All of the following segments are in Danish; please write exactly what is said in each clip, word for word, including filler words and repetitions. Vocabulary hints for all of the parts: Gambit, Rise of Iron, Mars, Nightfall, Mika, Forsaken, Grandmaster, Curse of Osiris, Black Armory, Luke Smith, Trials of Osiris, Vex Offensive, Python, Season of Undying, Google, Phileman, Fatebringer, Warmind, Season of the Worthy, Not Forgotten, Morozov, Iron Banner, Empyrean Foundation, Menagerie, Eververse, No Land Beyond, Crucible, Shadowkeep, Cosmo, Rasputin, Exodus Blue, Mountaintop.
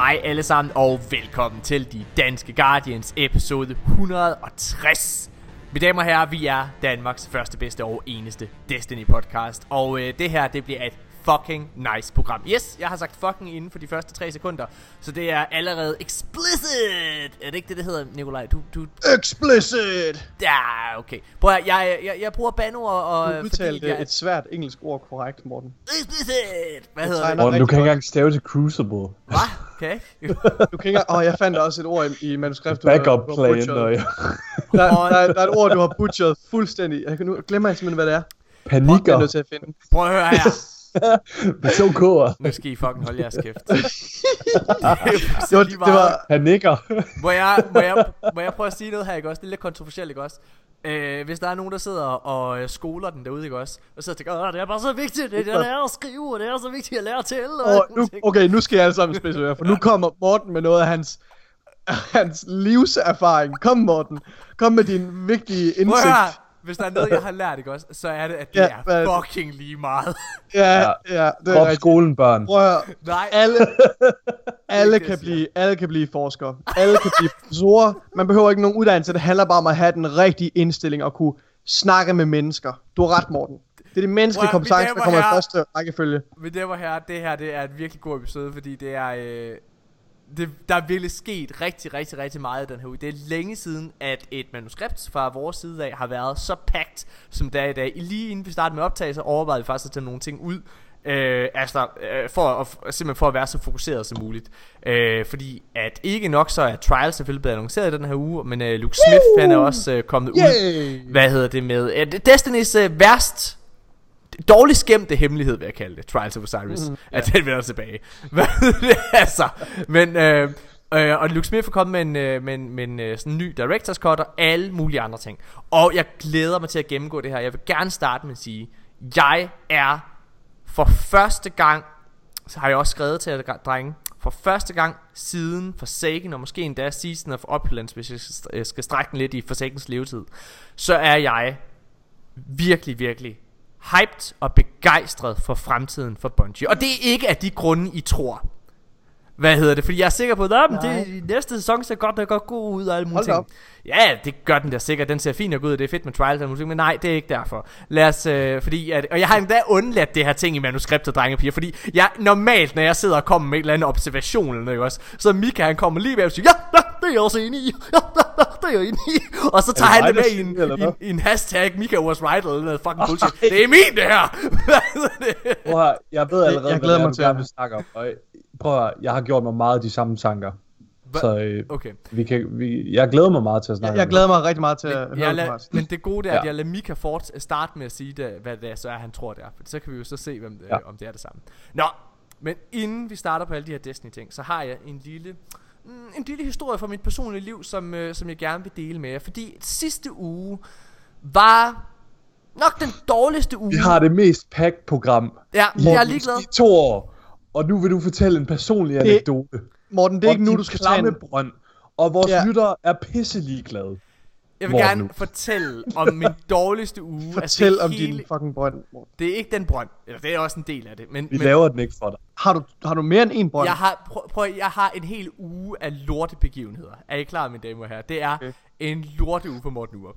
Hej alle sammen og velkommen til De Danske Guardians episode et hundrede og tres. Mine damer og herrer, vi er Danmarks første, bedste og eneste Destiny podcast. Og øh, det her, det bliver et fucking nice program. Yes, jeg har sagt fucking inden for de første tre sekunder, så det er allerede explicit. Er det ikke det, det hedder, Nikolaj? Du, du... Explicit! Ja, okay. Prøv at, jeg, jeg, jeg bruger banord og... Du udtalte jeg... et svært engelsk ord korrekt, Morten. Explicit! Hvad hedder det? Morten, du kan ikke engang stave til Crucible. Hva? Okay. Du kan ikke... Åh, oh, jeg fandt også et ord i, i manuskriptet. Backup plan, når jeg... der, der, der er et ord, du har butcheret fuldstændig. Jeg kan nu glemmer jeg simpelthen, hvad det er. Panikker. Prøv, jeg er nødt til at finde. Prøv at høre her. Så koger. Nu skal I fucking holde jeres kæft. det var, det var... Han nikker. må, jeg, må, jeg, må jeg prøve at sige noget her, ikke også? Det er lidt kontroversielt, ikke også? Øh, hvis der er nogen, der sidder og skoler den derude, ikke også? Og så tænker, åh, det er bare så vigtigt, det er lære at skrive, og det er så vigtigt at lære til. Og nu, okay, nu skal jeg alle sammen spidse, for nu kommer Morten med noget af hans... hans livserfaring. Kom, Morten. Kom med din vigtige indsigt. Hvis der er noget, jeg har lært, ikke også, så er det, at det ja, er fucking lige meget. Ja, ja, det er rigtigt. Prop skolen, børn. Prøv nej. Alle, alle, kan blive, alle kan blive forskere. Alle kan blive professorer. Man behøver ikke nogen uddannelse. Det handler bare om at have den rigtige indstilling og kunne snakke med mennesker. Du har ret, Morten. Det er det menneskelige kompetence, der kommer i første rækkefølge. Men det var her, det her det er et virkelig god episode, fordi det er... Øh... Det, der er virkelig sket rigtig, rigtig, rigtig meget i den her uge. Det er længe siden, at et manuskript fra vores side af har været så packed, som det er i dag. Lige inden vi startede med optagelser, overvejede vi faktisk at tage nogle ting ud, øh, altså, øh, for, at, simpelthen for at være så fokuseret som muligt. Øh, fordi at ikke nok så er Trials selvfølgelig blevet annonceret i den her uge, men øh, Luke Smith uh! han er også øh, kommet yeah! ud. Hvad hedder det med? Øh, Destinys øh, værst... dårligt skæmte hemmelighed, vil jeg kalde det. Trials of Osiris. Mm, yeah. At den vender tilbage. Hvad altså? Men, øh, øh, og Luke Smith er kommet med en, øh, med en, med en øh, sådan ny director's cut og alle mulige andre ting. Og jeg glæder mig til at gennemgå det her. Jeg vil gerne starte med at sige, jeg er for første gang, så har jeg også skrevet til jer, drenge, for første gang siden Forsaken, og måske endda Season of Opulence, hvis jeg skal, skal strække den lidt i Forsakens levetid, så er jeg virkelig, virkelig hyped og begejstret for fremtiden for Bungie. Og det er ikke af de grunde, I tror. Hvad hedder det? Fordi jeg er sikker på, at det, næste sæson ser godt, der går god ud og alle mulige ting. Ja, det gør den der sikkert. Den ser fint og god ud, det er fedt med Trials og musik, men nej, det er ikke derfor. Lad os, øh, fordi at, og jeg har endda undladt det her ting i manuskriptet, drenge og piger, fordi jeg normalt, når jeg sidder og kommer med en eller anden observation eller noget, også, så Mika, han kommer lige ved og siger, ja, ja, det er jeg også enig i, ja, ja, ja, det er jeg enig i. Og så tager han det med i en, i, i en hashtag, Mika was right, eller noget fucking bullshit. Oh, det er min, det her! Prøv jeg ved allerede, jeg glæder mig til, at vi snakker om. Prøv at, jeg har gjort mig meget af de samme tanker. Hva? Så øh, okay. vi kan, vi, jeg glæder mig meget til at snakke. Jeg, jeg glæder mig rigtig meget til at høre lad, det. Men det gode er, at ja. jeg lader Mika Ford starte med at sige, det, hvad det er, så er, han tror det er. For så kan vi jo så se, hvem det, ja. om det er det samme. Nå, men inden vi starter på alle de her Destiny-ting, så har jeg en lille, en lille historie fra mit personlige liv, som, øh, som jeg gerne vil dele med jer. Fordi sidste uge var... nok den dårligste uge. Vi har det mest packed program. Ja, jeg er ligeglad. I to år. Og nu vil du fortælle en personlig det, anekdote. Morten, det er og ikke nu, du skal tage en... Og vores ja. lyttere er pisse ligeglade. Jeg vil Morten. gerne fortælle om min dårligste uge. Fortæl altså, om hele... din fucking brønd, Morten. Det er ikke den brønd. Eller det er også en del af det. Men, Vi men... laver den ikke for dig. Har du, har du mere end en brønd? Jeg har, prøv, prøv, jeg har en hel uge af lortebegivenheder. Er I klar, mine damer og herrer? Det er okay. en lorte uge for Morten Urup.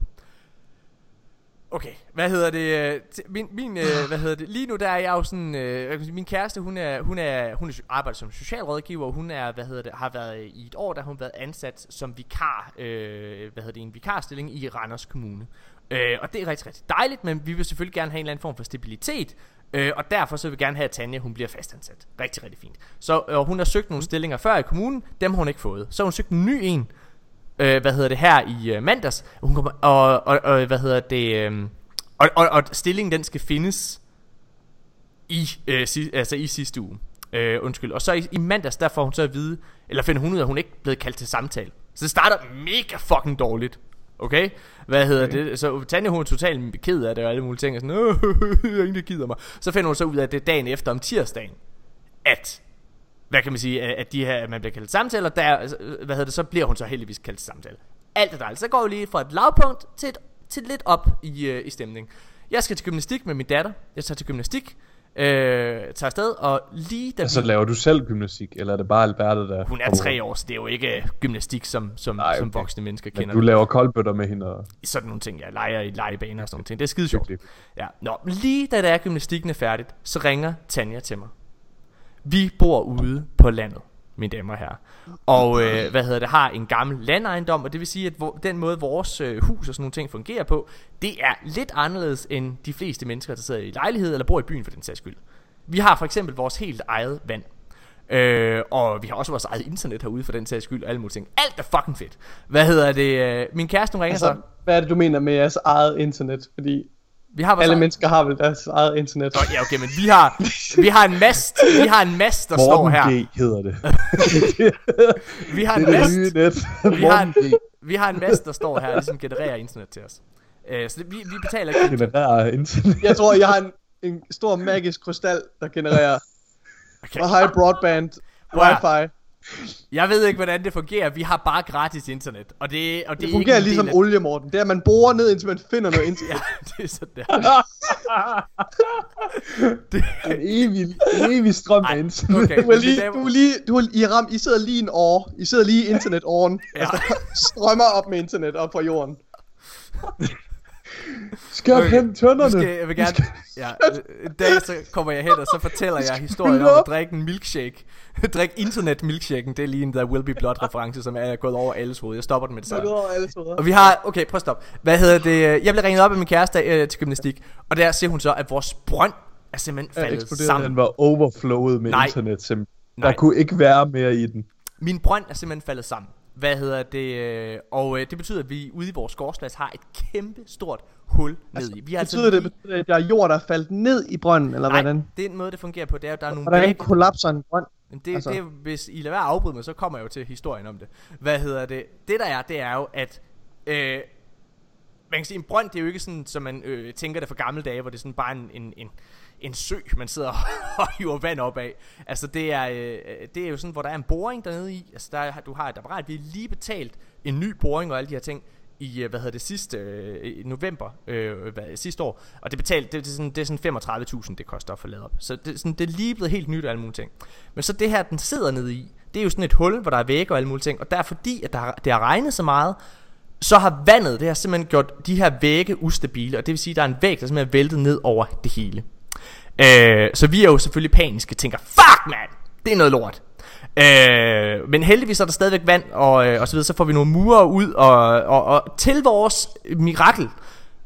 Okay, hvad hedder det, min, min hvad hedder det, lige nu der er jeg jo sådan, øh, min kæreste, hun er, hun er, hun arbejder som socialrådgiver, og hun er, hvad hedder det, har været i et år, der har hun været ansat som vikar, øh, hvad hedder det, en vikarstilling i Randers Kommune. Øh, og det er rigtig, rigtig dejligt, men vi vil selvfølgelig gerne have en eller anden form for stabilitet, øh, og derfor så vil vi gerne have, at Tanja, hun bliver fastansat. Rigtig, rigtig fint. Så øh, hun har søgt nogle stillinger før i kommunen, dem har hun ikke fået. Så hun søgt en ny en. Øh, hvad hedder det her i øh, mandags hun kommer, og, og, og hvad hedder det øh, og, og, og stillingen den skal findes i øh, si, altså i sidste uge øh, undskyld og så i, i mandags der får hun så at vide eller finder hun ud af at hun ikke er blevet kaldt til samtale, så det starter mega fucking dårligt. Okay, hvad hedder okay. det? Så Tanja, hun er totalt ked af det og alle mulige ting og sådan, øh, øh, øh, ingen gider mig. Så finder hun så ud af det dagen efter om tirsdagen, at hvad kan man sige, at de her, at man bliver kaldt samtaler, der, hvad hedder det, så bliver hun så heldigvis kaldt samtale. Alt er dejligt. Så går vi lige fra et lavpunkt til, et, til lidt op i, øh, i stemning. Jeg skal til gymnastik med min datter. Jeg tager til gymnastik. Øh, tager afsted, og lige da... Altså, vi... laver du selv gymnastik, eller er det bare Alberte, der... Hun er tre år, så det er jo ikke gymnastik, som, som, nej, okay, som voksne mennesker kender. Men du laver koldbøtter med hende og... Sådan nogle ting, jeg leger i legebaner og sådan nogle ting. Det er skide sjovt. Ja. Nå, lige da der gymnastikken er færdigt, så ringer Tanja til mig. Vi bor ude på landet, mine damer og herrer. Og øh, hvad hedder det, har en gammel landejendom, og det vil sige, at den måde vores øh, hus og sådan nogle ting fungerer på, det er lidt anderledes end de fleste mennesker, der sidder i lejlighed eller bor i byen for den sags skyld. Vi har for eksempel vores helt eget vand, øh, og vi har også vores eget internet herude for den sags skyld og alle mulige ting. Alt er fucking fedt. Hvad hedder det, øh, min kæreste ringer altså, så. Hvad er det du mener med jeres eget internet, fordi... Vi har alle mennesker har vel deres eget internet. Nå, ja, okay, men vi har vi har en mast, vi har en mast der Morten står her. Morten G hedder det. Vi har en mast. Vi har en vi har en mast der står her, ligesom genererer internet til os. Øh, så det, vi vi betaler ikke. Det er internet. Jeg tror jeg har en en stor magisk krystal der genererer okay. Og high broadband, wifi. Jeg ved ikke hvordan det fungerer. Vi har bare gratis internet. Og det, og det, det fungerer ligesom af... olie, Morten. Det er at man borer ned indtil man finder noget internet. Ja, det er sådan der. Det er en evig, en evig strøm af internet. Okay, du er lige, du er lige du er, I, ram, I sidder lige en år. I sidder lige internetåren. Ja. Altså strømmer op med internet op fra jorden. Skab okay. Hen tønderne. Skal, jeg vil gerne skal... ja, en dag så kommer jeg hen, og så fortæller jeg historien om at drikke en milkshake. Drik internet milkshaken. Det er lige en der Will Be Blood reference, som er gået over alles hoved. Jeg stopper den med det samme. Og vi har okay, prøv at stoppe. Hvad hedder det? Jeg blev ringet op af min kæreste øh, til gymnastik, og der ser hun så at vores brønd er simpelthen faldet sammen. Den var overflowet med nej, internet simpelthen. Der nej. Kunne ikke være mere i den. Min brønd er simpelthen faldet sammen. Hvad hedder det? Og øh, det betyder, at vi ude i vores gårdsplads har et kæmpe stort hul altså, ned i. Vi har betyder, altså lige... det, betyder det, at der er jord, der er faldet ned i brønden, eller nej, hvordan? Nej, det er en måde, det fungerer på. Det er, at der er og nogle der vægge. Ikke kollapser en brønd. Det, altså. Det, hvis I lader være at afbryde mig, så kommer jeg jo til historien om det. Hvad hedder det? Det der er, det er jo, at... Øh, man kan sige, en brønd, det er jo ikke sådan, som man øh, tænker det fra gamle dage, hvor det er sådan bare en... en, en en sø, man sidder og hiver vand op af. Altså det er, øh, det er jo sådan, hvor der er en boring dernede i. Altså der, du har et apparat. Vi har lige betalt en ny boring og alle de her ting i, hvad hedder det, sidste øh, november øh, hvad, sidste år. Og det betalt, det, det er sådan, det er sådan femogtredive tusind, det koster at få lavet op. Så det, sådan, det er lige blevet helt nyt og alle mulige ting. Men så det her, den sidder nede i, det er jo sådan et hul, hvor der er vægge og alle mulige ting. Og der er fordi, at der, det har regnet så meget, så har vandet, det har simpelthen gjort de her vægge ustabile. Og det vil sige, at der er en væg, der simpelthen er væltet ned over det hele. Øh, så vi er jo selvfølgelig paniske, tænker fuck mand, det er noget lort. øh, Men heldigvis er der stadigvæk vand og, øh, og så videre, så får vi nogle murer ud og, og, og til vores mirakel,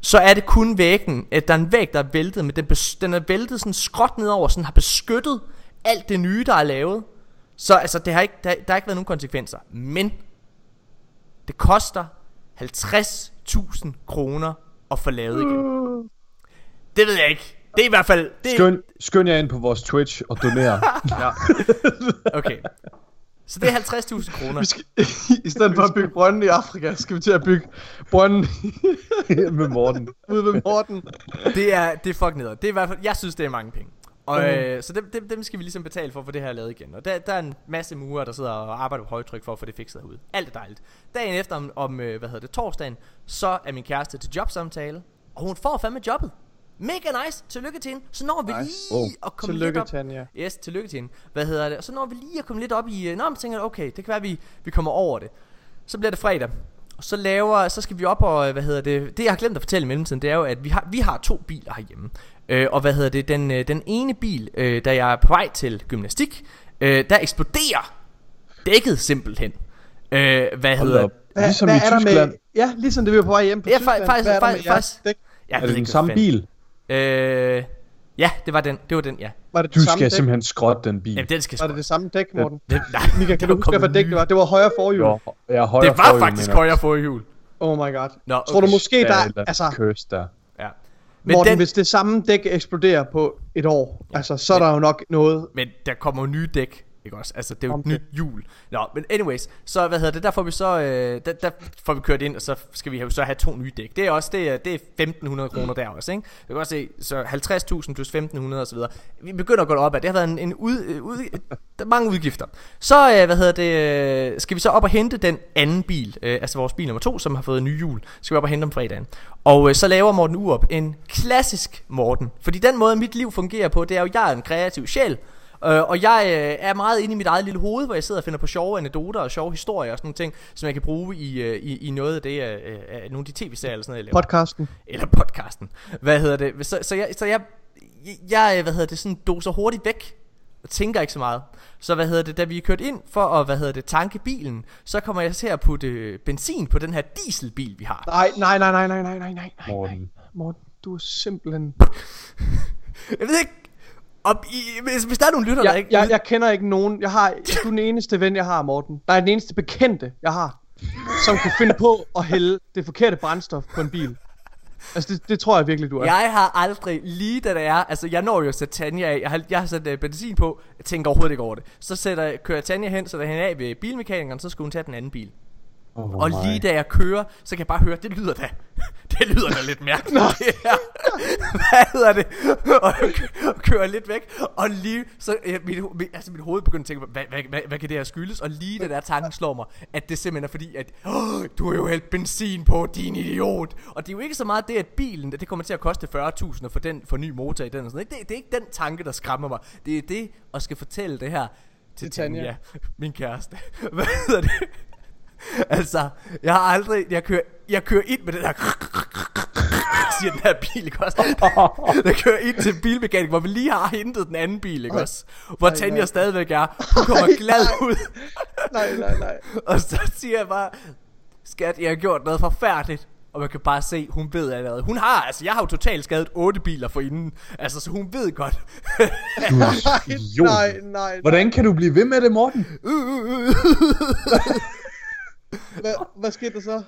så er det kun væggen, at der er en væg der er væltet, men den, den er væltet sådan skråt nedover, sådan har beskyttet alt det nye der er lavet. Så altså det har ikke, der, der har ikke været nogen konsekvenser. Men det koster halvtreds tusind kroner at få lavet igen. Det ved jeg ikke. Det er i hvert fald... Det... Skynd, skynd jer ind på vores Twitch og doner. Ja. Okay. Så det er halvtreds tusind kroner. Skal, i stedet for at bygge brønden i Afrika, skal vi til at bygge brønden med Morten. Ude ved Morten. Det er, det er fuck neder. Det er i hvert fald... Jeg synes, det er mange penge. Og, mm-hmm. øh, så dem, dem, dem skal vi ligesom betale for, for det her lavet igen. Og der, der er en masse murer, der sidder og arbejder på højtryk for at få det fikset herude. Alt er dejligt. Dagen efter, om, om hvad hedder det, torsdagen, så er min kæreste til jobsamtale. Og hun får fandme jobbet. Mega nice, tillykke til hende. Så når vi nice. Lige oh. at komme tillykke lidt op til hende, ja. Yes, tillykke til hende. Hvad hedder det? Så når vi lige at komme lidt op i. Nå, men tænker jeg, okay, det kan være vi, vi kommer over det. Så bliver det fredag. Og så laver, så skal vi op og, hvad hedder det. Det jeg har glemt at fortælle i mellemtiden, det er jo at vi har, vi har to biler herhjemme. øh, Og hvad hedder det, den, den ene bil, øh, da jeg er på vej til gymnastik, øh, der eksploderer dækket simpelthen. øh, Hvad Hold hedder hvad, ligesom hvad i Tyskland med, ja, ligesom det vi var på vej hjemme på ja, Tyskland. Faktisk, faktisk, faktisk dæk? Ja, er det den samme bil? Øh, ja, det var den, det var den, ja. Var det det du samme skal dæk? Simpelthen skrotte den bil. Jamen, den skal var det det samme dæk, Morten? Det, nej, Mika, kan du huske, hvad dæk det var? Det var højre forhjul. Jo, ja, højre det var forhjul, faktisk højre forhjul. Oh my god. Nå, okay. Tror du måske, der er, altså... Køst der. Ja. Men Morten, den... hvis det samme dæk eksploderer på et år, ja, altså, så men, er der jo nok noget... Men der kommer jo nye dæk. Ikke også? Altså det er jo okay. Et nyt hjul. Nå, men anyways, så hvad hedder det, der får vi så øh, der, der får vi kørt ind, og så skal vi have, så have to nye dæk. Det er også det er, det er femten hundrede kroner der også, ikke? Du kan også se, så halvtreds tusind plus femten hundrede og så videre. Vi begynder at gå op ad. Det har været en, en ud, ud der er mange udgifter. Så øh, hvad hedder det, øh, skal vi så op og hente den anden bil, øh, altså vores bil nummer to, som har fået nye hjul. Skal vi op og hente om fredagen. Og øh, så laver Morten Urup en klassisk Morten, fordi den måde mit liv fungerer på, det er jo jeg er en kreativ sjæl. Uh, og jeg uh, er meget inde i mit eget lille hoved, hvor jeg sidder og finder på sjove anekdoter og sjove historier og sådan nogle ting, som jeg kan bruge i, uh, i, i noget af det, uh, uh, nogle af de tv-serier eller sådan noget, jeg laver. Podcasten. Eller podcasten. Hvad hedder det? Så, så, jeg, så jeg, jeg, hvad hedder det, sådan doser hurtigt væk og tænker ikke så meget. Så hvad hedder det, da vi er kørt ind for at, hvad hedder det, tanke bilen, så kommer jeg til at putte benzin på den her dieselbil, vi har. Nej, nej, nej, nej, nej, nej, nej, nej. Morten. Morten, du er simpelthen... Jeg ved ikke. I, hvis, hvis der er nogle lytter, jeg, der ikke... Jeg, jeg kender ikke nogen. Jeg har, du er den eneste ven, jeg har, Morten. Der er den eneste bekendte, jeg har, som kunne finde på at hælde det forkerte brændstof på en bil. Altså, det, det tror jeg virkelig, du er. Jeg har aldrig, lige da det er... Altså, jeg når jo at sætte Tanja af. Jeg har, jeg har sat uh, benzin på. Jeg tænker overhovedet ikke over det. Så sætter, kører Tanja hen, sætter hende af ved bilmekanikeren, så skal hun tage den anden bil. Oh, og lige my. Da jeg kører, så kan jeg bare høre, det lyder da, det lyder da lidt mærkeligt. Hvad hedder det? Og jeg kører, kører lidt væk, og lige, så mit, altså mit hoved begynder at tænke, hvad, hvad, hvad, hvad kan det her skyldes? Og lige da der tanken slår mig, at det simpelthen er fordi, at oh, du har jo hældt benzin på, din idiot. Og det er jo ikke så meget det, at bilen, det kommer til at koste fyrre tusind og få den, for ny motor i den og sådan noget. Det, det er ikke den tanke, der skræmmer mig. Det er det, at skal fortælle det her til Tanja, Tanja min kæreste. Hvad hedder det? Altså, jeg har aldrig, jeg kører, jeg kører ind med den der, siger den her bil, ikke også? Jeg kører ind til bilmekanik, hvor vi lige har hentet den anden bil, ikke også? Hvor Tanja stadigvæk er, hun kommer glad ud. Nej, nej, nej. Og så siger jeg bare, skat, jeg har gjort noget forfærdeligt. Og man kan bare se, hun ved allerede. Hun har, altså jeg har jo totalt skadet otte biler forinden. Altså, så hun ved godt. Nej, nej, nej. Hvordan kan du blive ved med det, Morten? Hvad, hvad skete der så?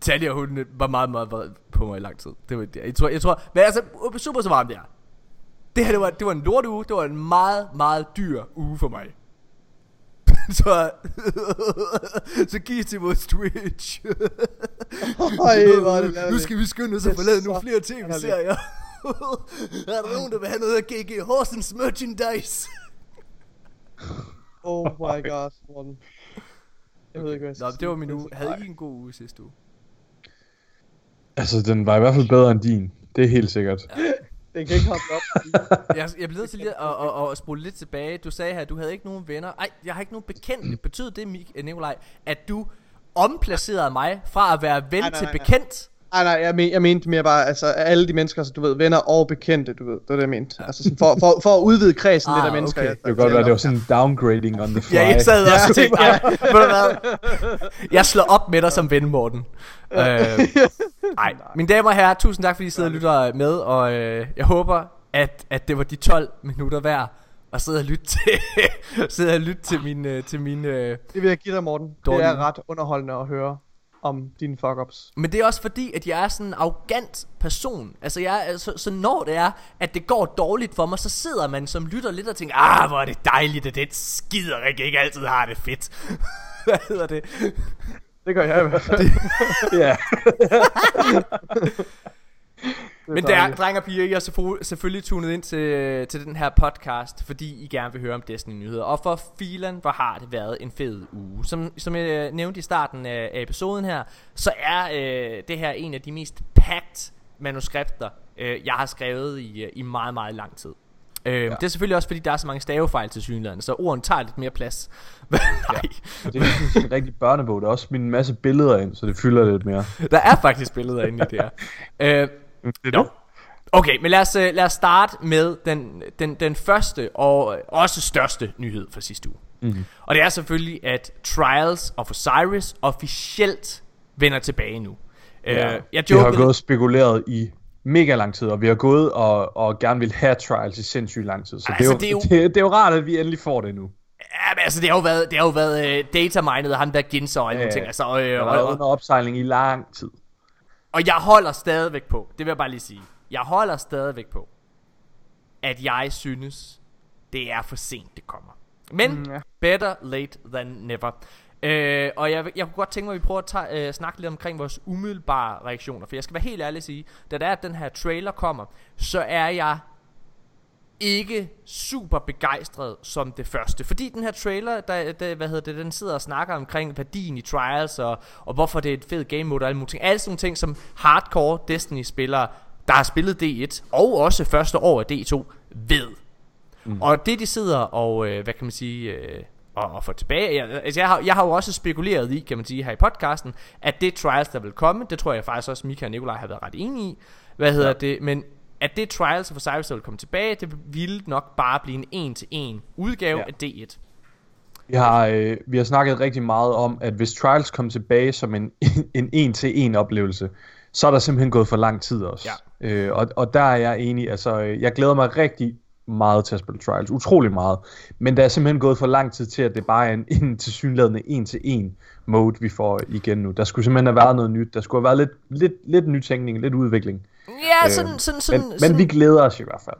Tanja, hun var meget, meget vred på mig i lang tid. Det var det. Jeg tror, jeg tror, men altså, super så varmt det her. Det her, det var, det var en lort uge. Det var en meget, meget dyr uge for mig. Så, så giv til vores Twitch. Øj, var det, nu skal vi skynde os at forlade nogle flere tv-serier. Er der nogen, der vil have noget af G G Horsens merchandise? Oh my god, Morten. Okay. Nå, det var min uge. Havde I en god uge sidste uge? Altså, den var i hvert fald bedre end din. Det er helt sikkert. Ja. Den kan ikke hoppe op. jeg, jeg bliver nødt til lige at, at, at spole lidt tilbage. Du sagde her, at du havde ikke nogen venner. Ej, jeg har ikke nogen bekendte. Betyder det, Mik- Nikolaj, at du omplacerede mig fra at være ven nej, nej, til bekendt? Nej, nej, jeg, men, jeg mente mere bare, altså alle de mennesker, altså, du ved, venner og bekendte, du ved, det var det, jeg mente. Ja. Altså sådan, for, for, for at udvide kredsen, ah, det der mennesker. Okay. Jeg, det kunne godt være, det var sådan en downgrading on the fly. Ja, jeg sad og ja, tænkte, ja. Jeg slår op med dig som ven, Morten. Nej, øh, mine damer og herrer, tusind tak, fordi I sidder og lytter med, og øh, jeg håber, at, at det var de tolv minutter hver, og sidder og lytter til, sidder og lytter til min... Øh, til min øh, det vil jeg give dig, Morten. Dårlig. Det er ret underholdende at høre. Om dine fuck-ups. Men det er også fordi, at jeg er sådan en arrogant person. Altså, jeg er, så, så når det er, at det går dårligt for mig, så sidder man som lytter lidt og tænker, ah, hvor er det dejligt, at den skider ikke, ikke altid har det fedt. Hvad hedder det? Det gør jeg i hvert fald. Ja. Men der, drenge og piger, I er selvfølgelig tunet ind til, til den her podcast, fordi I gerne vil høre om Destiny-nyheder. Og for filan, hvor har det været en fed uge. Som, som jeg nævnte i starten af episoden her, så er øh, det her en af de mest packed manuskripter, øh, jeg har skrevet i, i meget, meget lang tid. Øh, ja. Det er selvfølgelig også fordi der er så mange stavefejl til synligheden, så ordene tager lidt mere plads. Nej. Ja, det er en rigtig børnebog. Der er også en masse billeder ind, så det fylder lidt mere. Der er faktisk billeder inde i det her. øh, No. Okay, men lad os, lad os starte med den, den, den første og også største nyhed fra sidste uge. Mm-hmm. Og det er selvfølgelig, at Trials of Osiris officielt vender tilbage nu. Ja. Uh, jeg vi har gået og spekuleret i mega lang tid, og vi har gået og, og gerne vil have Trials i sindssygt lang tid. Så altså, det, er jo, det, er jo... Det, det er jo rart, at vi endelig får det nu. Ja, men altså, det har jo været, det har jo været uh, datamined og ham der ginser og alle ja, ting. Altså, øh, det har været under opsejling i lang tid. Og jeg holder stadigvæk på, det vil jeg bare lige sige, jeg holder stadigvæk på, at jeg synes, det er for sent, det kommer. Men mm, yeah. better late than never. Øh, og jeg, jeg kunne godt tænke mig, at vi prøver at tage, øh, snakke lidt omkring vores umiddelbare reaktioner. For jeg skal være helt ærlig at sige, da det er, at den her trailer kommer, så er jeg ikke super begejstret som det første. Fordi den her trailer, der, der, hvad hedder det, den sidder og snakker omkring værdien i Trials, og, og hvorfor det er et fedt game mode og alle mulige ting. Alle sådan nogle ting, som hardcore Destiny-spillere, der har spillet D et, og også første år af D to, ved. Mm. Og det de sidder og, øh, hvad kan man sige... Øh, og få tilbage, altså jeg har, jeg har jo også spekuleret i, kan man sige her i podcasten, at det Trials der vil komme, det tror jeg faktisk også Mika og Nikolaj har været ret enige i, hvad hedder ja. det, men at det Trials for Osiris der vil komme tilbage, det ville nok bare blive en en til en udgave ja. af D et. Vi har, øh, vi har snakket rigtig meget om, at hvis Trials kom tilbage som en en en til en oplevelse, så er der simpelthen gået for lang tid også. Ja. Øh, og, og der er jeg enig, altså jeg glæder mig rigtig meget til at spille Trials, utrolig meget, men der er simpelthen gået for lang tid til, at det bare er en, en tilsyneladende en til en mode, vi får igen nu. Der skulle simpelthen have været noget nyt, der skulle have været lidt, lidt, lidt nytænkning, lidt udvikling. Ja, sådan, øh, sådan, sådan, men, sådan. Men vi glæder os i hvert fald.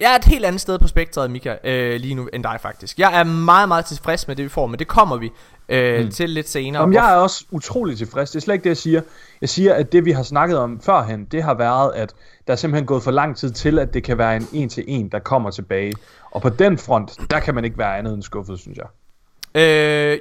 Jeg er et helt andet sted på spektret, Mika, øh, lige nu end dig faktisk. Jeg er meget, meget tilfreds med det, vi får, men det kommer vi øh, hmm. til lidt senere. Jamen, jeg er også utrolig tilfreds, det er slet ikke det, jeg siger. Jeg siger, at det vi har snakket om førhen, det har været, at der er simpelthen gået for lang tid til, at det kan være en en til en, der kommer tilbage. Og på den front, der kan man ikke være andet end skuffet, synes jeg. Øh,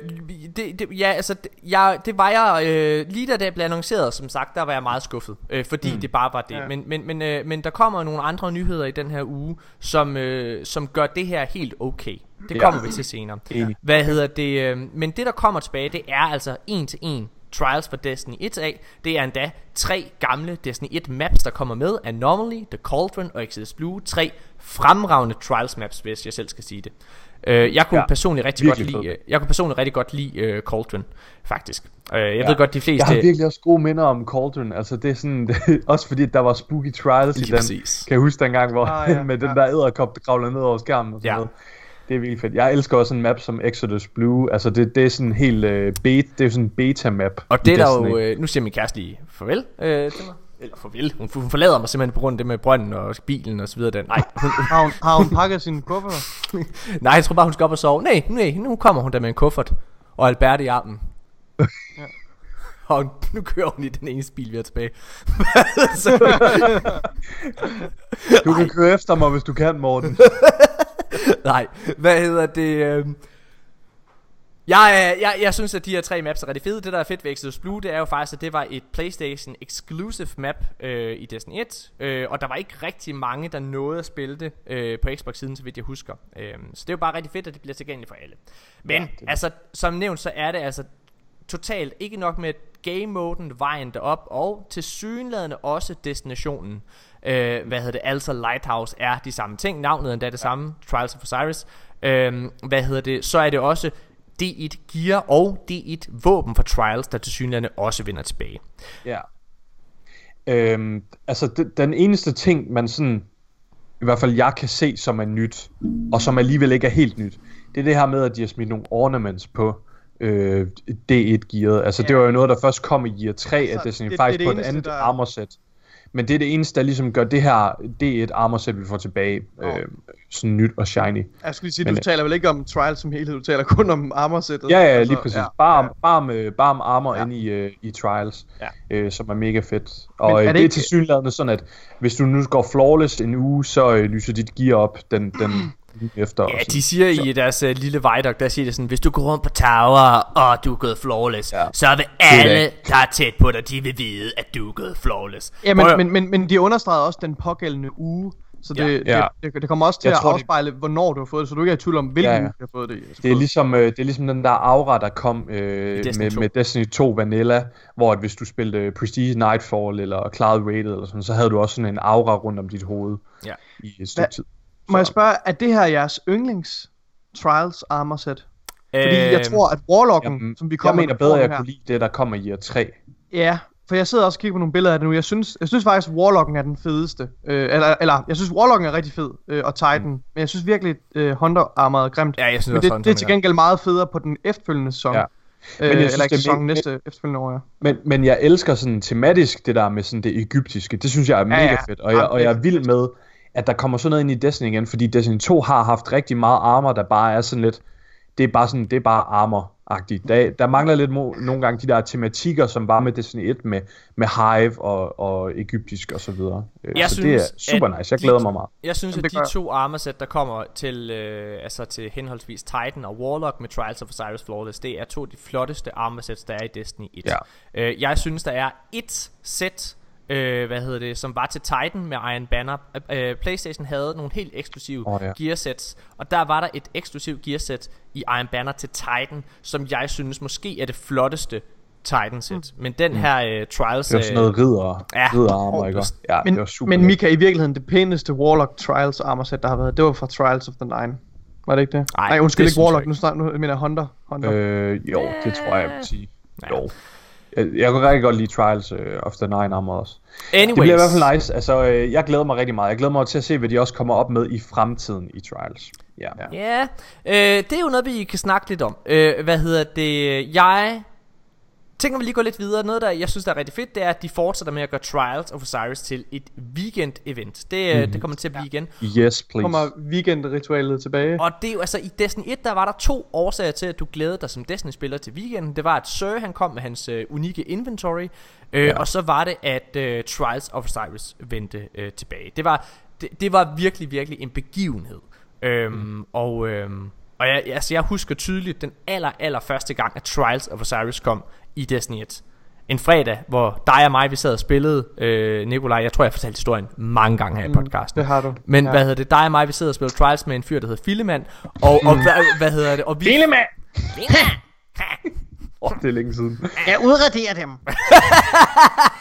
det, det, ja, altså, det, jeg, det var jeg, øh, lige da det blev annonceret, som sagt, der var jeg meget skuffet, øh, fordi mm. det bare var det. Ja. Men, men, men, øh, men der kommer nogle andre nyheder i den her uge, som, øh, som gør det her helt okay. Det kommer ja. vi til senere. Ja. Hvad hedder det? Øh, men det, der kommer tilbage, det er altså en til en. Trials for Destiny et af, det er endda tre gamle Destiny et maps, der kommer med. Anomaly, The Cauldron og Exodus Blue. Tre fremragende Trials maps, hvis jeg selv skal sige det. Uh, jeg kunne ja, personligt rigtig godt lide uh, Jeg kunne personligt rigtig godt lide uh, Cauldron, faktisk. Uh, jeg ja. ved godt de fleste. Jeg har virkelig også gode minder om Cauldron. Altså det er sådan også fordi der var spooky Trials lige i den. Præcis. Kan jeg huske den gang hvor ah, ja, med ja. den der edderkop der kravler ned over skærmen og sådan ja. noget. Det er virkelig fedt. Jeg elsker også en map som Exodus Blue. Altså det, det er sådan en helt øh, beta, det er sådan en beta map. Og det er der jo øh, nu siger min kæreste lige farvel øh, til mig. Eller farvel. Hun, hun forlader mig simpelthen på grund af det med brønden og bilen og så videre den. Nej. Hun, har, hun, har hun pakket sine kufferter? Nej, jeg tror bare hun skal op og sove. Nej, nej, nu kommer hun der med en kuffert og Albert i armen. Ja. Og nu kører hun i den ene bil, vi er tilbage. Du kan køre efter mig, hvis du kan, Morten. Nej, hvad hedder det? Jeg, jeg, jeg synes, at de her tre maps er rigtig fede. Det, der er fedt ved Exodus Blue, det er jo faktisk, at det var et PlayStation exclusive map øh, i Destiny et. Øh, og der var ikke rigtig mange, der nåede at spille det øh, på Xbox-siden, så vidt jeg husker. Øh, så det er jo bare rigtig fedt, at det bliver tilgængeligt for alle. Men ja, det... altså, som nævnt, så er det altså... totalt ikke nok med game-moden, vejen derop, og tilsyneladende også destinationen. Øh, hvad hedder det? Altså Lighthouse er de samme ting. Navnet endda er det samme. Trials of Osiris. Øh, hvad hedder det? Så er det også D et gear og D et våben for Trials, der tilsyneladende også vender tilbage. Ja. Øhm, altså det, den eneste ting, man sådan... i hvert fald jeg kan se, som er nyt, og som alligevel ikke er helt nyt, det er det her med, at de har smidt nogle ornaments på... Øh, D et gearet. Altså yeah. det var jo noget der først kom i gear tre af Destiny, det, faktisk det, det på et andet der... armorsæt. Men det er det eneste der ligesom gør det her D et armorsæt vi får tilbage oh. øh, sådan nyt og shiny. Jeg skulle lige sige, men, du taler vel ikke om Trials som helhed, du taler kun om armorsættet. Ja ja altså, lige præcis, ja, bare, ja. Bare, med, bare med armor ja. inde i, øh, i Trials ja. øh, som er mega fedt. Og øh, er det, det er ikke... tilsyneladende sådan at hvis du nu går flawless en uge, så øh, lyser dit gear op den, den efter ja, de siger så. I deres uh, lille Vidoc, der siger det sådan, hvis du går rundt på tower, og du er gået flawless, ja. så vil alle, der er tæt på dig, de vil vide, at du er gået flawless. Ja, men, men, men, men de understregede også den pågældende uge, så det, ja. det, det, det kommer også til jeg at tror, afspejle, det... hvornår du har fået det, så du ikke er i tvivl om, hvilken ja, ja. uge du har fået det. Det er, ligesom, øh, det er ligesom den der aura, der kom øh, Destiny med, med Destiny to Vanilla, hvor at hvis du spillede Prestige Nightfall, eller Cloud Rated, eller sådan, så havde du også sådan en aura rundt om dit hoved ja. i et stykke tid. Må jeg spørge, er det her jeres yndlings Trials armor set? Øh, Fordi jeg tror, at Warlocken, jamen, som vi kommer... Jeg mener bedre, jeg her, kunne lide det, der kommer i gear tre. Ja, for jeg sidder også og kigger på nogle billeder af det nu. Jeg synes, jeg synes faktisk, Warlocken er den fedeste. Øh, eller, eller, jeg synes, Warlocken er rigtig fed, øh, og Titan. Mm. Men jeg synes virkelig, øh, Hunter-armeret er grimt. Ja, jeg synes, men det, også, det er til gengæld meget federe på den efterfølgende sæson. Ja. Men jeg øh, synes, eller ikke sæsonen, næste efterfølgende år, ja. Men, men jeg elsker sådan tematisk det der med sådan det egyptiske. Det synes jeg er mega ja, ja. fedt, og jeg, og jeg er vild med... at der kommer sådan noget ind i Destiny igen, fordi Destiny to har haft rigtig meget armor, der bare er sådan lidt, det er bare sådan, det er bare armor-agtigt. Der, der mangler lidt mo- nogle gange de der tematikker, som var med Destiny et, med, med Hive og, og egyptisk og så videre. Jeg så synes, det er super nice, jeg glæder de, mig meget. Jeg synes, Jamen, at de gør. to armorsæt, der kommer til, øh, altså til henholdsvis Titan og Warlock med Trials of Osiris Flawless, det er to af de flotteste armorsæt, der er i Destiny et. Ja. Øh, jeg synes, der er et sæt, Øh, hvad hedder det, som var til Titan med Iron Banner. øh, PlayStation havde nogle helt eksklusive oh, ja. gearsets, og der var der et eksklusivt gearset i Iron Banner til Titan, som jeg synes måske er det flotteste Titan-sæt. mm. Men den mm. her uh, Trials, det var sådan noget ridder, ja. ridderarmer, ikke? Ja, men, det var super. Men Mika, i virkeligheden det pæneste Warlock Trials armorsæt der har været, det var fra Trials of the Nine. Var det ikke det? Ej, Nej, undskyld, det ikke Warlock, nu, snak, nu mener jeg Hunter, Hunter. Øh, Jo, det tror jeg, jeg vil sige. ja. Jo, jeg kunne rigtig godt lide Trials of the Nine Armor også. Anyways. Det bliver i hvert fald nice. Altså, jeg glæder mig rigtig meget. Jeg glæder mig til at se, hvad de også kommer op med i fremtiden i Trials. Ja, yeah. yeah. øh, det er jo noget, vi kan snakke lidt om. Øh, hvad hedder det? Jeg tænker, vi lige går lidt videre. Noget, der jeg synes, der er rigtig fedt, det er, at de fortsætter med at gøre Trials of Osiris til et weekend-event. Det, mm-hmm. det kommer til at blive ja. igen. Yes, please. Kommer weekend-ritualet tilbage. Og det er jo altså, i Destiny et, der var der to årsager til, at du glædede dig som Destiny-spiller til weekenden. Det var, at Sir, han kom med hans øh, unikke inventory. Øh, ja. Og så var det, at øh, Trials of Osiris vendte øh, tilbage. Det var, det, det var virkelig, virkelig en begivenhed. Øhm, mm. Og... Øhm, Og jeg, altså jeg husker tydeligt den aller, aller første gang, at Trials of Osiris kom i Destiny et. En fredag, hvor dig og mig, vi sad og spillede. øh, Nikolaj, jeg tror jeg har fortalt historien mange gange her i podcasten. Mm, det har du. Men ja. hvad hedder det, dig og mig, vi sidder og spillede Trials med en fyr, der hedder Phileman. Og, og hvad, hvad hedder det, og vi... Phileman! Åh, oh, det er længe siden. Jeg udraderer dem.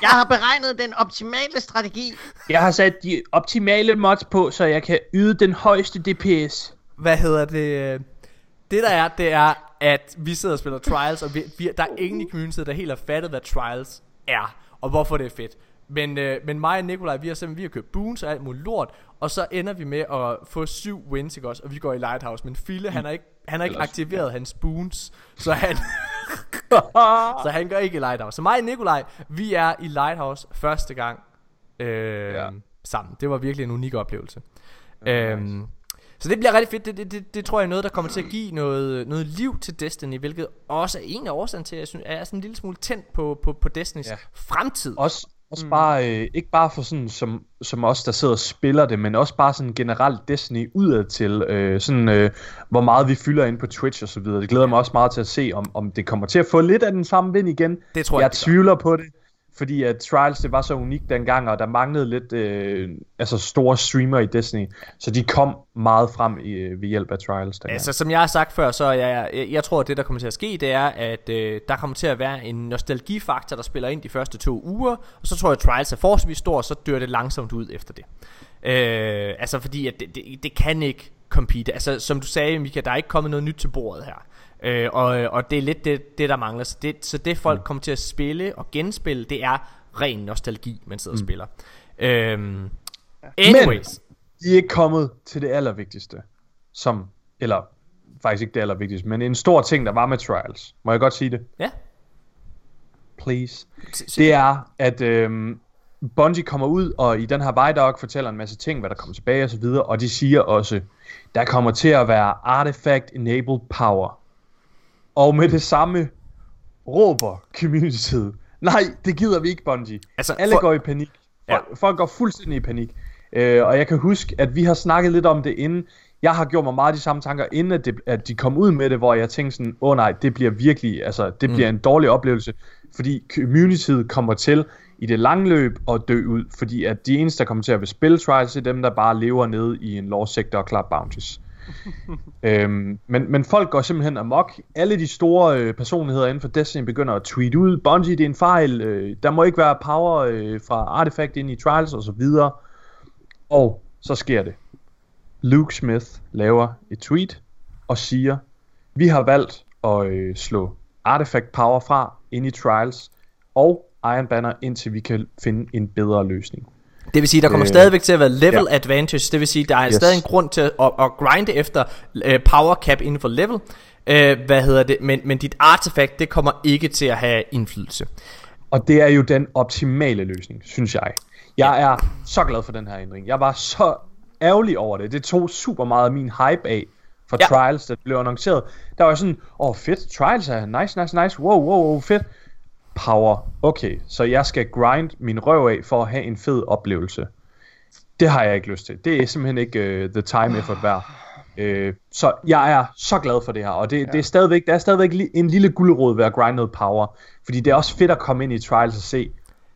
Jeg har beregnet den optimale strategi. Jeg har sat de optimale mods på, så jeg kan yde den højeste D P S. Hvad hedder det? Det der er, det er, at vi sidder og spiller Trials, og vi, vi, der er ingen i communityet, der helt har fattet, hvad Trials er, og hvorfor det er fedt. Men, øh, men mig og Nikolaj, vi har simpelthen vi har købt boons og alt muligt lort, og så ender vi med at få syv wins, ikke også? Og vi går i Lighthouse, men Fille, han har ikke, han har ikke aktiveret hans boons, så han... så han går ikke i Lighthouse. Så mig og Nikolaj, vi er i Lighthouse første gang øh, ja. sammen. Det var virkelig en unik oplevelse. Okay, øhm, nice. Så det bliver rigtig fedt. Det, det, det, det tror jeg er noget, der kommer til at give noget, noget liv til Destiny, hvilket også er en af årsagen til, at jeg synes, at jeg er sådan en lille smule tændt på, på, på Destinys ja. fremtid. Også, også mm. bare, øh, ikke bare for sådan, som, som os, der sidder og spiller det, men også bare sådan generelt Destiny udadtil, øh, sådan, øh, hvor meget vi fylder ind på Twitch og så videre. Det glæder ja. mig også meget til at se, om, om det kommer til at få lidt af den samme vind igen. Det tror jeg, jeg tvivler på det. Fordi at Trials, det var så unikt dengang, og der manglede lidt øh, altså store streamer i Destiny. Så de kom meget frem i, ved hjælp af Trials dengang. Altså som jeg har sagt før, så jeg, jeg, jeg tror, at det der kommer til at ske, det er, at øh, der kommer til at være en nostalgifaktor, der spiller ind de første to uger. Og så tror jeg, at Trials er forholdsvis stor, og så dør det langsomt ud efter det. Øh, altså fordi, at det, det, det kan ikke compete. Altså som du sagde, Mika, der er ikke kommet noget nyt til bordet her. Øh, og, og det er lidt det, det der mangler. Så det, så det folk mm. kommer til at spille og genspille, det er ren nostalgi, man sidder mm. og spiller. øhm, Anyways, men de er ikke kommet til det allervigtigste, som, eller faktisk ikke det allervigtigste, men en stor ting, der var med Trials. Må jeg godt sige det? Ja. Please. Det er, at øhm, Bungie kommer ud, og i den her White Dog fortæller en masse ting, hvad der kommer tilbage og så videre. Og de siger også, der kommer til at være Artifact Enabled Power. Og med det samme råber communityet, nej, det gider vi ikke, Bungie. Altså, Alle for... går i panik. Folk, ja. folk går fuldstændig i panik. Øh, og jeg kan huske, at vi har snakket lidt om det inden. Jeg har gjort mig meget de samme tanker, inden at, det, at de kom ud med det, hvor jeg tænkte sådan, åh oh, nej, det bliver virkelig, altså det mm. bliver en dårlig oplevelse. Fordi communityet kommer til i det lange løb at dø ud. Fordi at de eneste, der kommer til at spille Trials, er dem, der bare lever nede i en lore sector og klap bounties. øhm, men, men folk går simpelthen amok. Alle de store øh, personligheder inden for Destiny begynder at tweete ud, Bungie, det er en fejl, øh, der må ikke være power øh, fra Artifact ind i Trials og så videre. Og så sker det. Luke Smith laver et tweet og siger, vi har valgt at øh, slå Artifact power fra ind i Trials og Iron Banner, indtil vi kan finde en bedre løsning. Det vil sige, der kommer øh, stadigvæk til at være level ja. advantage. Det vil sige, der er yes. stadig en grund til at, at, at grinde efter uh, power cap inden for level. uh, Hvad hedder det, men, men dit artefakt, det kommer ikke til at have indflydelse. Og det er jo den optimale løsning, synes jeg. Jeg ja. er så glad for den her ændring. Jeg var så ærgerlig over det. Det tog super meget af min hype af for ja. Trials, der blev annonceret. Der var sådan, åh oh, fedt, Trials er nice, nice, nice, wow, wow, wow, fedt. Power, okay, så jeg skal grind min røv af for at have en fed oplevelse. Det har jeg ikke lyst til. Det er simpelthen ikke uh, the time effort værd. Uh, så jeg er så glad for det her, og det, ja. det er stadigvæk, der er stadigvæk en lille gulerod ved at grinde noget power. Fordi det er også fedt at komme ind i Trials og se,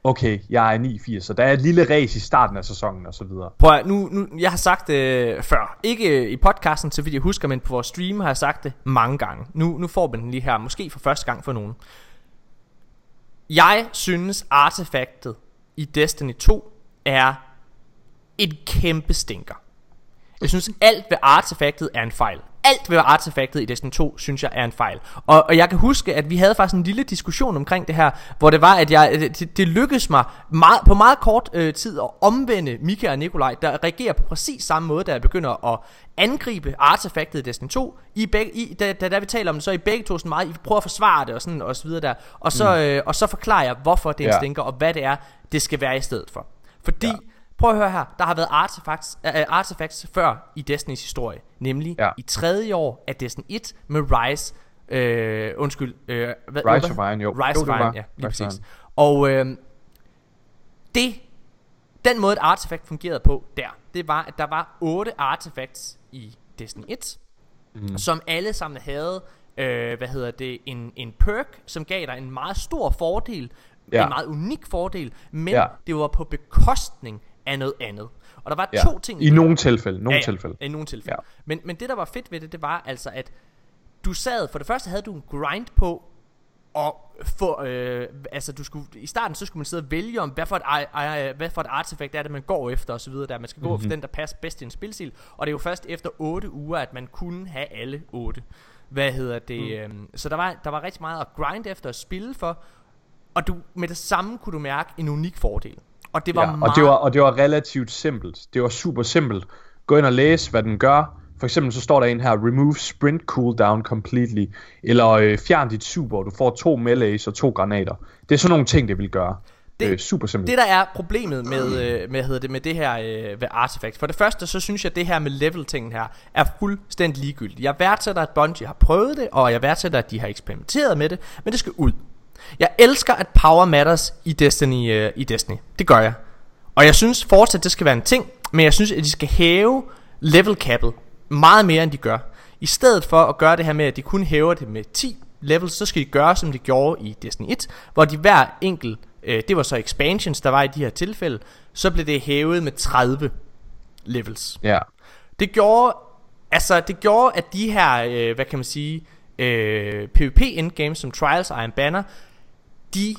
okay, jeg er niogfirs, så der er et lille race i starten af sæsonen og så videre. Prøv, nu, nu, jeg har sagt det øh, før, ikke øh, i podcasten, så vidt jeg husker, men på vores stream har jeg sagt det mange gange. Nu, nu får man den lige her, måske for første gang for nogen. Jeg synes artefaktet i Destiny to er et kæmpe stinker. Jeg synes alt ved artefaktet er en fejl. Alt ved artefaktet i Destiny to, synes jeg, er en fejl. Og, og jeg kan huske, at vi havde faktisk en lille diskussion omkring det her, hvor det var, at jeg, det, det lykkedes mig meget, på meget kort øh, tid at omvende Mika og Nikolaj, der reagerer på præcis samme måde, da jeg begynder at angribe artefaktet i Destiny to. I begge, i, da, da, da vi taler om det, så er I begge to sådan meget, I prøver at forsvare det og sådan og så videre der. Og så, mm. øh, og så forklarer jeg, hvorfor det er en ja. stinker, og hvad det er, det skal være i stedet for. Fordi... Ja. Prøv at høre her, der har været artefacts, uh, artefacts før i Destinys historie, nemlig ja. i tredje år af Destiny et med Rise, øh, undskyld, øh, hvad, Rise of Iron, jo. Rise of Iron, ja, lige Rise præcis. Og øh, det, den måde et artefakt fungerede på der, det var, at der var otte artefacts i Destiny et, mm. som alle sammen havde, øh, hvad hedder det, en, en perk, som gav dig en meget stor fordel, ja. en meget unik fordel, men ja. det var på bekostning af noget andet. Og der var ja. to ting i nogle tilfælde, nogle ja, ja. tilfælde. I nogle tilfælde. Ja. Men men det der var fedt ved det, det var altså at du sad for det første havde du en grind på at få øh, altså du skulle i starten så skulle man sidde og vælge om hvad for et hvad for et artefakt er det man går efter og så videre der man skal gå mm-hmm. efter den der passer bedst i en spilstil, og det er jo først efter otte uger at man kunne have alle otte. Hvad hedder det? Mm. Så der var der var rigtig meget at grind efter og spille for, og du med det samme kunne du mærke en unik fordel. Og det var ja, meget... og det var og det var relativt simpelt. Det var super simpelt. Gå ind og læs hvad den gør. For eksempel så står der en her remove sprint cooldown completely eller øh, fjern dit super. Du får to melees og to granater. Det er sådan nogle ting det vil gøre. Det øh, super simpelt. Det der er problemet med øh, med hedder det med det her øh, ved artefakt. For det første så synes jeg at det her med level tingen her er fuldstændig ligegyldigt. Jeg værdsætter at Bungie har prøvet det, og jeg værdsætter at de har eksperimenteret med det, men det skal ud. Jeg elsker at power matters i Destiny, øh, i Destiny. Det gør jeg. Og jeg synes fortsat det skal være en ting, men jeg synes at de skal hæve level cap'et meget mere end de gør. I stedet for at gøre det her med at de kun hæver det med ti levels, så skal de gøre som de gjorde i Destiny et, hvor de hver enkelt øh, det var så expansions der var i de her tilfælde, så blev det hævet med tredive levels. Ja. Det gjorde altså det gjorde at de her øh, hvad kan man sige øh, PvP endgames som Trials og Iron Banner, de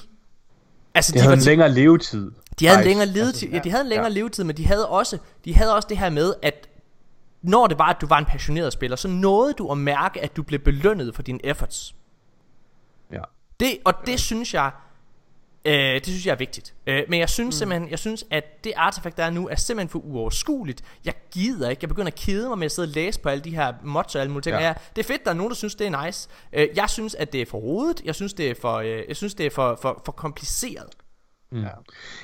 altså de, de havde en længere levetid. De havde en længere levetid. Ja, de havde en længere ja. levetid, men de havde også de havde også det her med at når det var at du var en passioneret spiller, så nåede du at mærke at du blev belønnet for dine efforts. Ja. Det og det ja. synes jeg øh, det synes jeg er vigtigt. Øh, men jeg synes mm. simpelthen jeg synes at det artefakt der er nu er simpelthen for uoverskueligt. Jeg gider ikke. Jeg begynder at kede mig med at sidde og læse på alle de her mods og alle mulige ting. Ja. Ja, det er fedt der er nogen der synes det er nice. Øh, jeg synes at det er for rodet. Jeg synes det er for øh, jeg synes det er for for, for kompliceret. Mm. Ja.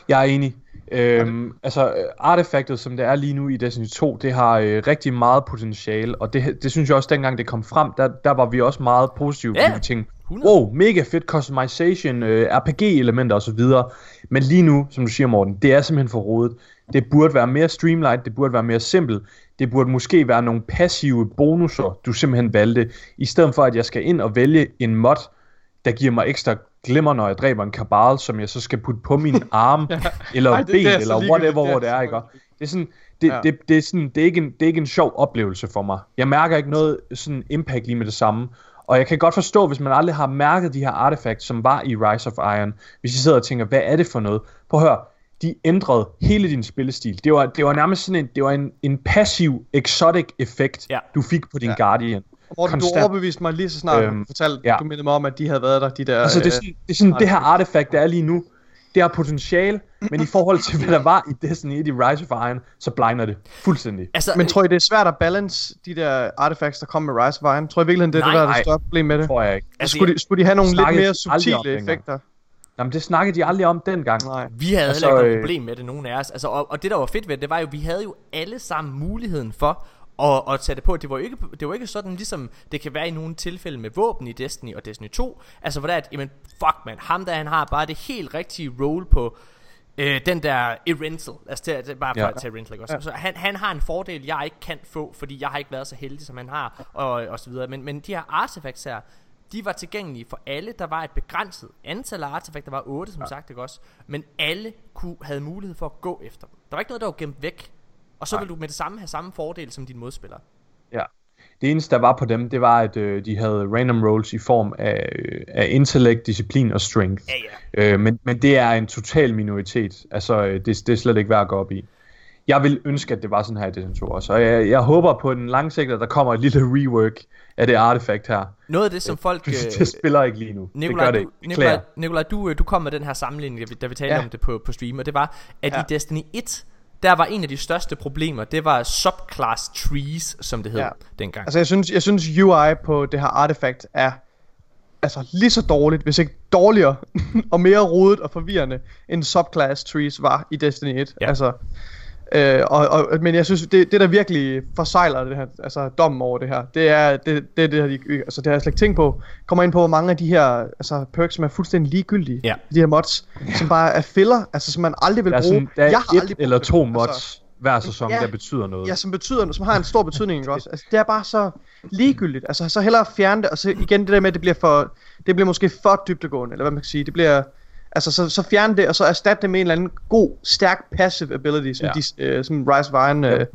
Jeg er enig. Øhm, okay. Altså artefaktet som det er lige nu i Destiny to, det har øh, rigtig meget potentiale, og det, det synes jeg også dengang det kom frem, der, der var vi også meget positive yeah. på de ting. Wow, mega fedt customization, øh, R P G elementer og så videre. Men lige nu, som du siger Morten, det er simpelthen for rodet. Det burde være mere streamlined, det burde være mere simpelt. Det burde måske være nogle passive bonusser du simpelthen valgte, i stedet for at jeg skal ind og vælge en mod der giver mig ekstra glimmer, når jeg dræber en kabal, som jeg så skal putte på min arm, ja. eller Ej, ben, eller whatever, det hvor det er, ikke? Det er sådan, det, ja. det, det, er sådan det, er ikke en, det er ikke en sjov oplevelse for mig. Jeg mærker ikke noget sådan impact lige med det samme, og jeg kan godt forstå, hvis man aldrig har mærket de her artefakter, som var i Rise of Iron, hvis I sidder og tænker, hvad er det for noget? Prøv at høre, de ændrede hele din spillestil. Det var, det var nærmest sådan en, det var en, en passiv, exotic effekt, ja. du fik på din ja. Guardian. Morten, du overbeviste mig lige så snart øhm, du fortalte, ja. du mindede mig om, at de havde været der, de der... Altså det er sådan, det, er sådan, det her artefakt, der er lige nu, det har potentiale, men i forhold til, hvad der var i Destiny et i Rise of Iron, så blinder det fuldstændig. Altså, men tror I, det er svært at balance de der artefacts, der kommer med Rise of Iron? Tror I virkelig, det er nej, det, der er det større problem med det? Nej, tror jeg ikke. Altså, skulle, de, skulle de have nogle lidt mere subtile effekter? Jamen det snakkede de aldrig om dengang. Nej. Vi havde altså, heller ikke noget problem med det, nogen af os altså, og, og det der var fedt ved det, det var jo, vi havde jo alle sammen muligheden for at, at tage det på. Det var jo ikke, det var ikke sådan ligesom det kan være i nogle tilfælde med våben i Destiny og Destiny to. Altså hvor der er et, jamen fuck man, ham der han har bare det helt rigtige roll på øh, den der Erenzel. Altså bare for ja. at tage Erenzel også. Ja. Så han, han har en fordel jeg ikke kan få, fordi jeg har ikke været så heldig som han har og, og så videre. Men, men de her artefacts her, de var tilgængelige for alle. Der var et begrænset antal af artefakter, der var otte som ja. sagt, ikke også? Men alle kunne, havde mulighed for at gå efter dem. Der var ikke noget, der var gemt væk. Og så ville du med det samme have samme fordel som dine modspillere. Ja. Det eneste, der var på dem, det var, at øh, de havde random rolls i form af, øh, af intellekt, disciplin og strength. Ja, ja. Øh, men, men det er en total minoritet. Altså, øh, det, det er slet ikke værd at gå op i. Jeg vil ønske, at det var sådan her i Destiny to også. Og jeg, jeg håber på den lange sigt, at der kommer et lille rework af det artefakt her. Noget af det, som folk... det spiller ikke lige nu. Nikolaj, det gør det ikke. Nikolaj, Nikolaj du, du kom med den her sammenligning, da vi talte ja. om det på, på stream. Og det var, at ja. i Destiny et... der var en af de største problemer, det var subclass trees, som det hed ja. dengang. Altså jeg synes, jeg synes U I på det her artefakt er altså lige så dårligt, hvis ikke dårligere og mere rodet og forvirrende end subclass trees var i Destiny et. Ja. Altså, øh, og, og, men jeg synes det, det der virkelig forsejler det her, altså dommen over det her, det er det det, det her, de, altså det har jeg slet ikke tænkt på. Kommer ind på hvor mange af de her altså perks som er fuldstændig ligegyldige, ja. de her mods, ja. som bare er filler, altså som man aldrig vil bruge. Sådan, der er jeg har et eller to mods altså, hver sæson ja, der betyder noget. Ja, som betyder, som har en stor betydning ikke også. Altså det er bare så ligegyldigt. Altså så hellere fjerne det og så igen det der med at det bliver for det bliver måske for dybdegående, eller hvad man kan sige. Det bliver altså så, så fjerne det og så erstatte det med en eller anden god stærk passive ability som, ja. de, øh, som Rise of Iron. øh,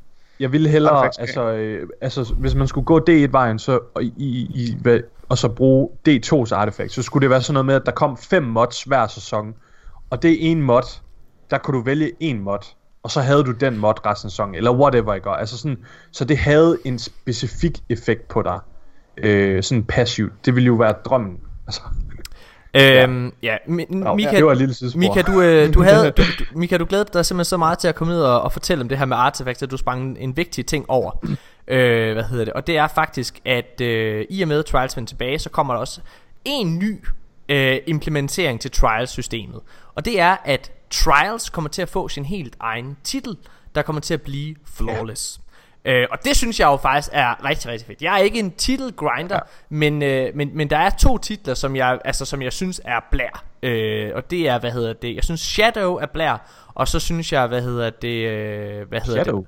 Jeg ville hellere altså, øh, altså hvis man skulle gå D et vejen så og, i, i, og så bruge D to's artefakt, så skulle det være sådan noget med at der kom fem mods hver sæson, og det er en mod, der kunne du vælge en mod, og så havde du den mod resten af sæsonen eller whatever ikke? Altså sådan, så det havde en specifik effekt på dig, øh, sådan passivt. Det ville jo være drømmen altså. Øhm, ja, ja. No, Mika, det var et lille sidespor. Mika, du, øh, du havde, du, du, Mika, du glædede dig simpelthen så meget til at komme ned og, og fortælle om det her med artefakter. Du sprang en, en vigtig ting over. øh, Hvad hedder det? Og det er faktisk, at øh, i og med Trials vender tilbage, så kommer der også en ny øh, implementering til Trials-systemet. Og det er, at Trials kommer til at få sin helt egen titel, der kommer til at blive Flawless. Ja. Øh, og det synes jeg jo faktisk er rigtig, rigtig fedt. Jeg er ikke en titelgrinder, ja. men, øh, men, men der er to titler, som jeg, altså, som jeg synes er blær. Øh, og det er, hvad hedder det? Jeg synes Shadow er blær, og så synes jeg, hvad hedder det? Øh, hvad hedder Shadow? Det?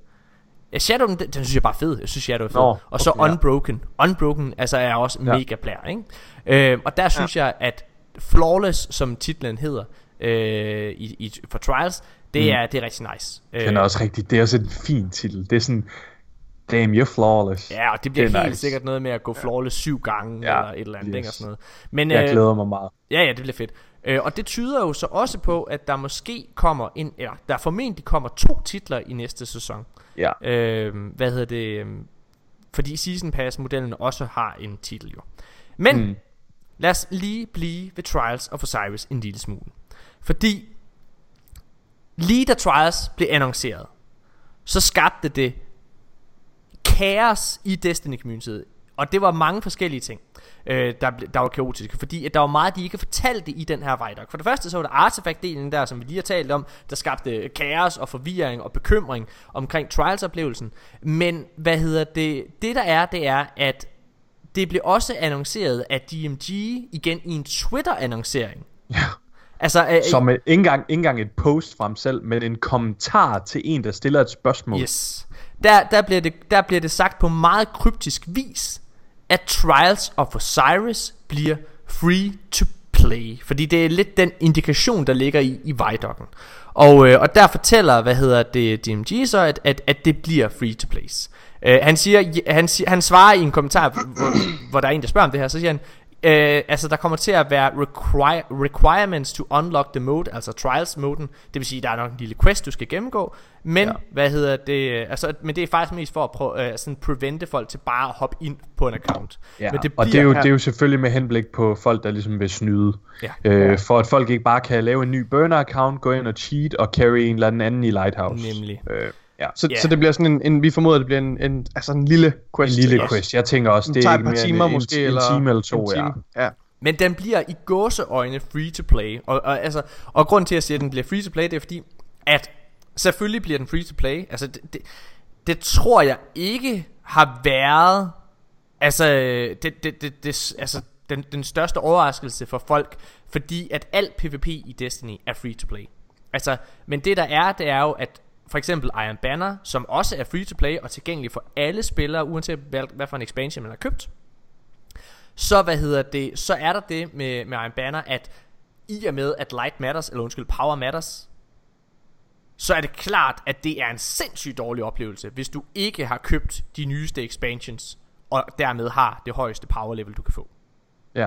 Ja, Shadow, den, den synes jeg bare er fed. Jeg synes Shadow er fed. Nå, okay, og så Unbroken. Ja. Unbroken altså er også ja. mega blær, ikke? Øh, og der synes ja. jeg, at Flawless, som titlen hedder, øh, i, i, for Trials, det, mm. er, det er rigtig nice. Den er også rigtig, det er også en fin titel. Det er sådan... Damn, you're flawless. Ja, og det bliver det helt nice. Sikkert noget med at gå flawless syv gange ja, eller et eller andet yes. og sådan noget. Men jeg øh, glæder mig meget. Ja, ja, det bliver fedt. Øh, og det tyder jo så også på, at der måske kommer en, ja, der formentlig kommer to titler i næste sæson. Ja. Øh, hvad hedder det? Fordi Season Pass-modellen også har en titel jo. Men mm. lad os lige blive ved Trials of Osiris en lille smule, fordi lige da Trials blev annonceret, så skabte det kaos i Destiny-communityet. Og det var mange forskellige ting øh, der, der var kaotiske, fordi at der var meget de ikke fortalte i den her Vidoc. For det første så var der artefaktdelen der, som vi lige har talt om, der skabte kaos og forvirring og bekymring omkring Trials-oplevelsen. Men hvad hedder det, det der er, det er at det blev også annonceret af D M G igen i en Twitter-annoncering. Ja. Altså, øh, som et, ikke, engang, ikke engang et post fra ham selv, men en kommentar til en, der stiller et spørgsmål. Yes. Der, der, bliver det, der bliver det sagt på meget kryptisk vis, at Trials of Osiris bliver free to play. Fordi det er lidt den indikation, der ligger i, i Vidocken. Og, øh, og der fortæller, hvad hedder det, D M G så, at, at, at det bliver free to play. Øh, han, siger, han, han svarer i en kommentar, hvor, hvor der er en, der spørger om det her, så siger han... Uh, altså der kommer til at være require, requirements to unlock the mode, altså trials moden. Det vil sige der er nok en lille quest du skal gennemgå, men ja. hvad hedder det? Altså men det er faktisk mest for at prøve, uh, sådan prevente folk til bare at hoppe ind på en account. Ja. Men det og det er jo her... det er jo selvfølgelig med henblik på folk der ligesom vil snyde, ja. uh, for at folk ikke bare kan lave en ny burner account, gå ind og cheat og carry en eller anden i Lighthouse. Nemlig. Uh. Ja. Så, yeah. så det bliver sådan en, en vi formoder det bliver en, en altså en lille quest. En lille quest. Jeg tænker også det er en, mere, timer en, måske, en, en time eller, eller to. En time. Ja. Men den bliver i gåseøjne free to play, og, og, altså, og grunden til at sige, at den bliver free to play, det er fordi, at selvfølgelig bliver den free to play. Altså det, det, det tror jeg ikke har været altså, det, det, det, det, altså den, den største overraskelse for folk, fordi at alt PvP i Destiny er free to play. Altså, men det der er, det er jo at for eksempel Iron Banner, som også er free to play og tilgængelig for alle spillere, uanset hvad, hvad for en expansion man har købt. Så hvad hedder det, så er der det med, med Iron Banner, at i og med at Light Matters, eller undskyld Power Matters, så er det klart, at det er en sindssygt dårlig oplevelse, hvis du ikke har købt de nyeste expansions, og dermed har det højeste power level du kan få. Ja.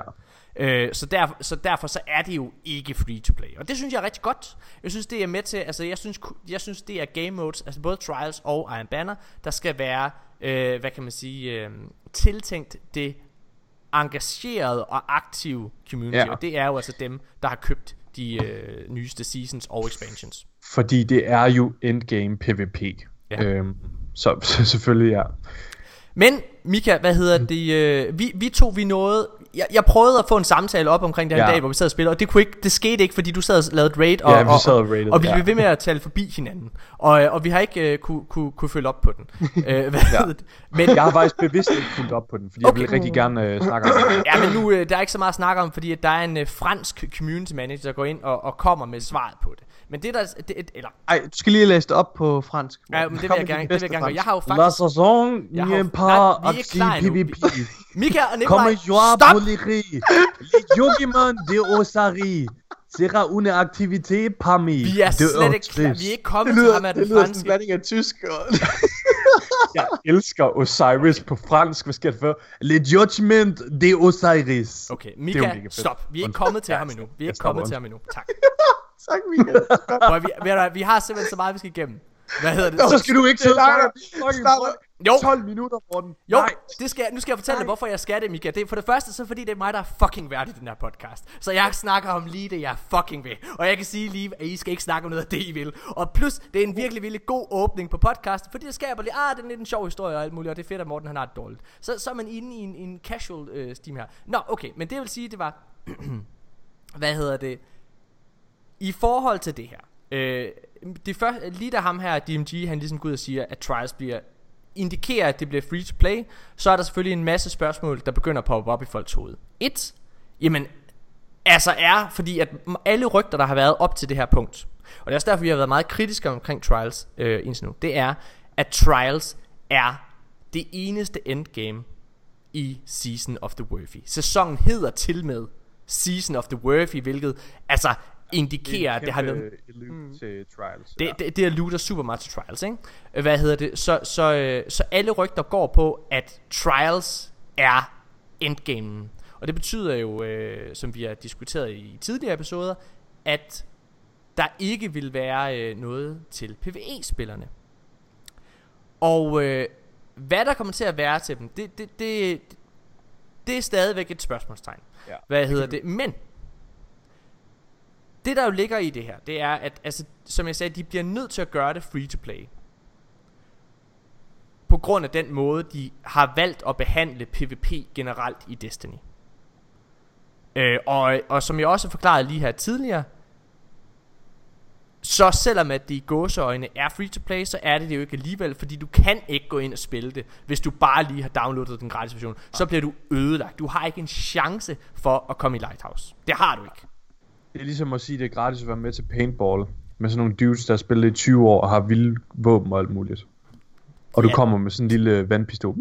Øh, så, derfor, så derfor så er det jo ikke free to play. Og det synes jeg er rigtig godt. Jeg synes det er med til, altså jeg synes, jeg synes det er game modes, altså både Trials og Iron Banner, der skal være, øh, hvad kan man sige, øh, tiltænkt det engagerede og aktive community, ja. Og det er jo altså dem, der har købt de øh, nyeste seasons og expansions. Fordi det er jo endgame PvP, ja. øhm, så, så selvfølgelig ja. Men Mika, hvad hedder det, øh, vi, vi to vi nåede, jeg, jeg prøvede at få en samtale op omkring det her ja. dag, hvor vi sad og spillede, og det, kunne ikke, det skete ikke, fordi du sad og lavede et raid, og, ja, vi, sad og, rated, og, og vi ja. blev ved med at tale forbi hinanden, og, og vi har ikke øh, kunne ku, ku følge op på den. øh, hvad ja. det? Men, jeg har faktisk bevidst ikke fulgt op på den, fordi okay. jeg vil rigtig gerne øh, snakke om det. Ja, men nu, øh, der er ikke så meget at snakke om, fordi at der er en øh, fransk community manager, der går ind og, og kommer med svaret på det. Men det der det, eller ej, du skal lige læse det op på fransk. Ja, men det vil jeg gerne. Det vil jeg gerne. Jeg har jo faktisk La saison n'empare at PvP. Mika og Nikolaj. Stop. L'jugement de Osiris. Sera une activité parmi. Vi er slet ikke vi er ikke kommet til ham med den franske. Det blanding af tysk og jeg elsker Osiris på fransk. Hvad sker der for? Le judgment de Osiris. Okay, Mika, stop. Vi er ikke kommet til ham endnu. Vi er ikke kommet til ham endnu. Tak. Tak, Mikael. Bro, vi, vi, vi har simpelthen så meget, vi skal igennem. Hvad hedder det? Nå, så skal du ikke sidde og tolv minutter for den. Jo, det skal, nu skal jeg fortælle dig, hvorfor jeg skal det, Mikael. Det er for det første, så fordi det er mig, der er fucking værd i den her podcast. Så jeg snakker om lige det, jeg fucking vil. Og jeg kan sige lige, at I skal ikke snakke om noget af det, I vil. Og plus, det er en virkelig, virkelig god åbning på podcasten, fordi det skaber lige, ah, det er lidt en sjov historie og alt muligt, og det er fedt, at Morten han har det dårligt. Så, så er man inde i en, en casual øh, steam her. Nå, okay, men det vil sige, det var... hvad hedder det? I forhold til det her, øh, det første, lige da ham her, D M G, han ligesom går ud og siger, at Trials bliver, indikerer, at det bliver free to play, så er der selvfølgelig en masse spørgsmål, der begynder at poppe op i folks hoved. Et, jamen, altså er, fordi at alle rygter, der har været op til det her punkt, og det er også derfor, vi har været meget kritiske omkring Trials øh, indtil nu, det er, at Trials er det eneste endgame i Season of the Worthy. Sæsonen hedder til med Season of the Worthy, hvilket, altså... indikerer at det har noget mm. til Trials. Ja. Det det, det alluder super meget til Trials, ikke? Hvad hedder det? Så så så alle rygter går på at Trials er endgamen. Og det betyder jo øh, som vi har diskuteret i tidligere episoder, at der ikke vil være øh, noget til PvE-spillerne. Og øh, hvad der kommer til at være til dem, det det det det er stadigvæk et spørgsmålstegn. Ja. Hvad hedder det? Men det der jo ligger i det her, det er at altså, som jeg sagde, de bliver nødt til at gøre det free to play på grund af den måde de har valgt at behandle PvP generelt i Destiny. øh, og, og som jeg også forklarede lige her tidligere, så selvom at det i gåseøjne er free to play, så er det det jo ikke alligevel, fordi du kan ikke gå ind og spille det, hvis du bare lige har downloadet den gratis version. Så bliver du ødelagt. Du har ikke en chance for at komme i Lighthouse. Det har du ikke. Det er ligesom at sige, at det er gratis at være med til paintball med sådan nogle dudes, der har spillet i tyve år og har vilde våben og alt muligt. Og ja. Du kommer med sådan en lille vandpistol.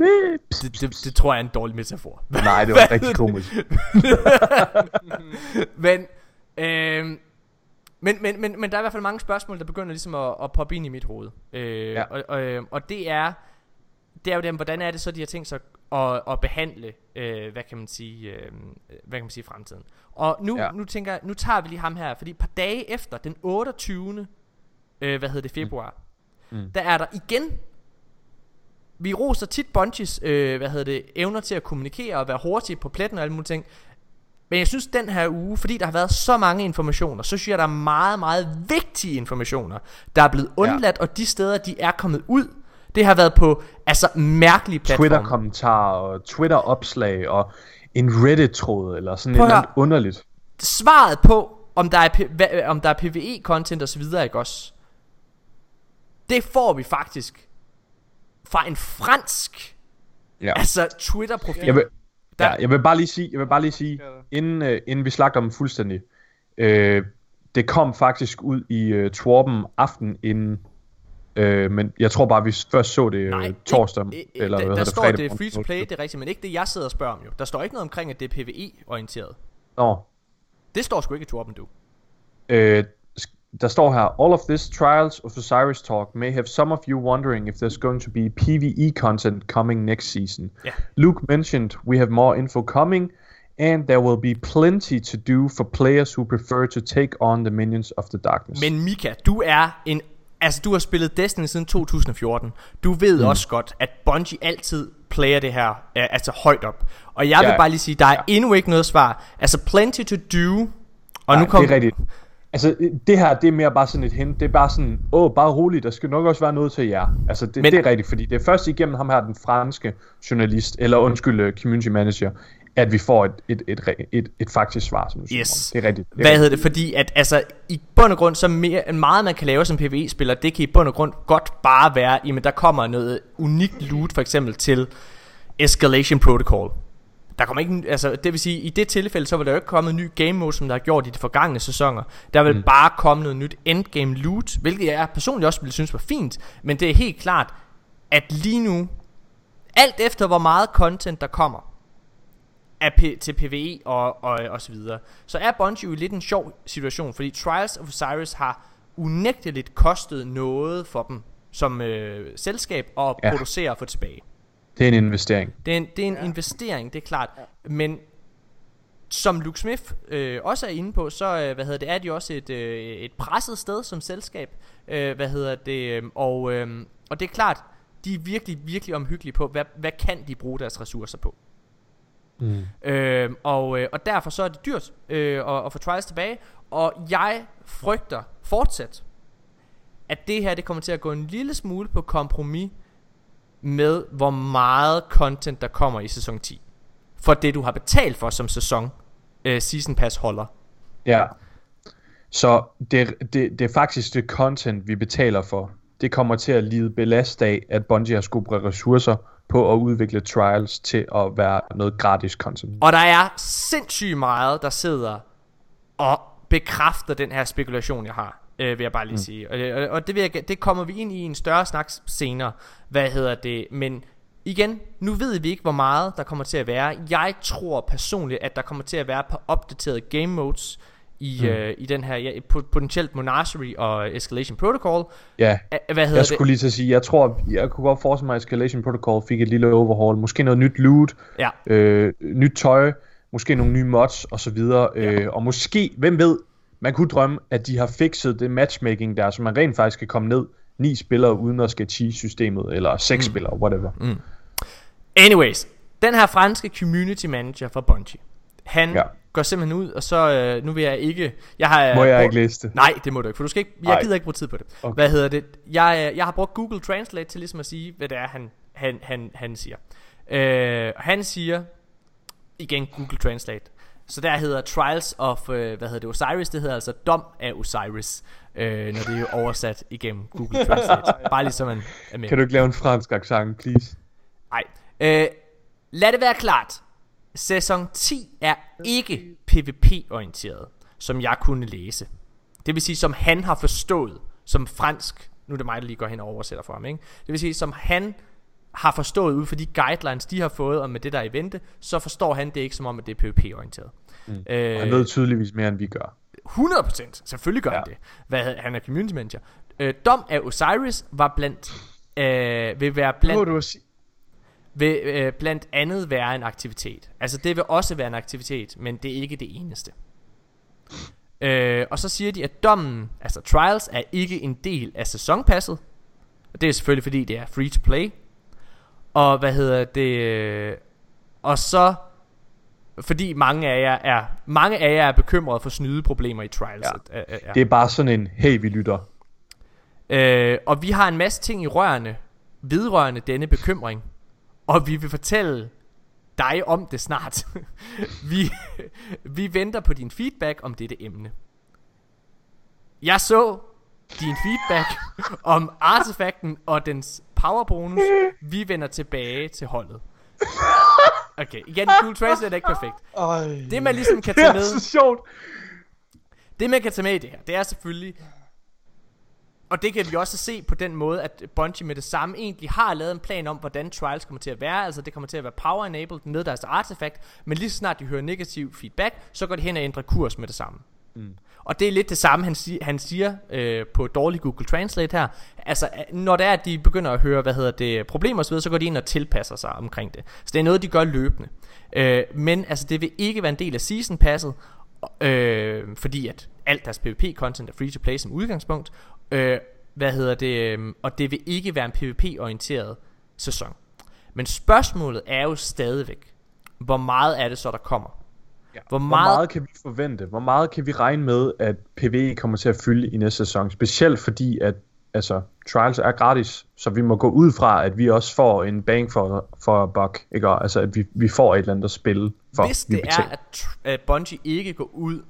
Det, det, det tror jeg er en dårlig metafor. Nej, det var rigtig komisk. men, øh, men, men, men, men der er i hvert fald mange spørgsmål, der begynder ligesom at, at poppe ind i mit hoved. Øh, ja. og, og, og det er, det er jo dem, hvordan er det så, de har tænkt sig at, at behandle, øh, hvad kan man sige, øh, hvad kan man sige, fremtiden. Og nu, ja. nu tænker jeg, nu tager vi lige ham her, fordi et par dage efter, den otteogtyvende Øh, hvad hedder det, februar, mm. der er der igen, vi roser tit Bungies, øh, hvad hedder det, evner til at kommunikere og være hurtige på pletten og alle mulige ting. Men jeg synes den her uge, fordi der har været så mange informationer, så synes jeg, der er meget, meget vigtige informationer, der er blevet undladt, ja. Og de steder, de er kommet ud, det har været på altså mærkelige platforme. Twitter-kommentarer og Twitter-opslag og en Reddit-tråd eller sådan noget underligt. Svaret på om der er p- om der er P V E content og så videre, ikke også? Det får vi faktisk fra en fransk ja. altså Twitter-profil. Jeg vil, ja, jeg vil bare lige sige, jeg vil bare lige sige, inden øh, inden vi slagter dem fuldstændig. Øh, det kom faktisk ud i øh, Torben aften inden. Øh, men jeg tror bare, vi først så det Nej, torsdag ikke, eller der, der, der står fredag, det er free to play, det er rigtigt, men ikke det jeg sidder og spørger om jo. Der står ikke noget omkring at det er P V E orienteret. Nå. Det står sgu ikke i Torben du. Øh, der står her: All of this Trials of Osiris talk may have some of you wondering if there's going to be P V E content coming next season. Yeah. Luke mentioned we have more info coming and there will be plenty to do for players who prefer to take on the minions of the darkness. Men Mika, du er en Altså du har spillet Destiny siden to tusind og fjorten. Du ved mm. også godt at Bungie altid player det her øh, altså højt op. Og jeg ja, vil bare lige sige, der er ja. endnu ikke noget svar. Altså plenty to do. Og Nej, nu kommer det er rigtigt. Altså det her, det er mere bare sådan et hint. Det er bare sådan, åh bare roligt, der skal nok også være noget til jer. Altså det, Men, det er rigtigt, fordi det er først igennem ham her, den franske journalist, eller undskyld community manager, at vi får et, et, et, et, et, et faktisk svar, som du yes. Det er rigtigt. Det er Hvad rigtigt. hedder det? Fordi at altså, i bund og grund, så mere, meget man kan lave som P V E-spiller, det kan i bund og grund godt bare være, jamen der kommer noget unikt loot, for eksempel til Escalation Protocol. Der kommer ikke, altså det vil sige, i det tilfælde, så vil der jo ikke komme en ny game mode, som der har gjort i de forgangne sæsoner. Der vil mm. bare komme noget nyt endgame loot, hvilket jeg personligt også ville synes var fint, men det er helt klart, at lige nu, alt efter hvor meget content der kommer, P- til P V E og, og, og så videre, så er Bungie jo lidt en sjov situation, fordi Trials of Osiris har unægteligt kostet noget for dem som øh, selskab og ja. producere og få tilbage. Det er en investering. Det er en, det er en ja. investering, det er klart. Ja. Men som Luke Smith øh, også er inde på, så øh, hvad hedder det, er de også et, øh, et presset sted som selskab. Øh, hvad hedder det? Øh, og, øh, og det er klart, de er virkelig, virkelig omhyggelige på, hvad, hvad kan de bruge deres ressourcer på? Mm. Øh, og, øh, og derfor så er det dyrt øh, at, at få Trials tilbage. Og jeg frygter fortsat at det her, det kommer til at gå en lille smule på kompromis med hvor meget content der kommer i sæson ti for det du har betalt for som sæson øh, season pass holder. Ja. Så det, det, det er faktisk det content vi betaler for. Det kommer til at lide belast af at Bungie har skudt ressourcer på at udvikle Trials til at være noget gratis content. Og der er sindssygt meget der sidder og bekræfter den her spekulation jeg har, øh, vil jeg bare lige mm. sige. Og, det, og det, vil jeg, det kommer vi ind i en større snak senere. Hvad hedder det? Men igen, nu ved vi ikke hvor meget der kommer til at være. Jeg tror personligt at der kommer til at være på opdaterede game modes i, mm. øh, i den her ja, potentielt Menagerie og Escalation Protocol. Ja. Hvad hedder jeg skulle det? lige til at sige, jeg tror, jeg kunne godt forestille mig, at Escalation Protocol fik et lille overhaul. Måske noget nyt loot, ja. øh, nyt tøj, måske nogle nye mods og så videre. Ja. Øh, og måske, hvem ved, man kunne drømme, at de har fikset det matchmaking der, så man rent faktisk kan komme ned ni spillere uden at skal cheese systemet eller seks mm. spillere, whatever. Mm. Anyways, den her franske community manager fra Bungie, han... Ja. Går simpelthen ud, og så, øh, nu vil jeg ikke... Jeg har, må jeg brugt, ikke læse det? Nej, det må du ikke, for du skal ikke... Jeg Ej. gider ikke bruge tid på det. Okay. Hvad hedder det? Jeg, jeg har brugt Google Translate til ligesom at sige, hvad det er, han, han, han, han siger. Øh, han siger... Igen, Google Translate. Så der hedder Trials of... Øh, hvad hedder det? Osiris, det hedder altså Dom af Osiris. Øh, når det er oversat igennem Google Translate. Bare ligesom man er med. Kan du ikke lave en fransk accent, please? Nej. Øh, lad det være klart. Sæson ti er ikke P V P-orienteret, som jeg kunne læse. Det vil sige, som han har forstået, som fransk... Nu er det mig, der lige går hen og oversætter for ham, ikke? Det vil sige, som han har forstået ud fra de guidelines, de har fået, og med det, der er i vente, så forstår han det ikke som om, at det er P V P-orienteret. Mm. Øh, han ved tydeligvis mere, end vi gør. hundrede procent Selvfølgelig gør ja. han det. Hvad, han er community manager. Øh, Dom af Osiris var blandt... Øh, vil være blandt... Hvor du at sige? Vil øh, blandt andet være en aktivitet. Altså det vil også være en aktivitet, men det er ikke det eneste. øh, Og så siger de at dommen, altså Trials, er ikke en del af sæsonpasset. Og det er selvfølgelig fordi det er free to play. Og hvad hedder det? Og så fordi mange af jer er Mange af jer er bekymrede for snydeproblemer i Trials. ja. Æ, ja. Det er bare sådan en hey vi lytter. øh, Og vi har en masse ting i rørene vedrørende denne bekymring, og vi vil fortælle dig om det snart. vi, vi venter på din feedback om dette emne. Jeg så din feedback om artefakten og dens powerbonus. Vi vender tilbage til holdet. Okay, igen, Google Translate er ikke perfekt. Øj, det man ligesom kan tage med, det er så sjovt. Det man kan tage med i det her, det er selvfølgelig, og det kan vi også se på den måde, at Bungie med det samme egentlig har lavet en plan om, hvordan Trials kommer til at være. Altså det kommer til at være power enabled med deres artefakt, men lige så snart de hører negativ feedback, så går de hen og ændrer kurs med det samme. Mm. Og det er lidt det samme han, si- han siger øh, på dårlig Google Translate her. Altså når det er at de begynder at høre, hvad hedder det, problemer og så videre, så går de ind og tilpasser sig omkring det. Så det er noget de gør løbende. øh, Men altså det vil ikke være en del af season passet, øh, fordi at alt deres PvP content er free to play som udgangspunkt. øh, Hvad hedder det øh, Og det vil ikke være en PvP orienteret sæson. Men spørgsmålet er jo stadigvæk, hvor meget er det så der kommer? Ja. Hvor, meget... Hvor meget kan vi forvente? Hvor meget kan vi regne med, at PvE kommer til at fylde i næste sæson? Specielt fordi, at altså, Trials er gratis, så vi må gå ud fra, at vi også får en bang for, for buck, ikke? Altså, at vi, vi får et eller andet at spille for. Hvis det er, at, tr- at Bungie ikke går ud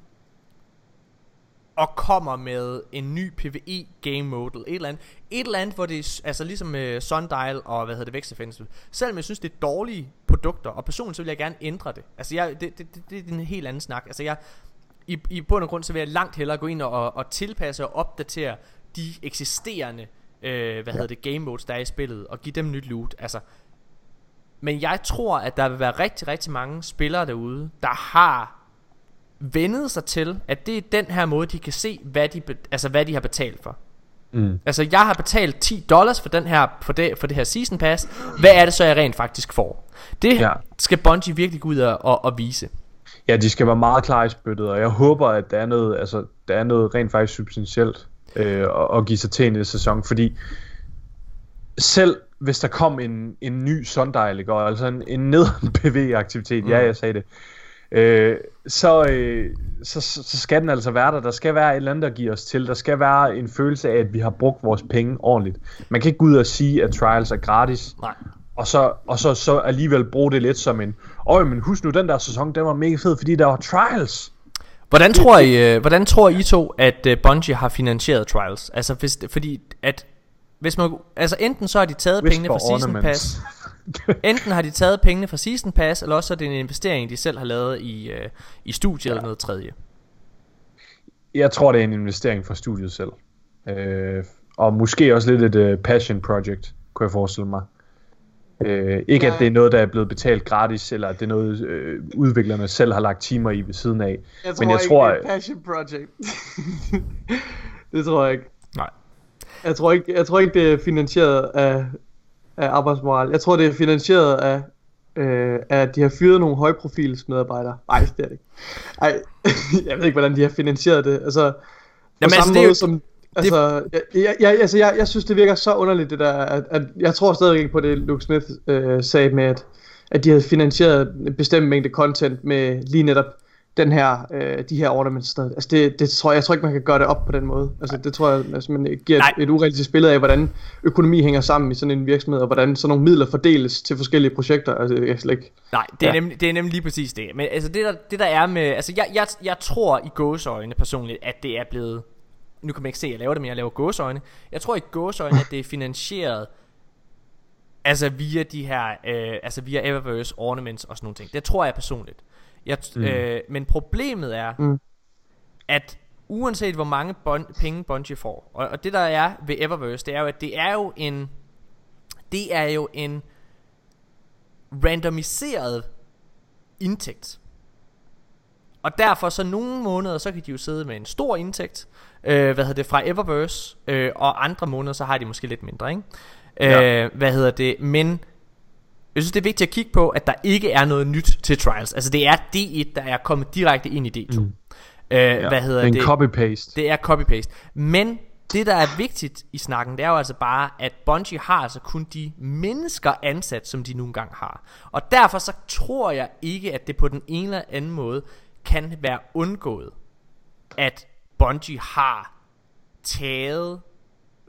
og kommer med en ny PvE game mode eller et eller andet, et eller andet hvor det altså ligesom med Sundial og hvad hedder det, vækstefændelse. Selvom jeg synes det er dårlige produkter og personligt, så vil jeg gerne ændre det. Altså jeg, det, det, det, det er en helt anden snak. Altså jeg i, i bund og grund så vil jeg langt hellere gå ind og, og tilpasse og opdatere de eksisterende øh, hvad hedder det, game modes der er i spillet og give dem nyt loot. Altså, men jeg tror at der vil være rigtig rigtig mange spillere derude der har vendede sig til, at det er den her måde de kan se, hvad de, be- altså, hvad de har betalt for. Mm. Altså jeg har betalt ti dollars for, den her, for, det, for det her season pass. Hvad er det så jeg rent faktisk får? Det ja. Skal Bungie virkelig gå ud og, og, og vise. Ja, de skal være meget klar i spyttet. Og jeg håber at der er noget, altså, der er noget rent faktisk substantielt øh, at, at give sig til en sæson. Fordi selv hvis der kom en, en ny Sundial, altså en, en nederen P V-aktivitet. Mm. Ja, jeg sagde det. Øh, så, øh, så, så skal den altså være der. Der skal være et eller andet der giver os til. Der skal være en følelse af at vi har brugt vores penge ordentligt. Man kan ikke gå ud og sige at Trials er gratis. Nej. Og, så, og så, så alligevel bruge det lidt som en Øj, men husk nu den der sæson, den var mega fed, fordi der var Trials. Hvordan tror I, hvordan tror I to at Bungie har finansieret Trials? Altså hvis, fordi at hvis man, altså enten så har de taget Whisper pengene fra Season Pass. Enten har de taget pengene fra Season Pass, eller også er det en investering de selv har lavet i, øh, i studiet, ja. Eller noget tredje. Jeg tror det er en investering fra studiet selv, øh, og måske også lidt et uh, passion project, kunne jeg forestille mig. øh, Ikke at det er noget der er blevet betalt gratis, eller at det er noget øh, udviklerne selv har lagt timer i ved siden af. Jeg tror, Men jeg ikke tror, det er et passion project. Det tror jeg ikke. Nej, Jeg tror ikke, jeg tror ikke det er finansieret af af arbejdsmoral. Jeg tror det er finansieret af øh, at de har fyret nogle højprofils medarbejdere. Nej, det er det ikke. Ej, jeg ved ikke hvordan de har finansieret det. Altså på Jamen, samme altså, måde det... som altså, det... jeg, jeg, altså jeg, jeg synes det virker så underligt det der. At, at jeg tror stadig ikke på det Luke Smith øh, sagde med at at de havde finansieret en bestemt mængde content med lige netop den her øh, de her ornaments. Altså det, det tror jeg, jeg tror ikke man kan gøre det op på den måde. Altså det tror jeg altså, man giver et, et urealistisk billede af hvordan økonomi hænger sammen i sådan en virksomhed og hvordan sådan nogle midler fordeles til forskellige projekter. Altså jeg slet ikke. Nej, det er ja. nemlig det er nemlig lige præcis det. Men altså det der det der er med altså jeg jeg jeg tror i gåseøjne personligt at det er blevet, nu kan man ikke se at jeg laver det, men jeg laver gåseøjne. Jeg tror i gåseøjne at det er finansieret altså via de her øh, altså via Eververse ornaments og sådan nogle ting. Det tror jeg personligt. Jeg, mm. øh, men problemet er mm. at uanset hvor mange bon, penge Bungie får og, og det der er ved Eververse, det er jo at det er jo en Det er jo en randomiseret indtægt. Og derfor så nogle måneder så kan de jo sidde med en stor indtægt øh, hvad hedder det, fra Eververse, øh, og andre måneder så har de måske lidt mindre, ikke? Øh, ja. Hvad hedder det Men jeg synes det er vigtigt at kigge på at der ikke er noget nyt til Trials. Altså det er D et der er kommet direkte ind i D to. mm. øh, ja, Hvad hedder det? Det er copy-paste. Det er copy-paste. Men det der er vigtigt i snakken, det er jo altså bare at Bungie har altså kun de mennesker ansat som de nu engang har. Og derfor så tror jeg ikke at det på den ene eller anden måde kan være undgået at Bungie har taget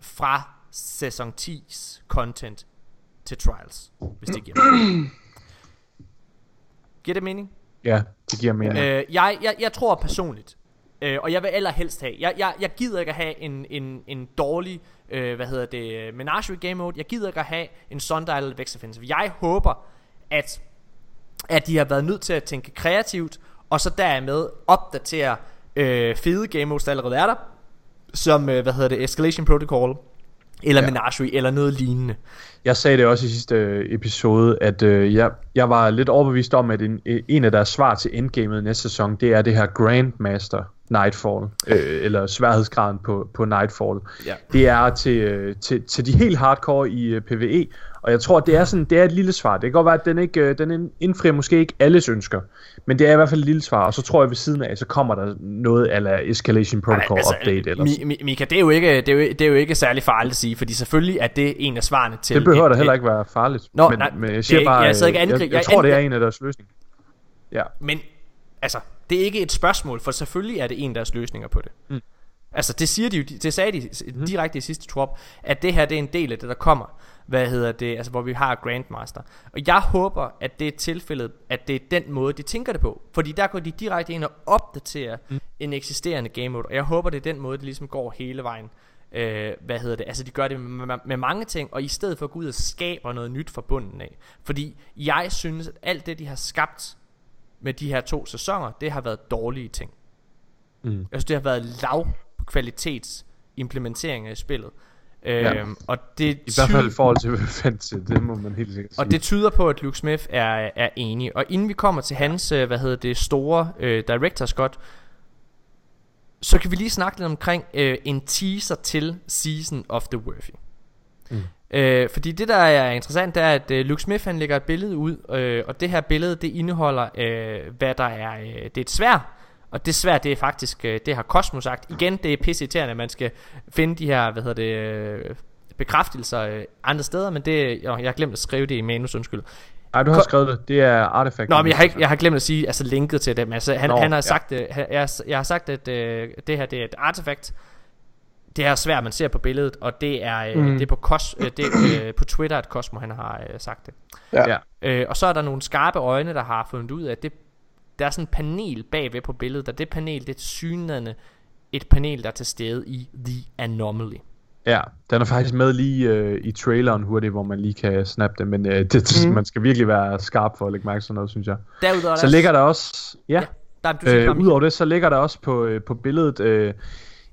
fra sæson ti's content til Trials, hvis det giver mig. Giver det mening? Ja, det giver mening. Øh, jeg, jeg, jeg tror personligt, øh, og jeg vil allerhelst have, jeg, jeg, jeg gider ikke at have en, en, en dårlig, øh, hvad hedder det, Menagerie game mode. Jeg gider ikke at have en Sundial eller Vækstoffensiv. Jeg håber, at, at de har været nødt til at tænke kreativt, og så dermed opdatere øh, fede game modes, der allerede er der, som, øh, hvad hedder det, Escalation Protocol, eller ja. Menagerie, eller noget lignende. Jeg sagde det også i sidste episode, at øh, jeg, jeg var lidt overbevist om, at en, en af deres svar til endgamet næste sæson, det er det her Grandmaster Nightfall, øh, eller sværhedsgraden på, på Nightfall. Ja. Det er til, øh, til, til de helt hardcore i øh, PvE, og jeg tror, det er sådan, det er et lille svar. Det kan godt være, at den, ikke, øh, den indfrier måske ikke alles ønsker, men det er i hvert fald et lille svar, og så tror jeg ved siden af, så kommer der noget a la Escalation Protocol altså, update. Eller Mi- Mi- Mika, det er, jo ikke, det, er jo, det er jo ikke særlig farligt at sige, fordi selvfølgelig er det en af svarene til... Det behøver et, da heller ikke være farligt, Nå, men, nej, men jeg siger bare, ikke, jeg, ikke jeg, jeg, jeg tror, det er en af deres løsninger. Ja. Men altså, det er ikke et spørgsmål, for selvfølgelig er det en af deres løsninger på det. Mm. Altså, det, siger de jo, det sagde de direkte i sidste trop, at det her det er en del af det, der kommer. Hvad hedder det, altså hvor vi har Grandmaster. Og jeg håber, at det er tilfældet, at det er den måde, de tænker det på. Fordi der går de direkte ind og opdaterer mm. en eksisterende game mode. Og jeg håber, det er den måde, det ligesom går hele vejen. Øh, hvad hedder det, altså de gør det med, med mange ting, og i stedet for at gå ud og skabe noget nyt fra bunden af. Fordi jeg synes, at alt det, de har skabt med de her to sæsoner, det har været dårlige ting. Mm. Jeg synes, det har været lav kvalitetsimplementeringer i spillet. Ja. Øhm, og det i tyder... hvert fald i forhold til fantasy, det må man helt sikkert sige. Og det tyder på, at Luke Smith er, er enig. Og inden vi kommer til hans, hvad hedder det, store øh, director's cut, så kan vi lige snakke lidt omkring øh, en teaser til Season of the Worthy. Mm. øh, Fordi det der er interessant, det er at øh, Luke Smith han lægger et billede ud, øh, og det her billede det indeholder øh, hvad der er, øh, det er et sværd. Og det svært, det er faktisk, det har Cosmo sagt. Igen, det er pisseirriterende, at man skal finde de her, hvad hedder det, bekræftelser andre steder, men det, jo, jeg har glemt at skrive det i manus, undskyld. Nej, du har Ko- skrevet det, det er artefakt. Nå, men jeg har, ikke, jeg har glemt at sige, altså linket til dem, altså han, Nå, han har ja. sagt, jeg, jeg har sagt, at øh, det her, det er et artefakt. Det her svært, man ser på billedet, og det er, øh, mm. det er på, Cos- øh, det, øh, på Twitter, at Cosmo, han har øh, sagt det. Ja. Ja. Øh, og så er der nogle skarpe øjne, der har fundet ud af, at det der er sådan et panel bagved på billedet, og det panel, det er tilsyneladende et panel, der er til stede i The Anomaly. Ja, den er faktisk med lige øh, i traileren hurtigt, hvor man lige kan snappe det, men øh, det, mm. man skal virkelig være skarp for at lægge mærke til sådan noget, synes jeg. Derudover så ligger der også, ja, ja der, øh, udover det, så ligger der også på, øh, på billedet øh,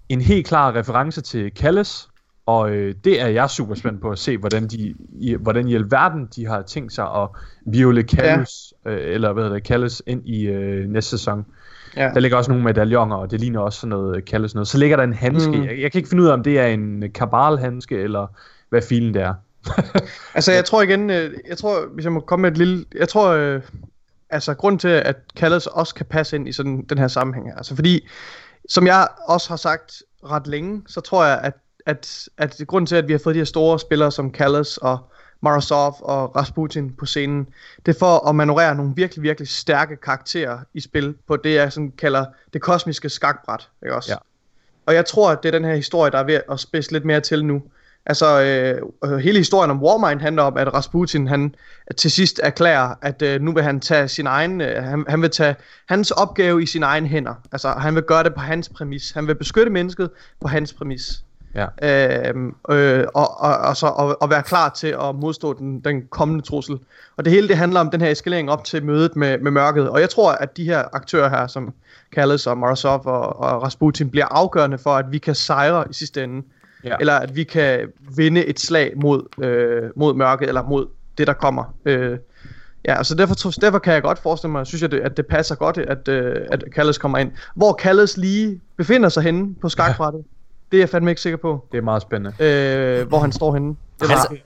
en helt klar reference til Calus, og øh, det er jeg super spændt på at se, hvordan de, i, hvordan i alverden de har tænkt sig at viole Calus, ja. øh, eller hvad hedder det, Calus ind i øh, næste sæson. Ja. Der ligger også nogle medaljoner, og det ligner også sådan noget Calus noget. Så ligger der en handske. Mm. Jeg, jeg kan ikke finde ud af, om det er en kabalhandske, eller hvad filen det er. Altså jeg tror igen, jeg tror, hvis jeg må komme med et lille, jeg tror, øh, altså grund til, at Calus også kan passe ind i sådan den her sammenhæng. Altså fordi, som jeg også har sagt ret længe, så tror jeg, at At, at grunden til, at vi har fået de her store spillere som Calus og Morozov og Rasputin på scenen, det er for at manøvrere nogle virkelig, virkelig stærke karakterer i spil på det, jeg sådan kalder det kosmiske skakbræt, ikke også? Ja. Og jeg tror, at det er den her historie, der er ved at spidse lidt mere til nu. Altså, øh, hele historien om Warmind handler om, at Rasputin, han til sidst erklærer, at øh, nu vil han tage sin egen, øh, han, han vil tage hans opgave i sine egne hænder. Altså, han vil gøre det på hans præmis. Han vil beskytte mennesket på hans præmis. Ja. Øhm, øh, og, og, og, så, og, og være klar til at modstå den, den kommende trussel. Og det hele det handler om den her eskalering op til mødet med, med mørket. Og jeg tror at de her aktører her som Calus og Morozov og, og Rasputin bliver afgørende for at vi kan sejre i sidste ende, ja. Eller at vi kan vinde et slag mod, øh, mod mørket eller mod det der kommer. øh, Ja, så altså derfor, derfor kan jeg godt forestille mig, synes jeg, at det passer godt at, at Calus kommer ind. Hvor Calus lige befinder sig henne på skakbrættet, ja. Det er jeg fandme ikke sikker på. Det er meget spændende. Øh, hvor han står henne. Det var altså,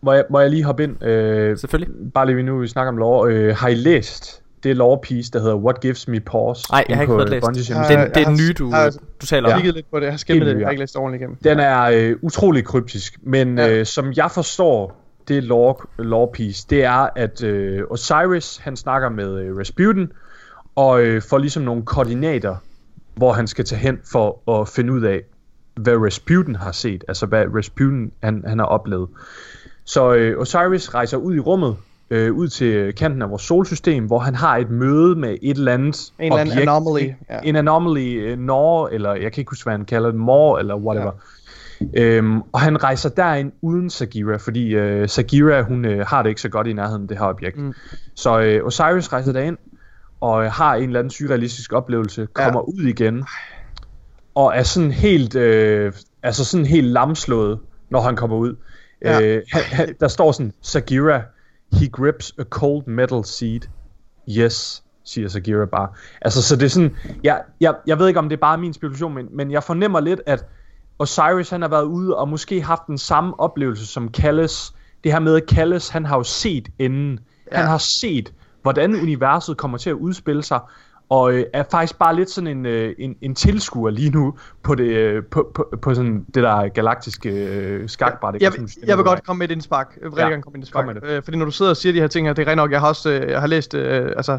må, jeg, må jeg lige hoppe ind? Øh, Selvfølgelig. Bare lige nu, vi snakker om lore. Øh, har I læst det lore-piece, der hedder What Gives Me Pause? Nej, jeg har ikke fået læst. Det, det, det er den nye, du, har, du taler om. Jeg har kigget lidt på det. Jeg har skimmet det. Jeg har ikke læst det ordentligt igennem. Den er øh, utrolig kryptisk. Men ja. øh, som jeg forstår det lore-piece, det er, at øh, Osiris han snakker med øh, Rasputin og øh, får ligesom nogle koordinater, hvor han skal tage hen for at finde ud af, hvad Rasputin har set, altså hvad Rasputin han, han har oplevet. Så øh, Osiris rejser ud i rummet øh, ud til kanten af vores solsystem, hvor han har et møde med et eller andet en objekt. En anomaly. Ja. En anomaly, uh, nor, eller jeg kan ikke huske, hvad han kalder det, more, eller whatever. Ja. Øhm, og han rejser derind uden Sagira, fordi øh, Sagira, hun øh, har det ikke så godt i nærheden af det her objekt. Mm. Så øh, Osiris rejser derind, og øh, har en eller anden surrealistisk oplevelse, kommer ja. ud igen, og er sådan helt, øh, altså sådan helt lamslået, når han kommer ud. Ja. Øh, han, han, der står sådan, Sagira, he grips a cold metal seed. Yes, siger Sagira bare. Altså, så det er sådan, jeg, jeg, jeg ved ikke, om det er bare min spekulation, men, men jeg fornemmer lidt, at Osiris, han har været ude og måske haft den samme oplevelse som Calus. Det her med, at Calus, han har jo set enden. Ja. Han har set, hvordan universet kommer til at udspille sig, og øh, er faktisk bare lidt sådan en, øh, en, en tilskuer lige nu på det, øh, på, på, på sådan det der galaktiske øh, skakbræt. Jeg, jeg, jeg vil godt komme med et indspark. Jeg vil ja, gerne komme med et indspark. Kom med øh, fordi når du sidder og siger de her ting her, det er rent nok, jeg har også øh, jeg har læst øh, altså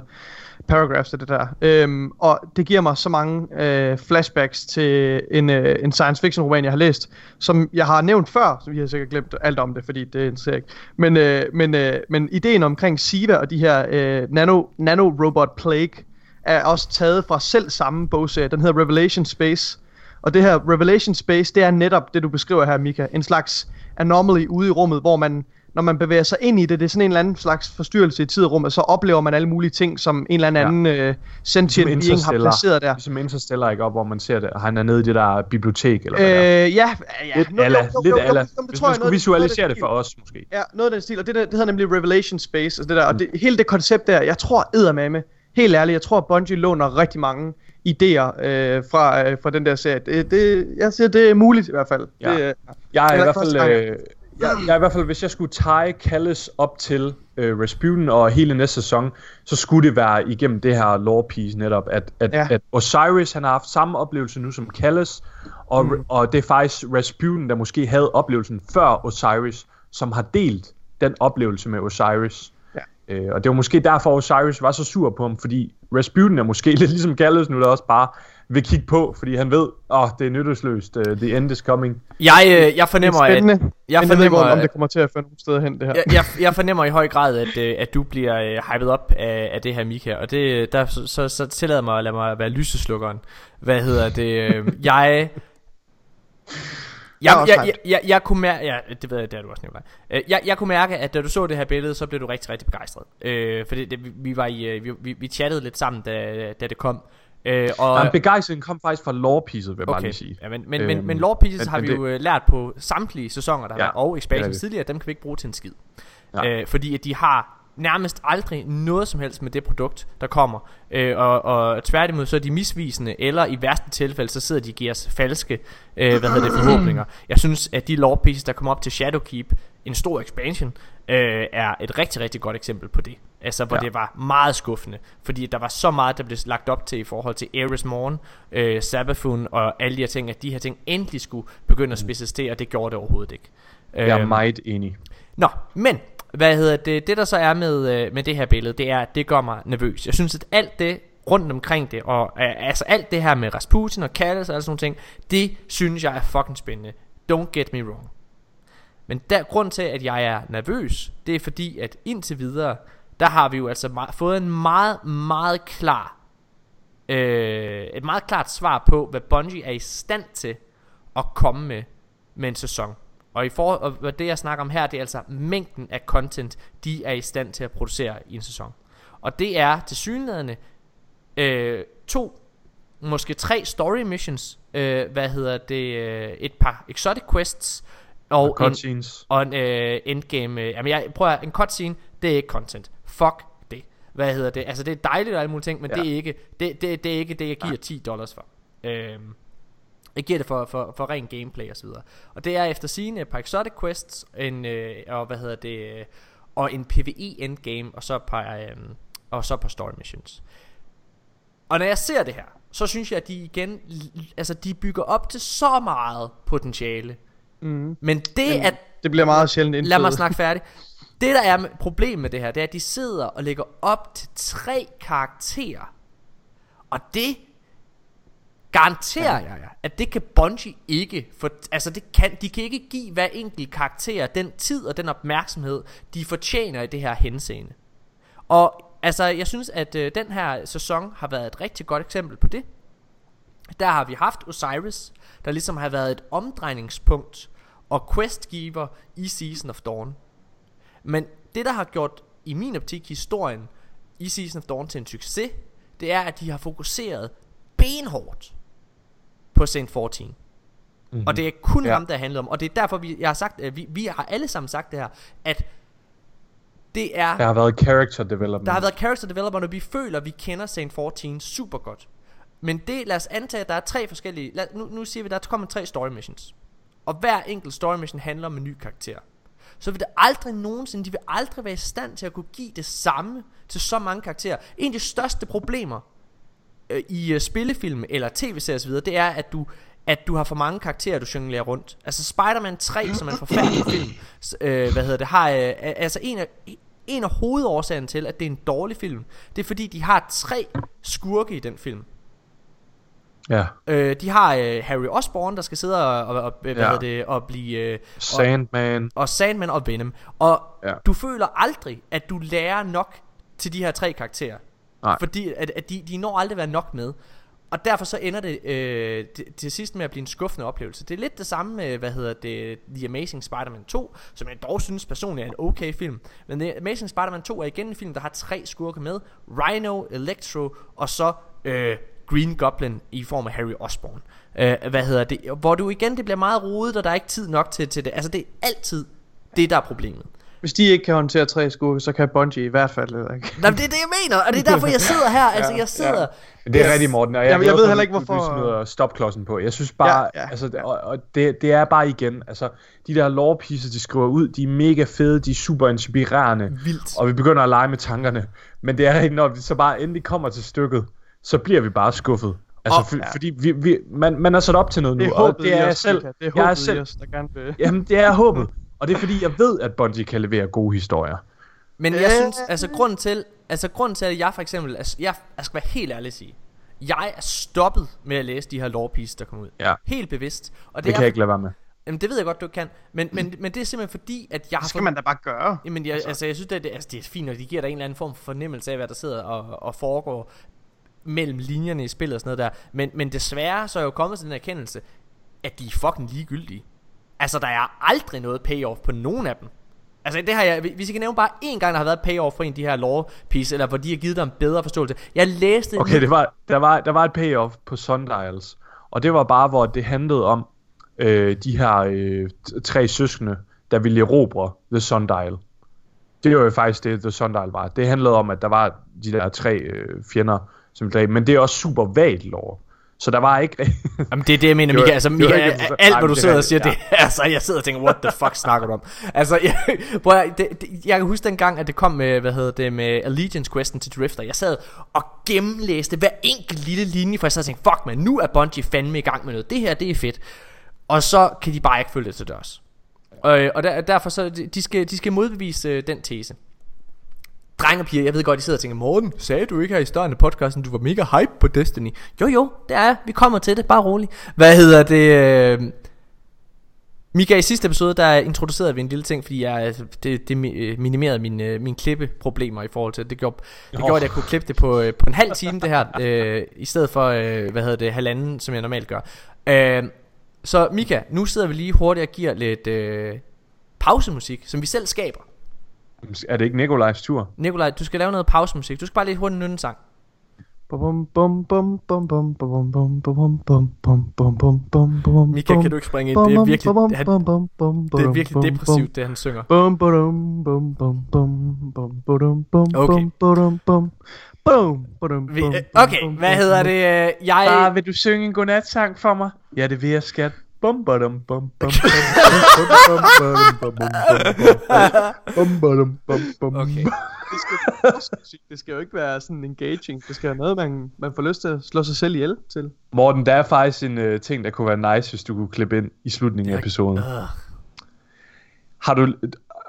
paragraphs af det der. Øhm, og det giver mig så mange øh, flashbacks til en, øh, en science fiction roman, jeg har læst, som jeg har nævnt før, så vi har sikkert glemt alt om det, fordi det interesserer ikke. Men, øh, men, øh, men ideen omkring SIVA og de her øh, nano, nanorobot plague, er også taget fra selv samme bogserie. Den hedder Revelation Space. Og det her Revelation Space, det er netop det, du beskriver her, Mika. En slags anomaly ude i rummet, hvor man, når man bevæger sig ind i det, det er sådan en eller anden slags forstyrrelse i tid og rum, og så oplever man alle mulige ting, som en eller anden ja. øh, sentient being har placeret der. Som Interstellar, ikke op, hvor man ser det, han er nede i det der bibliotek, eller hvad øh, der. Ja, ja. Lidt ala, lidt ala. Hvis man skulle visualisere det for os, måske. Ja, noget af den stil, og det, der, det hedder nemlig Revelation Space, og, det der, og det, hele det koncept der, jeg tror eddermame, helt ærligt, jeg tror, at Bungie låner rigtig mange idéer øh, fra, øh, fra den der serie. Det, det, jeg siger, det er muligt i hvert fald. Ja. Det, øh, jeg, er i hvert fald øh, jeg, jeg er i hvert fald, hvis jeg skulle tage Calus op til øh, Rasputin og hele næste sæson, så skulle det være igennem det her lore-piece netop, at, at, ja. at Osiris han har haft samme oplevelse nu som Calus, og, mm. og det er faktisk Rasputin, der måske havde oplevelsen før Osiris, som har delt den oplevelse med Osiris. Øh, og det var måske derfor, Osiris var så sur på ham, fordi Rasputin er måske lidt ligesom Calus nu, der også bare vil kigge på, fordi han ved, åh, oh, det er nyttesløst, uh, the end is coming. Jeg, øh, jeg fornemmer, at... Spændende, jeg men fornemmer, jeg ved, om det kommer til at føre nogle steder hen, det her. Jeg, jeg, jeg fornemmer i høj grad, at, at du bliver hyped op af, af det her, Mika, og det, der, så, så, så tillader mig at lade mig være lyseslukkeren. Hvad hedder det? Jeg... Jeg, jeg, jeg, jeg, jeg kunne mærke, ja, det ved jeg, det er du også Nikolaj. Jeg, jeg kunne mærke, at da du så det her billede, så blev du rigtig, rigtig begejstret. Øh, for det, det, vi var i, vi, vi, vi chattede lidt sammen, da, da det kom. Øh, og ja, begejstringen kom faktisk fra lore-piecet, vil jeg okay. bare lige sige. Ja, men men, øhm, men, men lore-piecet har vi det... jo lært på samtlige sæsoner, der ja, har været, og expansion tidligere, dem kan vi ikke bruge til en skid. Ja. Øh, fordi at de har nærmest aldrig noget som helst med det produkt, der kommer. Øh, og, og tværtimod, så er de misvisende, eller i værste tilfælde, så sidder de og giver os falske øh, hvad hedder det, forhåbninger. Jeg synes, at de lore pieces, der kommer op til Shadowkeep, en stor expansion, øh, er et rigtig, rigtig godt eksempel på det. Altså, hvor ja. det var meget skuffende, fordi der var så meget, der blev lagt op til i forhold til Ares Morn, øh, Sabafun og alle de her ting, at de her ting endelig skulle begynde at spidses til, og det gjorde det overhovedet ikke. Øh, Jeg er meget enig. Nå, men... Hvad hedder det? Det der så er med, med det her billede, det er, at det gør mig nervøs. Jeg synes, at alt det rundt omkring det, og øh, altså alt det her med Rasputin og Calus og alle sådan nogle ting, det synes jeg er fucking spændende. Don't get me wrong. Men der, grund til, at jeg er nervøs, det er fordi, at indtil videre, der har vi jo altså meget, fået en meget, meget klar, øh, et meget klart svar på, hvad Bungie er i stand til at komme med med en sæson. Og, i for, og det jeg snakker om her, det er altså mængden af content, de er i stand til at producere i en sæson. Og det er tilsyneladende øh, to, måske tre story missions, øh, hvad hedder det, øh, et par exotic quests, og, og en, og en øh, endgame, øh, jamen jeg prøver, en cutscene, det er ikke content, fuck det, hvad hedder det, altså det er dejligt og alle mulige ting, men ja. det, er ikke, det, det, det er ikke det, jeg giver ti dollars for. Øh, Jeg giver det for, for, for ren gameplay og så videre. Og det er efter sigende et par exotic quests, en, øh, og hvad hedder det, øh, og en PvE endgame, og så par øh, og så par story missions. Og når jeg ser det her, så synes jeg, at de igen, altså de bygger op til så meget potentiale. Mm. Men det Jamen, at det bliver meget sjældent indfødt. Lad mig snakke færdig. Det der er med, problem med det her, det er, at de sidder og lægger op til tre karakterer, og det Garanterer ja, ja, ja. At det kan Bungie ikke for, altså det kan, de kan ikke give hver enkelt karakter den tid og den opmærksomhed de fortjener i det her henseende. Og altså jeg synes at øh, den her sæson har været et rigtig godt eksempel på det. Der har vi haft Osiris, der ligesom har været et omdrejningspunkt og questgiver i Season of Dawn. Men det der har gjort i min optik historien i Season of Dawn til en succes, det er at de har fokuseret benhårdt på Saint fourteen. Mm-hmm. Og det er kun ja. ham der handler om. Og det er derfor vi, jeg har sagt, vi, vi har alle sammen sagt det her, at det er, der har været character development. Der har været character development, og vi føler vi kender Saint fourteen super godt. Men det, lad os antage at der er tre forskellige, lad, nu, nu siger vi der kommer tre story missions, og hver enkelt story mission handler om en ny karakter. Så vil det aldrig nogensinde, de vil aldrig være i stand til at kunne give det samme til så mange karakterer. En af de største problemer øh, i øh, spillefilm eller tv-serier osv., det er at du, at du har for mange karakterer du jonglerer rundt. Altså Spider-Man tre, som er en forfærdelig film, øh, hvad hedder det, har øh, altså en af, en af hovedårsagerne til at det er en dårlig film, det er fordi de har tre skurke i den film. Ja. Øh, de har øh, Harry Osborn, der skal sidde og, og, og hvad ja. hedder det, og blive øh, Sandman og, og Sandman og Venom. Og ja. du føler aldrig at du lærer nok til de her tre karakterer. Nej. Fordi at, at de, de når aldrig være nok med. Og derfor så ender det øh, det, til sidst med at blive en skuffende oplevelse. Det er lidt det samme med, hvad hedder det, The Amazing Spider-Man to, som jeg dog synes personligt er en okay film. Men The Amazing Spider-Man to er igen en film der har tre skurke med: Rhino, Electro og så øh, Green Goblin i form af Harry Osborn. Uh, hvad hedder det? Hvor du igen, det bliver meget rodet, og der er ikke tid nok til, til det. Altså det er altid det der er problemet. Hvis de ikke kan håndtere tre skurke, så kan Bungie i hvert fald ikke. Nej, det er det jeg mener, og det er derfor jeg sidder her. Altså ja, jeg sidder ja. Det er yes. rigtig Morten, og jeg, Jamen, jeg, jeg ved heller ikke hvorfor du smider stopklodsen på. Jeg synes bare ja, ja. altså, og, og det, det er bare igen, altså de der lore-pieces de skriver ud, de er mega fede, de er super inspirerende. Vildt. Og vi begynder at lege med tankerne. Men det er ikke, når vi så bare endelig kommer til stykket, så bliver vi bare skuffet. Altså oh, for, ja. fordi vi, vi man man er sat op til noget nu, og det er jeg selv. Det er håbet i os, der gerne vil. Jamen det er håbet. Og det er fordi jeg ved at Bungie kan levere gode historier. Men jeg synes altså grunden til, altså grunden til at jeg for eksempel, altså jeg, jeg skal være helt ærlig at sige, jeg er stoppet med at læse de her lore pieces der kommer ud. Ja. Helt bevidst. Og det, det er, kan jeg ikke lade være med. Jamen det ved jeg godt du kan, men men men det er simpelthen fordi at jeg har. Det skal for... man da bare gøre. Jamen jeg, altså. altså jeg synes det, altså, det er fint, at de giver dig en eller anden form for fornemmelse af hvad der sidder og, og foregår mellem linjerne i spillet og sådan noget der. Men, men desværre så er jeg jo kommet til den erkendelse, at de er fucking ligegyldige. Altså der er aldrig noget payoff på nogen af dem. Altså det har jeg, hvis jeg kan nævne bare en gang der har været payoff for en af de her lore piece, eller hvor de har givet dig en bedre forståelse. Jeg læste Okay, det var, der, var, der var et payoff på Sundials, og det var bare hvor det handlede om øh, de her øh, tre søskende der ville erobre The Sundial. Det var jo faktisk det The Sundial var. Det handlede om at der var de der tre øh, fjender, men det er også super vagt lore. Så der var ikke. Jamen det er det jeg mener, Mika. Altså Mika, alt hvad du sidder og siger det, ja. Altså jeg sidder og tænker, what the fuck snakker du om? Altså jeg, prøv at, det, det, jeg kan huske den gang at det kom med, hvad hedder det, med Allegiance questen til Drifter. Jeg sad og gennemlæste hver enkelt lille linje, for jeg sad og tænkte, fuck man, nu er Bungie fandme i gang med noget. Det her, det er fedt. Og så kan de bare ikke følge det til dørs. Og, og der, derfor så de skal, de skal modbevise den tese. Drenge og piger, jeg ved godt, I sidder og tænker, Morten, sagde du ikke her i starten af podcasten, du var mega hype på Destiny? Jo jo, det er, vi kommer til det, bare roligt. Hvad hedder det? Mika, i sidste episode, der introducerede vi en lille ting, fordi jeg, det, det minimerede mine, mine klippeproblemer i forhold til det. Det gjorde, det gjorde at jeg kunne klippe det på, på en halv time, det her, øh, i stedet for, øh, hvad hedder det, halvanden, som jeg normalt gør. Øh, så Mika, nu sidder vi lige hurtigt og giver lidt øh, pausemusik, som vi selv skaber. Er det ikke Nikolajs tur? Nikolaj, du skal lave noget pausemusik. Du skal bare lige hurtigt nynne en sang. Mika, kan du ikke springe ind? Det er virkelig, han, det er virkelig depressivt, det han synger. Okay, okay, hvad hedder det? Jeg... Bare, vil du synge en godnatsang for mig? Ja, det vil jeg, skat. Bum bum bum bum bum bum. Okay. Det skal, det skal jo ikke være sådan engaging. Det skal være noget man, man får lyst til at slå sig selv ihjel til. Morten, der er faktisk en uh, ting der kunne være nice hvis du kunne klippe ind i slutningen af episoden. Har du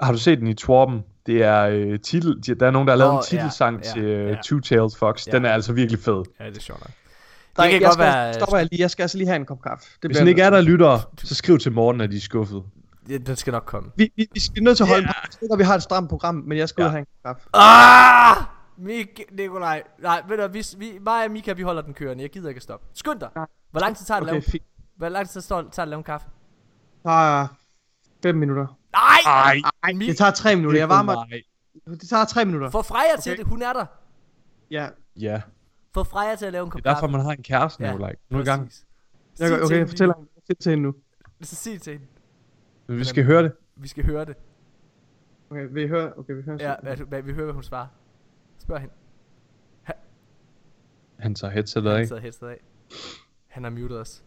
har du set den i Torben? Det er uh, titel, der er nogen der har lavet oh, en titelsang yeah, yeah, til uh, yeah. Two Tailed Fox. Yeah. Den er altså virkelig fed. Ja, det er sjovt. Dreng, det kan jeg godt skal, være... stopper jeg lige. Jeg skal altså lige have en kop kaffe. Det Hvis den ikke er der lytter, så skriv til Morten, at de er skuffet. Ja, den skal nok komme. Vi, vi, vi skal nødt til at holde yeah. en vi har et stramt program, men jeg skal ja. have en kop kaffe. Ah! Mik, Nikolaj. Nej, ved du, vi, vi, mig og Mika, vi holder den kørende. Jeg gider ikke at stoppe. Skynd dig. Hvor lang tid tager det okay, at lave? Hvor lang tid tager det at lave en kaffe? Ah, uh, fem minutter. Nej! Nej, det tager tre minutter. Jeg varmer. Det tager tre minutter. Få Freja okay. til det. Hun er der. Ja. Ja. Få Freja til at lave en kop kaffe. Det er derfor man har en kæreste nu, like. Nu er i gang. Jeg går, okay, fortæller hende. Sig til hende nu. Så sig til hende. Men vi skal høre det. Vi skal høre det. Okay, vi hører. Okay, vi hører. Ja, hvad, vi hører hvad hun svarer. Spørg hende. Ha. Han tager headsetet af. Han tager headsetet af. Han har muted os.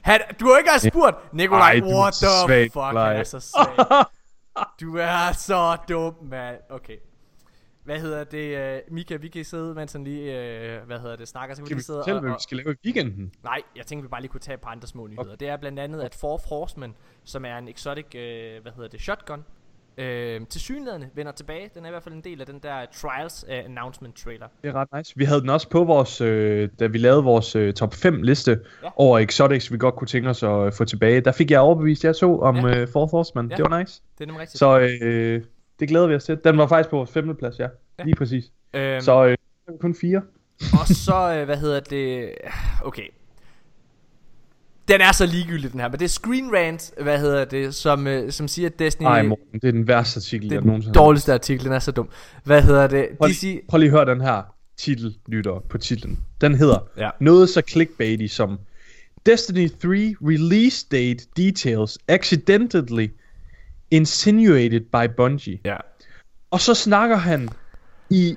Han, du har ikke engang spurgt, Nikolaj, what the svag, fuck, nej. Han er så svag. Du er så dum, mand. Okay. Hvad hedder det, uh, Mika, vi kan sidde, mens han lige, uh, hvad hedder det, snakker. Så kan vi sidde fortælle, og, hvad vi skal lave i weekenden? Nej, jeg tænkte, vi bare lige kunne tage et par andre små nyheder. Okay. Det er blandt andet, at Four Horsemen, som er en exotic, uh, hvad hedder det, shotgun, uh, tilsyneladende vender tilbage. Den er i hvert fald en del af den der Trials uh, announcement trailer. Det er ret nice. Vi havde den også på vores, øh, da vi lavede vores øh, top fem liste ja. over exotics, vi godt kunne tænke os at få tilbage. Der fik jeg overbevist, jeg så om ja. uh, Four Horsemen. Ja. Det var nice. Det er nemlig rigtigt. Så, øh, det glæder vi os til. Den var faktisk på vores femte plads, ja. ja. Lige præcis. Øhm. Så øh, kun fire. Og så, øh, hvad hedder det... Okay. Den er så ligegyldig, den her. Men det er Screen Rant, hvad hedder det, som, øh, som siger, at Destiny... Nej, Morten, det er den værste artikel, jeg nogensinde har. Det er den dårligste artikel, den er så dum. Hvad hedder det? Prøv, de sig... prøv lige at høre den her titel, lytter på titlen. Den hedder ja. noget så clickbaity som... Destiny three Release Date Details Accidentally... Insinuated by Bungie. Ja. Og så snakker han i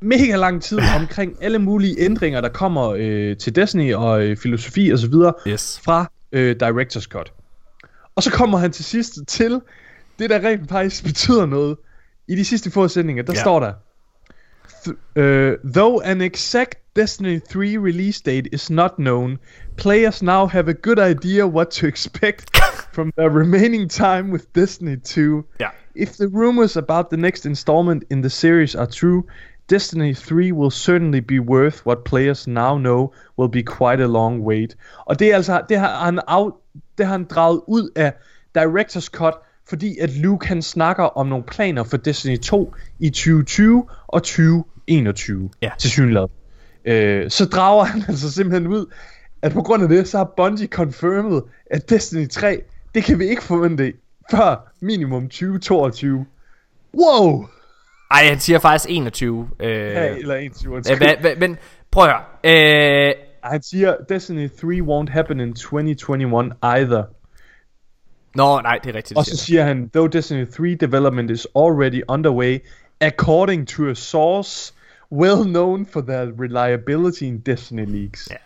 mega lang tid omkring alle mulige ændringer, der kommer øh, til Destiny og øh, filosofi og så videre yes. fra øh, Director's Cut. Og så kommer han til sidst til det, der rent faktisk betyder noget. I de sidste få sætninger, der ja. står der th- uh, Though an exact Destiny three release date is not known, players now have a good idea what to expect from the remaining time with Destiny two. Yeah. If the rumors about the next installment in the series are true, Destiny three will certainly be worth what players now know will be quite a long wait. Og det er altså, det har han, af, det har han draget ud af Director's Cut, fordi at Luke han snakker om nogle planer for Destiny to i tyve tyve og tyve enogtyve yeah. til synligheden. Øh, så drager han altså simpelthen ud, at på grund af det, så har Bungie confirmed, at Destiny tre, det kan vi ikke forvente før minimum tyve toogtyve. Wow! Ej, han siger faktisk enogtyve. Øh... Ja, eller enogtyve. Æh, hva, hva, men prøv at høre. Æh... Han siger, Destiny tre won't happen in tyve enogtyve either. Nå, nej, det er rigtigt. Og så siger han, though Destiny three development is already underway, according to a source... well known for their reliability in Destiny leaks. Ja.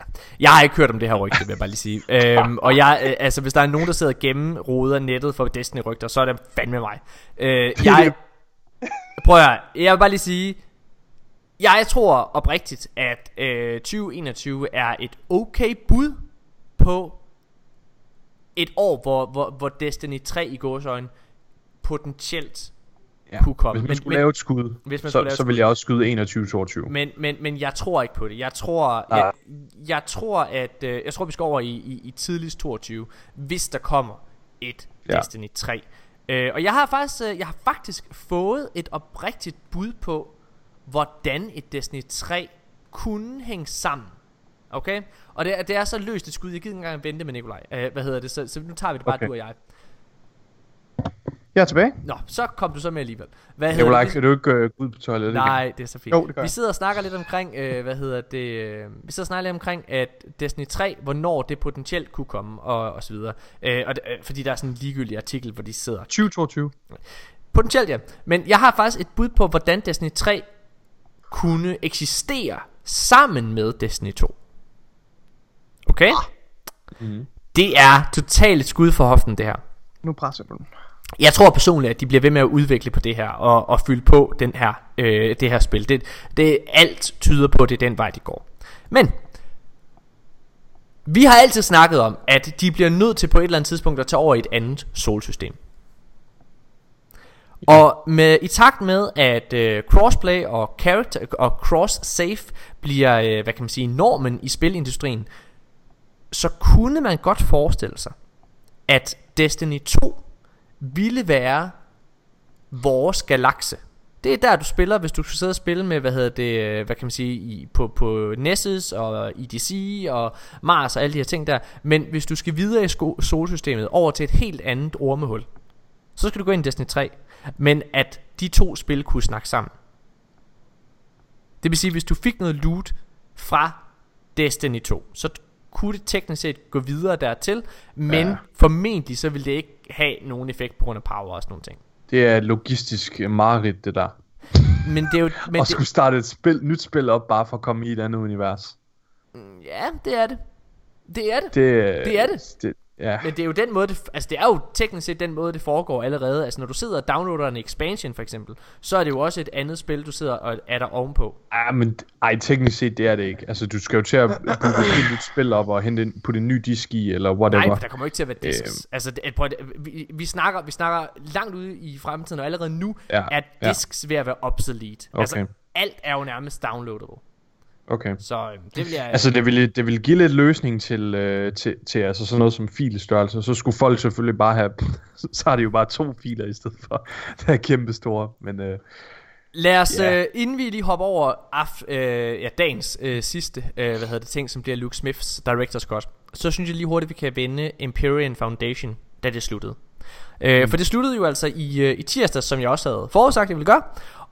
Jeg har ikke hørt om det her rygte, vil jeg bare lige sige. øhm, og jeg, øh, altså hvis der er nogen, der sidder gennem roder nettet for Destiny rygter, så er det fandme mig. Øh, jeg prøv at høre. Jeg vil bare lige sige, jeg tror oprigtigt, at øh, tyve enogtyve er et okay bud på et år, hvor hvor, hvor Destiny tre i gåseøjne potentielt. Ja. Kunne komme. Hvis man skulle men, lave et skud, hvis man så, lave et så skud. Ville jeg også skyde enogtyve toogtyve. Men, men, men jeg tror ikke på det. Jeg tror, jeg, jeg tror at øh, jeg tror, vi skal over i, i, i tidligst toogtyve, hvis der kommer et ja. Destiny tre. Øh, og jeg har, faktisk, øh, jeg har faktisk fået et oprigtigt bud på, hvordan et Destiny tre kunne hænge sammen. Okay? Og det, det er så løst et skud. Jeg gider ikke engang vente med Nikolaj. Øh, hvad hedder det? Så, så nu tager vi det bare, okay. Du og jeg. Jeg er tilbage. Nå, så kom du så med alligevel. Hvad hedder det? Like, skal du ikke øh, ud på toilettet? Nej, det er så fint. Jo, vi sidder og snakker lidt omkring, øh, hvad hedder det? Øh, vi sidder og snakker lidt omkring, at Destiny tre, hvornår det potentielt kunne komme, og, og så videre. Øh, og, øh, fordi der er sådan en ligegyldig artikel, hvor de sidder. tyve toogtyve. Potentielt, ja. Men jeg har faktisk et bud på, hvordan Destiny tre kunne eksistere sammen med Destiny to. Okay? Mm. Det er totalt et skud for hoften, det her. Nu presser du den. Jeg tror personligt, at de bliver ved med at udvikle på det her og, og fylde på den her, øh, det her spil. Det, det alt tyder på, at det er den vej, de går. Men vi har altid snakket om, at de bliver nødt til på et eller andet tidspunkt at tage over i et andet solsystem. Og med, i takt med, at øh, crossplay og, character, og cross-save bliver, hvad kan man sige, normen i spilindustrien, så kunne man godt forestille sig, at Destiny to ville være vores galakse. Det er der du spiller, hvis du skal sidde og spille med, hvad hedder det, hvad kan man sige, i, på, på Nessus og E D C og Mars og alle de her ting der. Men hvis du skal videre i sko- solsystemet over til et helt andet ormehul, så skal du gå ind i Destiny tre. Men at de to spil kunne snakke sammen. Det vil sige, hvis du fik noget loot fra Destiny to, så kunne det teknisk set gå videre dertil. Men ja. formentlig så ville det ikke have nogen effekt på grund af power og sådan nogle ting. Det er logistisk mareridt, det der. Men det er jo... Men og skulle starte et spil, nyt spil op, bare for at komme i et andet univers. Ja, det er det. Det er det. Det, det er det. det ja. Men det er jo den måde, det, altså det er jo teknisk set den måde, det foregår allerede. Altså når du sidder og downloader en expansion for eksempel, så er det jo også et andet spil, du sidder og er der ovenpå. Ja, men ej, teknisk set det er det ikke. Altså du skal jo til at putte et nyt spil op og hente en, putte en ny disk i, eller whatever. Nej, der kommer ikke til at være disks. Æm... Altså at, prøv, vi, vi, snakker, vi snakker langt ude i fremtiden, og allerede nu ja, er disks ja. ved at være obsolete. Okay. Altså alt er jo nærmest downloadable. Okay. Så det vil jeg... Altså det ville, det ville give lidt løsning til, øh, til, til altså sådan noget som filstørrelse. Så skulle folk selvfølgelig bare have... Så har de jo bare to filer i stedet for. Det er kæmpestore, men... Øh, Lad os, yeah. øh, inden vi lige hopper over af, øh, ja, dagens øh, sidste øh, hvad hedder det ting, som bliver Luke Smiths Director's Cut, så synes jeg lige hurtigt, vi kan vende Empyrean Foundation, da det sluttede. Øh, mm. For det sluttede jo altså i, øh, i tirsdags, som jeg også havde forudsagt, jeg ville gøre.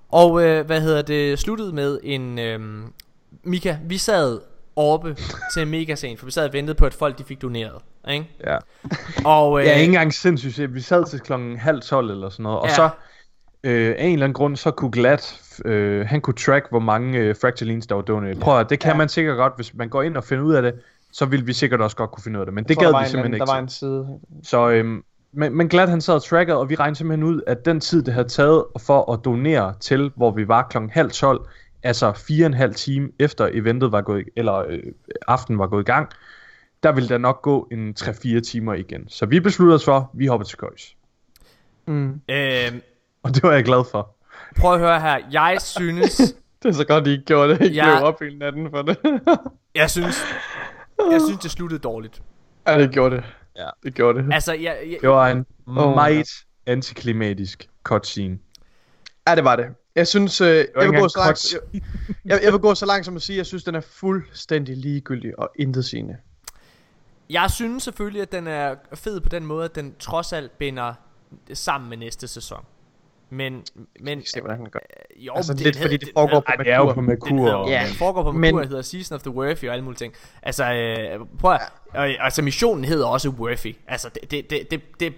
Og øh, hvad hedder det, sluttede med en... Øh, Mika, vi sad orbe til mega sent, for vi sad og ventede på, at folk de fik doneret, ikke? Ja. Og øh, jeg er ikke engang sindssygt set. Vi sad til klokken halv tolv eller sådan noget, ja. Og så øh, af en eller anden grund, så kunne Glad, øh, han kunne track, hvor mange øh, fractalines der var doneret. Prøv at, det kan ja. man sikkert godt, hvis man går ind og finder ud af det, så ville vi sikkert også godt kunne finde ud af det, men det gad vi simpelthen ikke. Der var en side. Så, øh, men, men Glad han sad og trackede, og vi regnede simpelthen ud, at den tid, det havde taget for at donere til, hvor vi var klokken halv tolv, altså fire og en halv time efter eventet var gået, eller øh, aftenen var gået i gang, der ville der nok gå en tre fire timer igen. Så vi besluttede os for, vi hopper til køjs. Mm. Øhm, og det var jeg glad for. Prøv at høre her, jeg synes... det er så godt, I ikke gjorde det. I jeg... blev op hele natten for det. jeg, synes, jeg synes, det sluttede dårligt. Ja, det gjorde det. Ja. Det gjorde det. Altså, jeg, jeg... Det var en oh, meget ja. antiklimatisk cutscene. Ja, det var det. Jeg synes, øh, jeg, vil gå så langt, jeg, jeg, jeg vil gå så langt som at sige, at jeg synes, den er fuldstændig ligegyldig og intetsigende. Jeg synes selvfølgelig, at den er fed på den måde, at den trods alt binder sammen med næste sæson. Men, men jeg se, hvordan den gør. Jo, altså det, lidt fordi det foregår det, på Merkur. Det er jo på Merkur. Ja, det foregår på Merkur, der hedder Season of the Worthy og alle mulige ting. Altså, øh, prøv at, og, altså missionen hedder også Worthy. Altså, det... det, det, det, det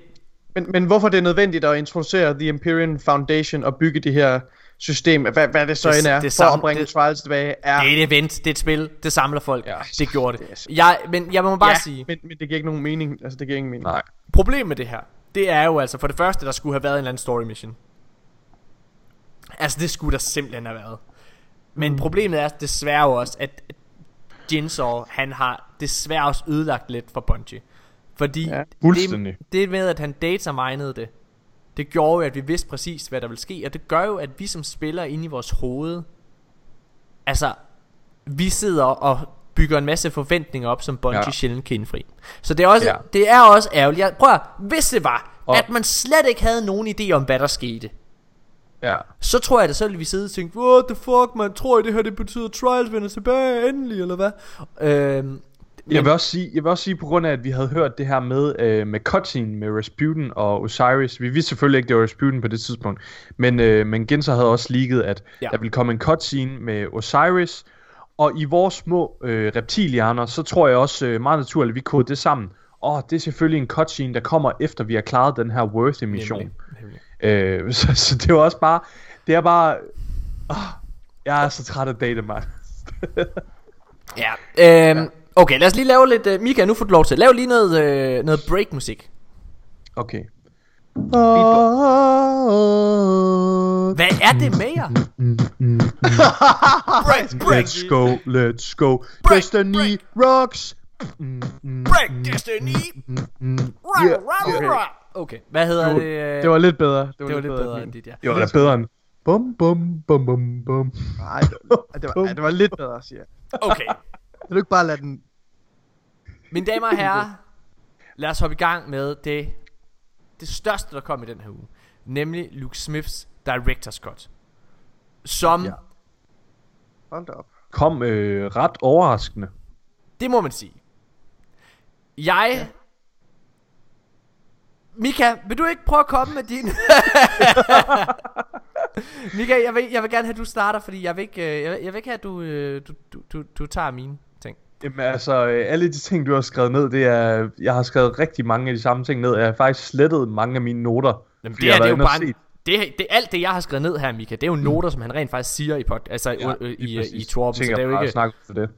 men, men hvorfor det er nødvendigt at introducere The Empyrean Foundation og bygge det her system, hvad, hvad det så end er, det for at bringe det, Trials tilbage, er... Det er et event, det er et spil, det samler folk, ja, det gjorde det. det jeg, men jeg må bare ja, sige... Men, men det giver ikke nogen mening, altså det giver ingen mening. Nej. Problemet med det her, det er jo altså, for det første, der skulle have været en eller anden story mission. Altså det skulle der simpelthen have været. Men mm. problemet er desværre også, at Jinsaw, han har desværre også ødelagt lidt for Bungie. Fordi ja, det, det med, at han dataminede det, det gjorde jo, at vi vidste præcis, hvad der ville ske. Og det gør jo, at vi som spiller inde i vores hoved, altså, vi sidder og bygger en masse forventninger op, som Bungie ja. sjældent kan indfri. Så det er også, ja. det er også ærgerligt. Prøv at, hvis det var, og... at man slet ikke havde nogen idé om, hvad der skete, ja. så tror jeg, at så ville vi sidde og tænke, what the fuck, man tror I, det her det betyder, Trials vender tilbage endelig, eller hvad? Øhm... Men... Jeg vil også sige, jeg vil også sige på grund af, at vi havde hørt det her med øh, med cutscene med Rasputin og Osiris. Vi vidste selvfølgelig ikke, det var Rasputin på det tidspunkt, men øh, men Genser havde også leaget, at ja. der ville komme en cutscene med Osiris. Og i vores små øh, reptilhjerner, så tror jeg også øh, meget naturligt, at vi kodede det sammen. Og det er selvfølgelig en cutscene, der kommer efter, vi har klaret den her Worthy mission. Øh, så, så det er også bare, det er bare, åh, jeg er så træt af data, man. ja. Øhm... ja. Okay, lad os lige lave lidt, uh, Mika, nu får du lov til at lave lige noget, uh, noget break-musik. Okay. Hvad er det med jer? break, break. Let's go, let's go. Break, Destiny break. Rocks. Break, Destiny. Ra, ra, ra. Okay, hvad hedder det? Uh... Det var lidt bedre. Det var, det var lidt bedre, bedre end dit, ja. Det var lidt bedre end. Bum, bum, bum, bum, bum. Ej, det var, det var, det var lidt bedre, siger jeg. Okay. Kan du ikke bare lade den... Mine damer og herrer, lad os hoppe i gang med det, det største, der kom i den her uge. Nemlig Luke Smiths Director's Cut. Som... Ja. Hold da op. Kom øh, ret overraskende. Det må man sige. Jeg... Ja. Mika, vil du ikke prøve at komme med din... Mika, jeg vil, jeg vil gerne have, at du starter, fordi jeg vil ikke, jeg vil, jeg vil ikke have, at du, du, du, du tager mine ting. Jamen altså, alle de ting, du har skrevet ned, det er... Jeg har skrevet rigtig mange af de samme ting ned. Jeg har faktisk slettet mange af mine noter. Jamen det er, det er jo bare... En, det, det, alt det, jeg har skrevet ned her, Mika, det er jo noter, mm. som han rent faktisk siger i podcast. Altså ja, ø- ø- i, i, i Torben, så det er jo ikke...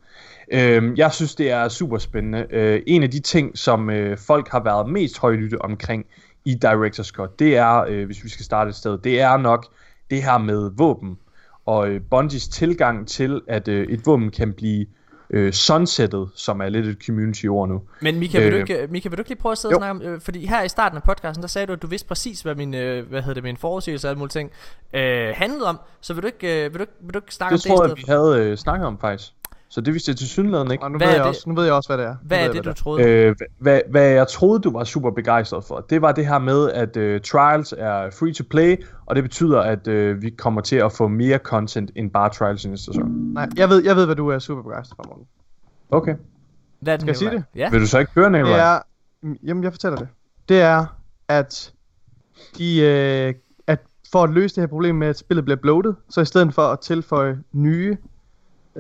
Øhm, jeg synes, det er super spændende. Øh, en af de ting, som øh, folk har været mest højlytte omkring i Director's Cut, det er, øh, hvis vi skal starte et sted, det er nok... det her med våben, og øh, Bungies tilgang til, at øh, et våben kan blive øh, sunsettet, som er lidt et community-ord nu. Men Mika, vil, øh, du ikke, Mika, vil du ikke lige prøve at sidde jo. og snakke om, øh, fordi her i starten af podcasten, der sagde du, at du vidste præcis, hvad min, øh, hvad hedder det, min forudsigelse og alle mulige ting øh, handlede om, så vil du ikke, øh, vil du ikke, vil du ikke snakke det om det i stedet? Det tror jeg, vi havde øh, snakket om faktisk. Så det vidste jeg tilsyneladende ikke. Og nu, ved jeg også, nu ved jeg også, hvad det er. Hvad er det, du troede? Øh, hvad, hvad jeg troede, du var super begejstret for, det var det her med, at uh, Trials er free to play, og det betyder, at uh, vi kommer til at få mere content end bare Trials i næste sæson. Nej, jeg ved, jeg ved, hvad du er super begejstret for, Morten. Okay. That Skal jeg sige right. det? Yeah. Vil du så ikke høre, Nikolaj? Det er, jamen, jeg fortæller det. Det er, at de... Øh, at for at løse det her problem med, at spillet bliver bloated, så i stedet for at tilføje nye...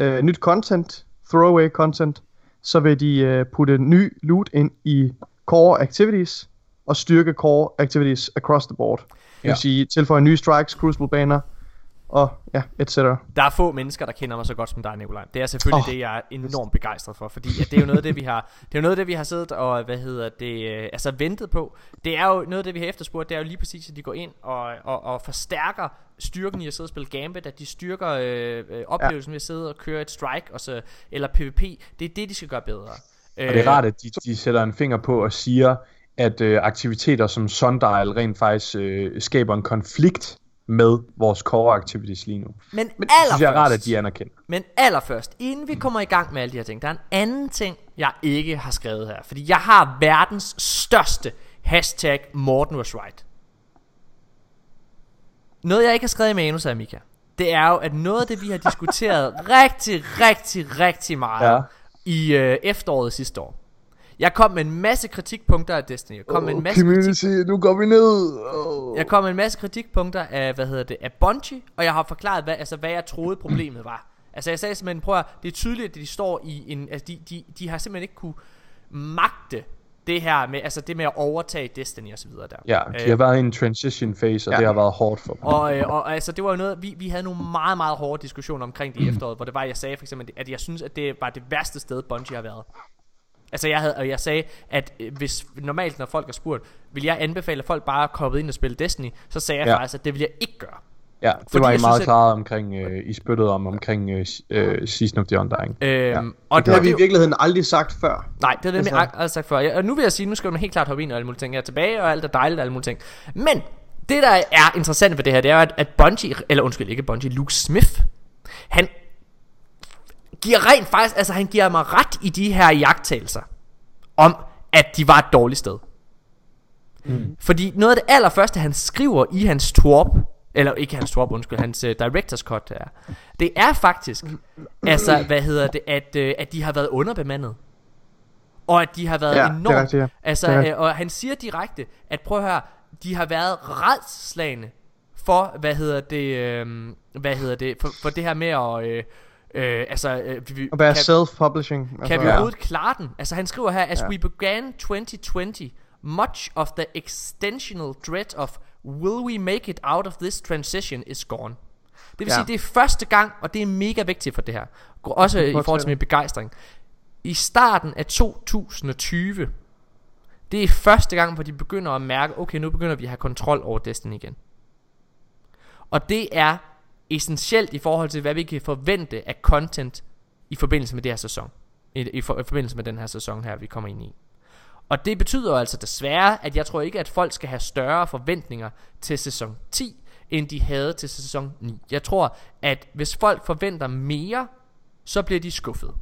Uh, nyt content, throwaway content, så vil de uh, putte ny loot ind i core activities og styrke core activities across the board. Det vil ja. sige tilføje nye strikes, crucible baner og ja, et cetera. Der er få mennesker, der kender mig så godt som dig, Nikolaj. Det er selvfølgelig oh. det, jeg er enormt begejstret for, fordi at det er jo noget af det, vi har, det er jo noget af det, vi har siddet og hvad hedder det, altså ventet på. Det er jo noget af det, vi har efterspurgt. Det er jo lige præcis, at de går ind og og, og forstærker styrken i at sidde og spille Gambit, at de styrker øh, øh, oplevelsen ja. ved at sidde og køre et strike og så, eller PvP. Det er det, de skal gøre bedre. Og øh, det er rart, at de, de sætter en finger på og siger, at øh, aktiviteter som Sundial rent faktisk øh, skaber en konflikt med vores core activities lige nu. Men, men allerførst, jeg er rart, at de anerkender. Men allerførst, inden vi kommer i gang med alle de her ting, der er en anden ting, jeg ikke har skrevet her, fordi jeg har verdens største hashtag Morten was right. Noget, jeg ikke har skrevet i manus af, Mika, det er jo, at noget af det, vi har diskuteret rigtig, rigtig, rigtig meget ja. i øh, efteråret sidste år. Jeg kom med en masse kritikpunkter af Destiny. Jeg kom oh, med en masse community, kritik... nu går vi ned. Oh. Jeg kom med en masse kritikpunkter af, hvad hedder det, af Bungie, og jeg har forklaret, hvad, altså, hvad jeg troede problemet var. Altså, jeg sagde simpelthen, prøv at, det er tydeligt, at de står i en... Altså, de, de, de har simpelthen ikke kunne magte det her med, altså det med at overtage Destiny og så videre der. Ja, de har øh, været i en transition phase, og ja. det har været hårdt for dem. Og, øh, og altså, det var jo noget, vi, vi havde nogle meget, meget hårde diskussioner omkring det i efteråret, hvor det var, jeg sagde for eksempel, at jeg synes, at det var det værste sted, Bungie har været. Altså jeg, havde, og jeg sagde, at hvis normalt når folk har spurgt, vil jeg anbefale folk bare at komme ind og spille Destiny, så sagde jeg ja. faktisk, at det vil jeg ikke gøre. Ja, det fordi var I meget klare omkring, øh, I spyttede om omkring øh, Season of the Undying. Øhm, ja. Og det, det har vi i virkeligheden aldrig sagt før. Nej, det har vi aldrig sagt før. Ja, og nu vil jeg sige, nu skal man helt klart hoppe ind og alle mulige ting. Jeg er tilbage, og alt er dejligt og alle mulige ting. Men det der er interessant ved det her, det er at, at Bungie, eller undskyld ikke Bungie, Luke Smith, han... giver rent faktisk, altså han giver mig ret i de her jagttagelser om, at de var et dårligt sted. Mm. Fordi noget af det allerførste, han skriver i hans Torp, eller ikke hans Torp, undskyld, hans uh, Director's Cut, det er, det er faktisk, altså hvad hedder det, at, uh, at de har været underbemandet. Og at de har været ja, enormt, rigtigt, ja. altså, uh, og han siger direkte, at prøv at høre, de har været rædslagende for, hvad hedder det, uh, hvad hedder det, for, for det her med at... Uh, Øh, altså, øh, vi, kan, self-publishing, altså, kan vi overhovedet ja. klare den? Altså han skriver her, as ja. we began twenty twenty, much of the extensional dread of will we make it out of this transition is gone. Det vil ja. sige, det er første gang, og det er mega vigtigt for det her. Også i forhold til min begejstring. I starten af tyve tyve, det er første gang, hvor de begynder at mærke, okay, nu begynder vi at have kontrol over Destiny igen. Og det er essentielt i forhold til hvad vi kan forvente af content i forbindelse med det her sæson, I, i, for, i forbindelse med den her sæson her vi kommer ind i. Og det betyder altså desværre, at jeg tror ikke at folk skal have større forventninger til sæson ti end de havde til sæson ni. Jeg tror, at hvis folk forventer mere, så bliver de skuffet.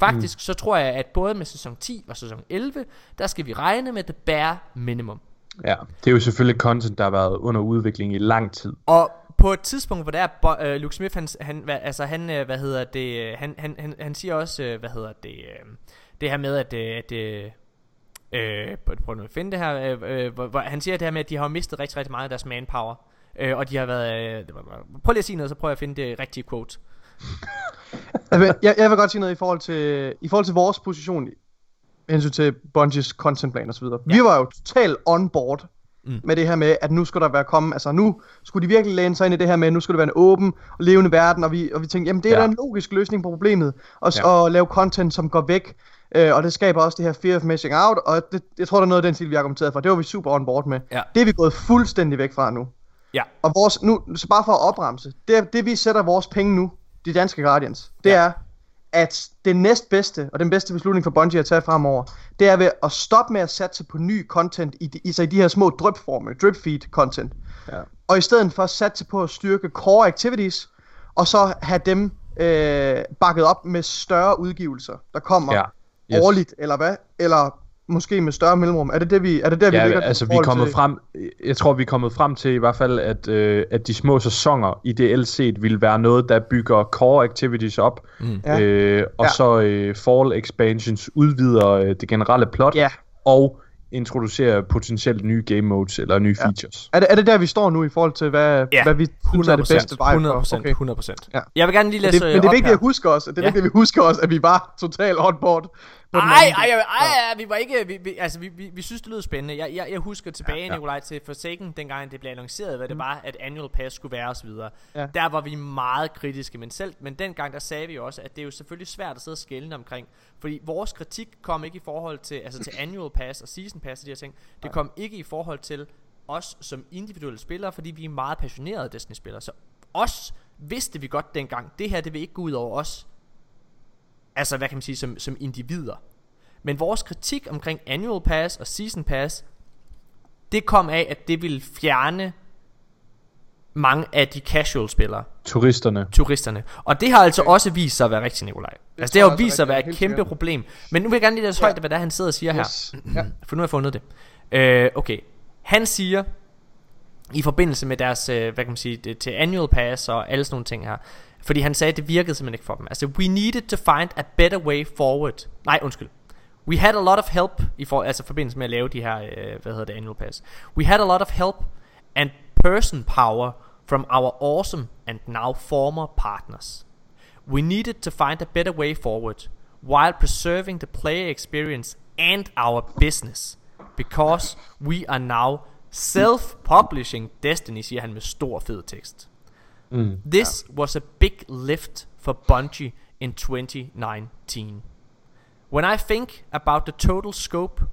Faktisk, mm. så tror jeg, at både med sæson ti og sæson elleve, der skal vi regne med det bare minimum. Ja, det er jo selvfølgelig content, der har været under udvikling i lang tid. Og på et tidspunkt, hvor der er uh, Luke Smith, han, han, altså han, uh, hvad hedder det, uh, han, han, han, han siger også, uh, hvad hedder det, uh, det her med, at, uh, at uh, Øh, prøv nu at finde det her øh, øh, hvor, hvor, han siger det her med, at de har mistet rigtig, rigtig meget af deres manpower, øh, og de har været øh, prøv lige at sige noget, så prøver jeg at finde det rigtige quote. jeg, jeg vil godt sige noget i forhold til I forhold til vores position hensyn til Bungies contentplan og så videre. Ja. Vi var jo totalt on board mm. med det her med, at nu skulle der være komme, altså nu skulle de virkelig læne sig ind i det her med, nu skulle det være en åben og levende verden, og vi, og vi tænkte, jamen det er ja. da en logisk løsning på problemet, og ja. lave content, som går væk. Øh, og det skaber også det her fear of missing out, og det, jeg tror, der er noget af den stil, vi har kommenteret for. Det var vi super on board med. Ja. Det er vi gået fuldstændig væk fra nu. Ja. Og vores, nu, så bare for at opremse, det, det vi sætter vores penge nu, de danske Guardians, det ja. er, at det næstbedste, og den bedste beslutning for Bungie at tage fremover, det er ved at stoppe med at satse på ny content i de, i, i de her små dripformer, dripfeed content. Ja. Og i stedet for satse på at styrke core activities, og så have dem øh, bakket op med større udgivelser, der kommer. Ja. Yes. Årligt, eller hvad? Eller måske med større mellemrum. Er det det, vi, er det der, vi ja, ligger? Altså, vi er kommet til... frem, jeg tror, vi er kommet frem til i hvert fald, at, øh, at de små sæsoner ideelt set ville være noget, der bygger core activities op, mm. øh, og ja. så øh, fall expansions udvider øh, det generelle plot, ja. og introducerer potentielt nye game modes eller nye ja. features. Er det, er det der, vi står nu i forhold til, hvad, ja. hvad vi synes er det bedste vibe for? Okay. hundrede procent. Ja. Jeg vil gerne lige læse det, men det er vigtigt at huske os, det er ja. vigtigt, at vi husker os, at vi var totalt on board. Nej, nej, vi var ikke, vi, vi, altså vi, vi, vi synes det lyder spændende. Jeg, jeg, jeg husker tilbage, ja, ja. Nikolaj, til Forsaken, dengang det blev annonceret, hvad det mm. var, at Annual Pass skulle være og så videre. Ja. Der var vi meget kritiske, men selv, men dengang der sagde vi også, at det er jo selvfølgelig svært at sidde og skelne omkring, fordi vores kritik kom ikke i forhold til, altså til Annual Pass og Season Pass og de her ting. Det kom ikke i forhold til os som individuelle spillere, fordi vi er meget passionerede Destiny-spillere. Så os vidste vi godt dengang, det her det vil ikke gå ud over os. Altså, hvad kan man sige, som, som individer. Men vores kritik omkring Annual Pass og Season Pass, det kom af, at det ville fjerne mange af de casual spillere. Turisterne. Turisterne. Og det har altså okay. også vist sig at være rigtig, Nikolaj. Altså, det har jo vist sig at være et kæmpe sikkert. problem. Men nu vil jeg gerne lige lade os højt, hvad der han sidder og siger yes. her. Ja. For nu har jeg fundet det. Øh, okay. Han siger, i forbindelse med deres, hvad kan man sige, det, til Annual Pass og alle sådan nogle ting her, fordi han sagde, at det virkede simpelthen ikke for dem. Altså, we needed to find a better way forward. Nej, undskyld. We had a lot of help, i for, altså forbindelse med at lave de her, øh, hvad hedder det, Annual Pass. We had a lot of help and person power from our awesome and now former partners. We needed to find a better way forward, while preserving the player experience and our business. Because we are now self-publishing Destiny, siger han med stor fed tekst. Mm, This yeah. was a big lift for Bungie in twenty nineteen. When I think about the total scope,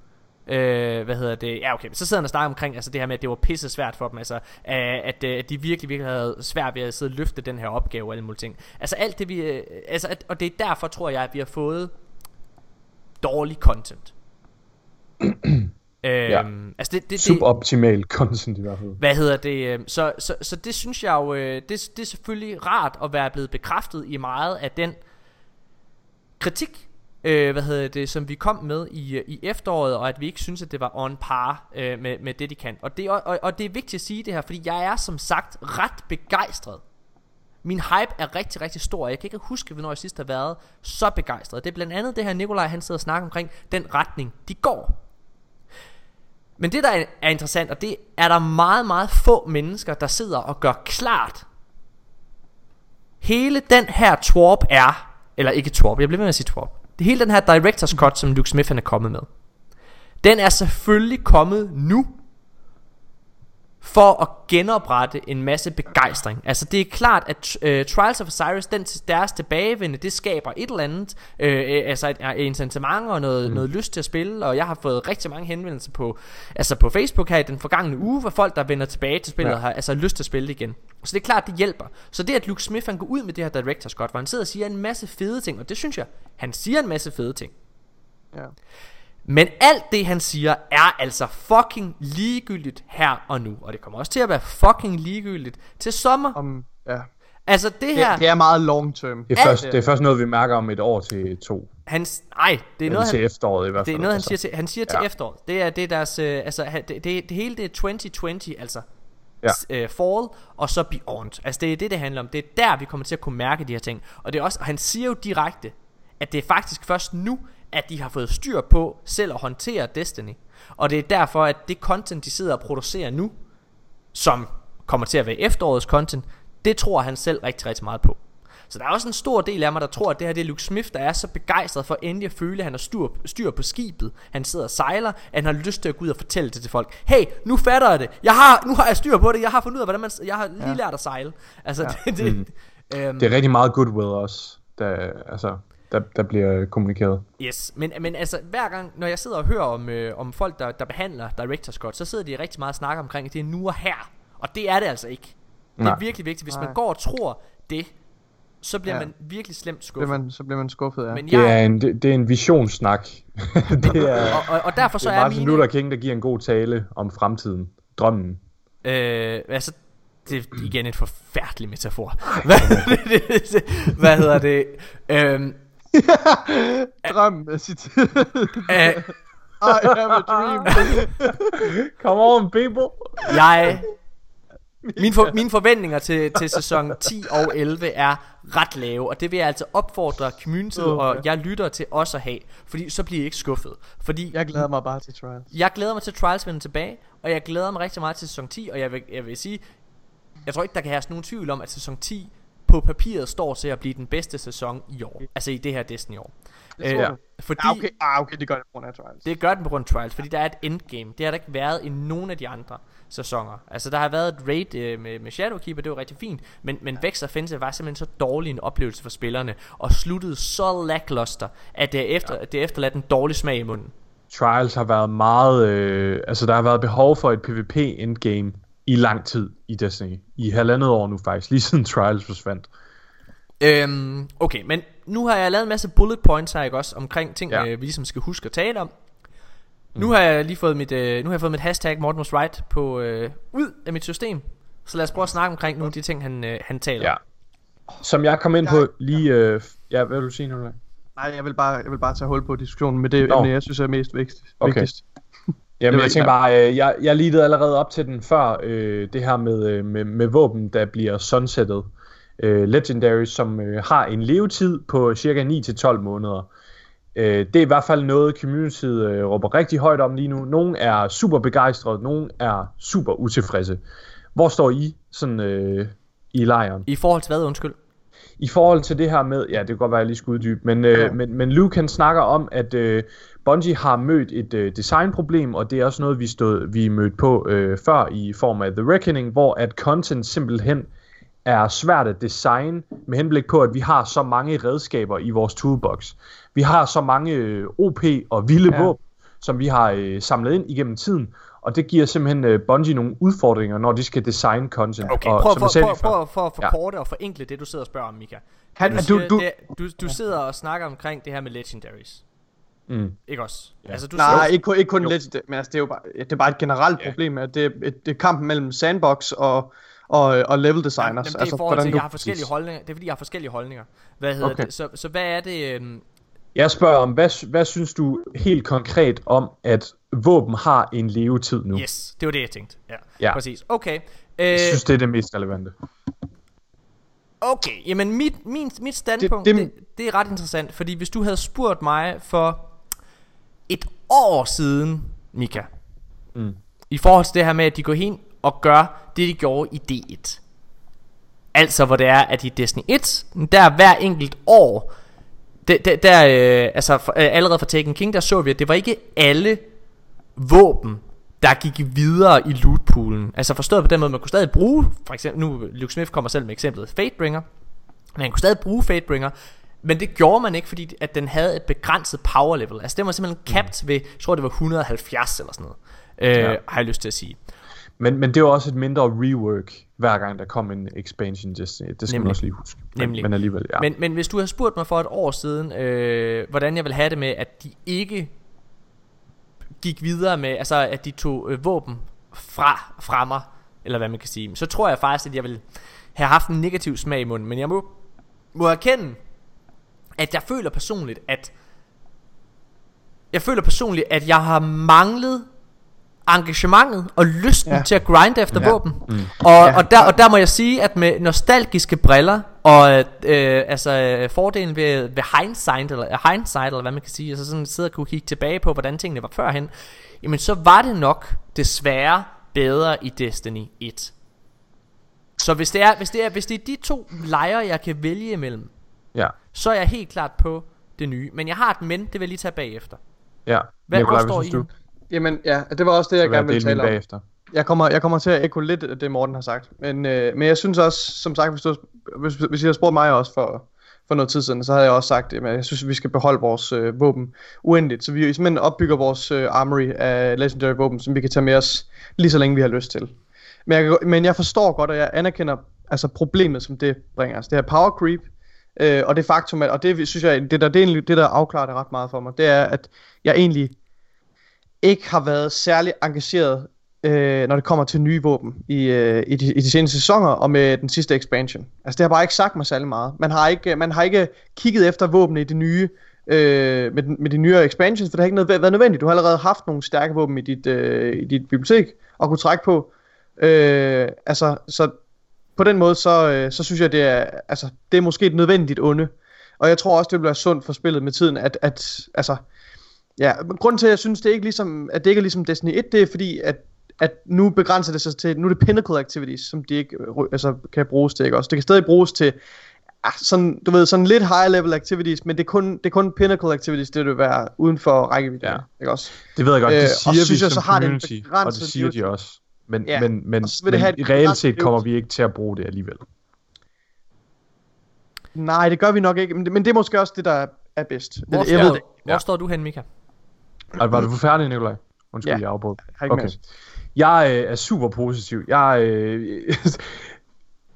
øh, hvad hedder det? Ja, okay, så sidder han og snakker omkring altså det her med, at det var pisse svært for dem, altså at, at de virkelig virkelig havde svært ved at sidde og løfte den her opgave og alle mulige ting. Altså alt det vi, altså at, og det er derfor tror jeg, at vi har fået dårlig content. Øhm, ja. altså det, det, suboptimal content i hvert fald. Hvad hedder det? Så, så, så det synes jeg jo det, det er selvfølgelig rart at være blevet bekræftet i meget af den kritik øh, hvad hedder det, som vi kom med i, i efteråret. Og at vi ikke synes at det var on par øh, med, med det de kan, og det, og, og det er vigtigt at sige det her, fordi jeg er som sagt ret begejstret. Min hype er rigtig, rigtig stor. Jeg kan ikke huske, hvornår jeg sidst har været så begejstret. Det er blandt andet det her Nikolaj han sidder og snakker omkring, den retning de går. Men det der er interessant, og det er der meget, meget få mennesker, der sidder og gør klart. Hele den her twerp er, eller ikke twerp, jeg bliver med at sige twerp. Det hele den her director's cut, som Luke Smith han er kommet med. Den er selvfølgelig kommet nu, for at genoprette en masse begejstring. Altså det er klart at uh, Trials of Osiris, den, deres tilbagevende, det skaber et eller andet øh, altså et, et incitament og noget, mm. noget lyst til at spille. Og jeg har fået rigtig mange henvendelser på, altså på Facebook her i den forgangne uge, hvor folk der vender tilbage til spillet ja. har altså lyst til at spille igen. Så det er klart det hjælper. Så det at Luke Smith han går ud med det her director's cut, hvor han sidder og siger en masse fede ting, og det synes jeg, han siger en masse fede ting ja. Men alt det han siger er altså fucking ligegyldigt her og nu, og det kommer også til at være fucking ligegyldigt til sommer. Om, ja. Altså det, det her, det er meget long term. Det er først, det er først noget vi mærker om et år til to. Han nej, det er noget til han, efteråret i hvert fald. Det er noget han siger til han siger ja. til efteråret. Det er det er deres øh, altså det, det, det hele det er tyve tyve altså. Ja. Øh, fall og så beyond. Altså det er det det handler om. Det er der vi kommer til at kunne mærke de her ting. Og det er også, han siger jo direkte at det er faktisk først nu at de har fået styr på selv at håndtere Destiny. Og det er derfor at det content de sidder og producerer nu, som kommer til at være efterårets content, det tror han selv rigtig rigtig meget på. Så der er også en stor del af mig der tror at det her det er Luke Smith der er så begejstret for endelig at føle at han har styr, styr på skibet. Han sidder og sejler, at han har lyst til at gå ud og fortælle det til folk. Hey, nu fatter jeg det. Jeg har nu har jeg styr på det. Jeg har fundet ud af hvordan man, jeg har lige ja. lært at sejle. Altså ja. det, det, mm. øhm, det er rigtig meget goodwill også der, altså der, der bliver kommunikeret. Yes, men, men altså hver gang når jeg sidder og hører om, øh, om folk der, der behandler director's cut, så sidder de rigtig meget og snakker omkring at det er nu og her. Og det er det altså ikke. Det er Nej. virkelig vigtigt. Hvis Nej. man går og tror det, så bliver ja. man virkelig slemt skuffet. Bliver man, så bliver man skuffet, ja. Men jeg... det, er en, det, det er en visionssnak. det er, og, og, og derfor så det er, er Martin mine... Luther King, der giver en god tale om fremtiden. Drømmen. Øh, altså, det er igen et forfærdeligt metafor. Hvad hedder det? øhm... Drømmen er sit... øh... I have a dream. Come on, people. Jeg... Mine, for, mine forventninger til, til sæson ti og elleve er ret lave, og det vil jeg altså opfordre communityet okay. og jeg lytter til også at have, fordi så bliver I ikke skuffet. Fordi jeg glæder mig bare til Trials. Jeg glæder mig til Trials vender tilbage, og jeg glæder mig rigtig meget til sæson ti, og jeg vil, jeg vil sige, jeg tror ikke der kan herske nogen tvivl om at sæson ti på papiret står til at blive den bedste sæson i år. Altså i det her Destiny år. Det tror øh, fordi ah, okay. Ah, okay, det gør den på grund af Trials. Det gør den på grund af Trials, fordi der er et endgame. Det har der ikke været i nogen af de andre sæsoner. Altså der har været et raid øh, med, med Shadowkeeper, det var rigtig fint, men, men ja. Vex Offensive var simpelthen så dårlig en oplevelse for spillerne, og sluttede så lackluster, at det efter ja. det efterladt en dårlig smag i munden. Trials har været meget øh, altså der har været behov for et PvP endgame i lang tid i Destiny. I halvandet år nu faktisk, lige siden Trials forsvandt. Øhm, okay, men nu har jeg lavet en masse bullet points her, ikke også, omkring ting, ja. øh, vi ligesom skal huske at tale om. Nu mm. har jeg lige fået mit, øh, nu har jeg fået mit hashtag Morten was right på, øh, ud af mit system. Så lad os prøve at snakke omkring nogle af de ting, han, øh, han taler om. Ja. Som jeg kom ind på lige... Øh, ja, hvad vil du sige nu? Nej, jeg vil bare, jeg vil bare tage hul på diskussionen med det no. emne, jeg synes er mest vigtigst. Okay. Jamen, jeg tænker bare, øh, jeg, jeg leadede allerede op til den før, øh, det her med, øh, med, med våben, der bliver sunsettet. Øh, Legendary, som øh, har en levetid på cirka ni til tolv måneder. Øh, det er i hvert fald noget, communityet øh, råber rigtig højt om lige nu. Nogle er super begejstrede, nogle er super utilfredse. Hvor står I sådan øh, i lejren? I forhold til hvad, undskyld? I forhold til det her med, ja, det kan godt være, jeg lige skal uddybe, men, øh, ja. men, men Luke han snakker om, at øh, Bungie har mødt et øh, designproblem, og det er også noget, vi, stod, vi mødte på øh, før i form af The Reckoning, hvor at content simpelthen er svært at designe med henblik på, at vi har så mange redskaber i vores toolbox. Vi har så mange øh, O P og vilde ja. våben, som vi har øh, samlet ind igennem tiden, og det giver simpelthen øh, Bungie nogle udfordringer, når de skal designe content. Okay, og, prøv, som prøv, prøv, prøv, prøv at forkorte ja. og forenkle det, du sidder og spørger om, Mika. Han, du, siger, du, det, du, du sidder og snakker omkring det her med legendaries. Mm. Ikke også? Ja. Altså, du Nej, siger, ikke, ikke kun legendaries, men altså, det, er jo bare, det er bare et generelt yeah. problem, at det er, et, det er kampen mellem sandbox og... Og, og level designers. Jamen, det er altså, forhold til, hvordan du... jeg har forskellige holdninger. Det er fordi jeg har forskellige holdninger. Hvad hedder okay. det? Så, så hvad er det? Øhm... Jeg spørger om hvad, hvad synes du helt konkret om at våben har en levetid nu? Yes, det var det jeg tænkte. Ja, ja. Præcis. Okay. Øh... Jeg synes det er det mest relevante. Okay, jamen mit, min, mit standpunkt det, det... Det, det er ret interessant. Fordi hvis du havde spurgt mig for et år siden, Mika, mm. i forhold til det her med at de går hen og gør det de gjorde i D et, altså hvor det er at i Destiny et, der hver enkelt år der, der, der øh, altså for, øh, allerede fra Taken King, der så vi at det var ikke alle våben der gik videre i lootpoolen. Altså forstået på den måde man kunne stadig bruge, for eksempel nu Luke Smith kommer selv med eksemplet Fatebringer, man kunne stadig bruge Fatebringer, men det gjorde man ikke, fordi at den havde et begrænset power level. Altså den var simpelthen capped ved, jeg tror det var et hundrede og halvfjerds eller sådan noget, øh, ja. har jeg lyst til at sige. Men, men det var også et mindre rework, hver gang der kom en expansion. Det skal Nemlig. man også lige huske. Men, men alligevel, ja. Men, men hvis du havde spurgt mig for et år siden, øh, hvordan jeg ville have det med, at de ikke gik videre med, altså at de tog øh, våben fra, fra mig, eller hvad man kan sige, så tror jeg faktisk, at jeg ville have haft en negativ smag i munden. Men jeg må, må erkende, at jeg føler personligt, at jeg føler personligt, at jeg har manglet engagementet og lysten ja. til at grinde efter ja. våben. Mm. Og, ja. og, der, og der må jeg sige, at med nostalgiske briller og øh, altså fordelen ved, ved hindsight, eller, hindsight, eller hvad man kan sige, altså sådan sidde og kunne kigge tilbage på, hvordan tingene var førhen, jamen så var det nok desværre bedre i Destiny et. Så hvis det er, hvis det er, hvis det er de to lejre, jeg kan vælge imellem, ja. så er jeg helt klart på det nye. Men jeg har et men, det vil jeg lige tage bagefter. Ja, hvad Nikolaj, står I? Du? Jamen ja, det var også det, jeg så gerne ville tale om bagefter. Jeg kommer, jeg kommer til at ekko lidt af det, Morten har sagt. Men, øh, men jeg synes også, som sagt, hvis, du, hvis, hvis I havde spurgt mig også for, for noget tid siden, så havde jeg også sagt, at jeg synes, at vi skal beholde vores øh, våben uendeligt. Så vi simpelthen opbygger vores øh, armory af legendary våben, som vi kan tage med os lige så længe, vi har lyst til. Men jeg, men jeg forstår godt, og jeg anerkender altså problemet, som det bringer os. Altså, det her power creep, øh, og det faktum, at, og det synes jeg, det der, det, egentlig, det der afklarer det ret meget for mig, det er, at jeg egentlig ikke har været særlig engageret, øh, når det kommer til nye våben i, øh, i, de, i de seneste sæsoner og med den sidste expansion. Altså det har bare ikke sagt mig særlig meget. Man har ikke, man har ikke kigget efter våben i de nye, øh, med, med de nyere expansions, for det har ikke noget, været nødvendigt. Du har allerede haft nogle stærke våben i dit, øh, i dit bibliotek og kunne trække på. Øh, altså så på den måde så, øh, så synes jeg det er, altså det er måske et nødvendigt onde. Og jeg tror også det bliver sundt for spillet med tiden, at, at altså ja, grunden til at jeg synes det er ikke ligesom, at det ikke er ligesom Destiny et, det er fordi at at nu begrænser det sig til, nu er det pinnacle activities, som de ikke altså kan bruges til, ikke også. Det kan stadig bruges til sådan, du ved, sådan lidt high level activities, men det er kun det er kun pinnacle activities, det vil være uden for rækkevidde, ja. ikke også. Det ved jeg godt, det siger øh, vi synes, som så har community, det og det siger de også. Men, ja. men, men, men i reelt set kommer vi ikke til at bruge det alligevel. Nej, det gør vi nok ikke. Men det, men det er måske også det, der er bedst. Hvor, jeg ved det. Hvor står du hen, Mika? Ej, var du færdig, Nikolaj? Undskyld, ja. jeg afbrød. Okay. Jeg øh, er super positiv. Jeg, øh,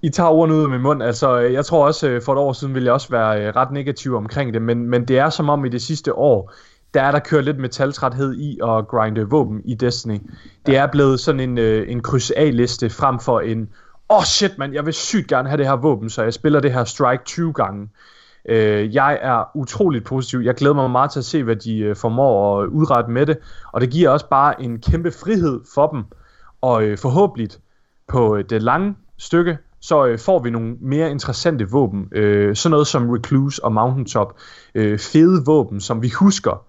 I tager ordene ud af min mund. Altså, jeg tror også, for et år siden ville jeg også være øh, ret negativ omkring det. Men, men det er som om i det sidste år, der er der kørt lidt med taltræthed i at grinde våben i Destiny. Det er blevet sådan en, øh, en kryds A-liste frem for en, åh oh shit mand, jeg vil sygt gerne have det her våben, så jeg spiller det her strike tyve gange. Øh, jeg er utroligt positiv. Jeg glæder mig meget til at se, hvad de øh, formår at udrette med det. Og det giver også bare en kæmpe frihed for dem. Og øh, forhåbentlig på øh, det lange stykke, så øh, får vi nogle mere interessante våben. Øh, sådan noget som Recluse og Mountaintop. Øh, fede våben, som vi husker.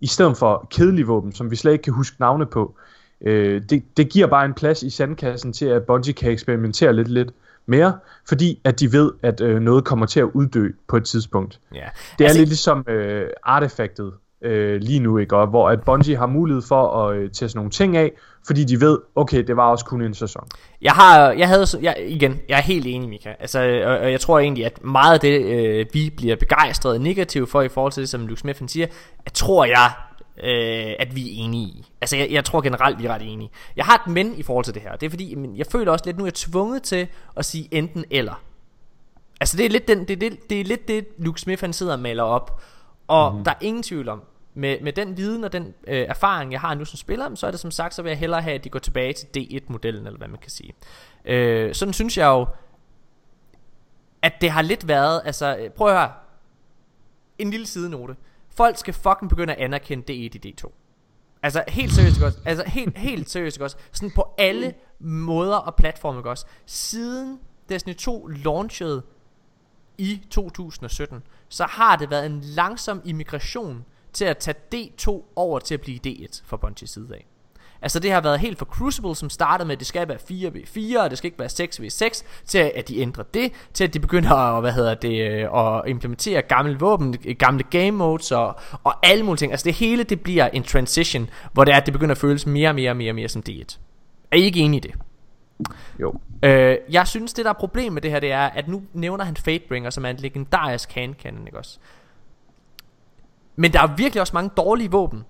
I stedet for kedelige våben, som vi slet ikke kan huske navne på. Øh, det, det giver bare en plads i sandkassen til, at Bungie kan eksperimentere lidt, lidt mere, fordi at de ved, at øh, noget kommer til at uddø på et tidspunkt. Yeah. Det er altså, lidt ligesom øh, artefaktet øh, lige nu, ikke? Og hvor at Bungie har mulighed for at øh, teste nogle ting af, fordi de ved, okay, det var også kun en sæson. Jeg har, jeg havde, jeg, igen, jeg er helt enig, Mika. Altså, og, og jeg tror egentlig, at meget af det, øh, vi bliver begejstrede negativt for i forhold til det, som Luke Smith siger, at tror jeg, øh, at vi er enige i. Altså, jeg, jeg tror generelt, vi er ret enige. Jeg har et men i forhold til det her. Det er fordi, jeg føler også lidt, nu er jeg tvunget til at sige enten eller. Altså, det er lidt, den, det, er lidt, det, er lidt det, Luke Smith han sidder og maler op. Og mm-hmm. der er ingen tvivl om, Med, med den viden og den øh, erfaring, jeg har nu som spiller, så er det som sagt, så vil jeg hellere have, at de går tilbage til D et modellen, eller hvad man kan sige. Øh, sådan synes jeg jo, at det har lidt været, altså, prøv at høre, en lille sidenote. Folk skal fucking begynde at anerkende D et i D to. Altså, helt seriøst også. Altså, helt, helt seriøst også. Sådan på alle måder og platforme også. Siden Destiny to launchede i to tusind og sytten, så har det været en langsom immigration til at tage D to over til at blive D et fra Bungies side af. Altså det har været helt fra Crucible, som startede med, at det skal være fire v fire, og det skal ikke være seks v seks, til at de ændrer det, til at de begynder at, hvad hedder det, at implementere gamle våben, gamle game modes og, og alle mulige ting. Altså det hele, det bliver en transition, hvor det er, at det begynder at føles mere og mere og mere, mere som D et. Er I ikke enige i det? Jo. Øh, jeg synes, det der er problem med det her, det er, at nu nævner han Fatebringer, som er en legendarisk handcannon, ikke også? Men der er virkelig også mange dårlige våben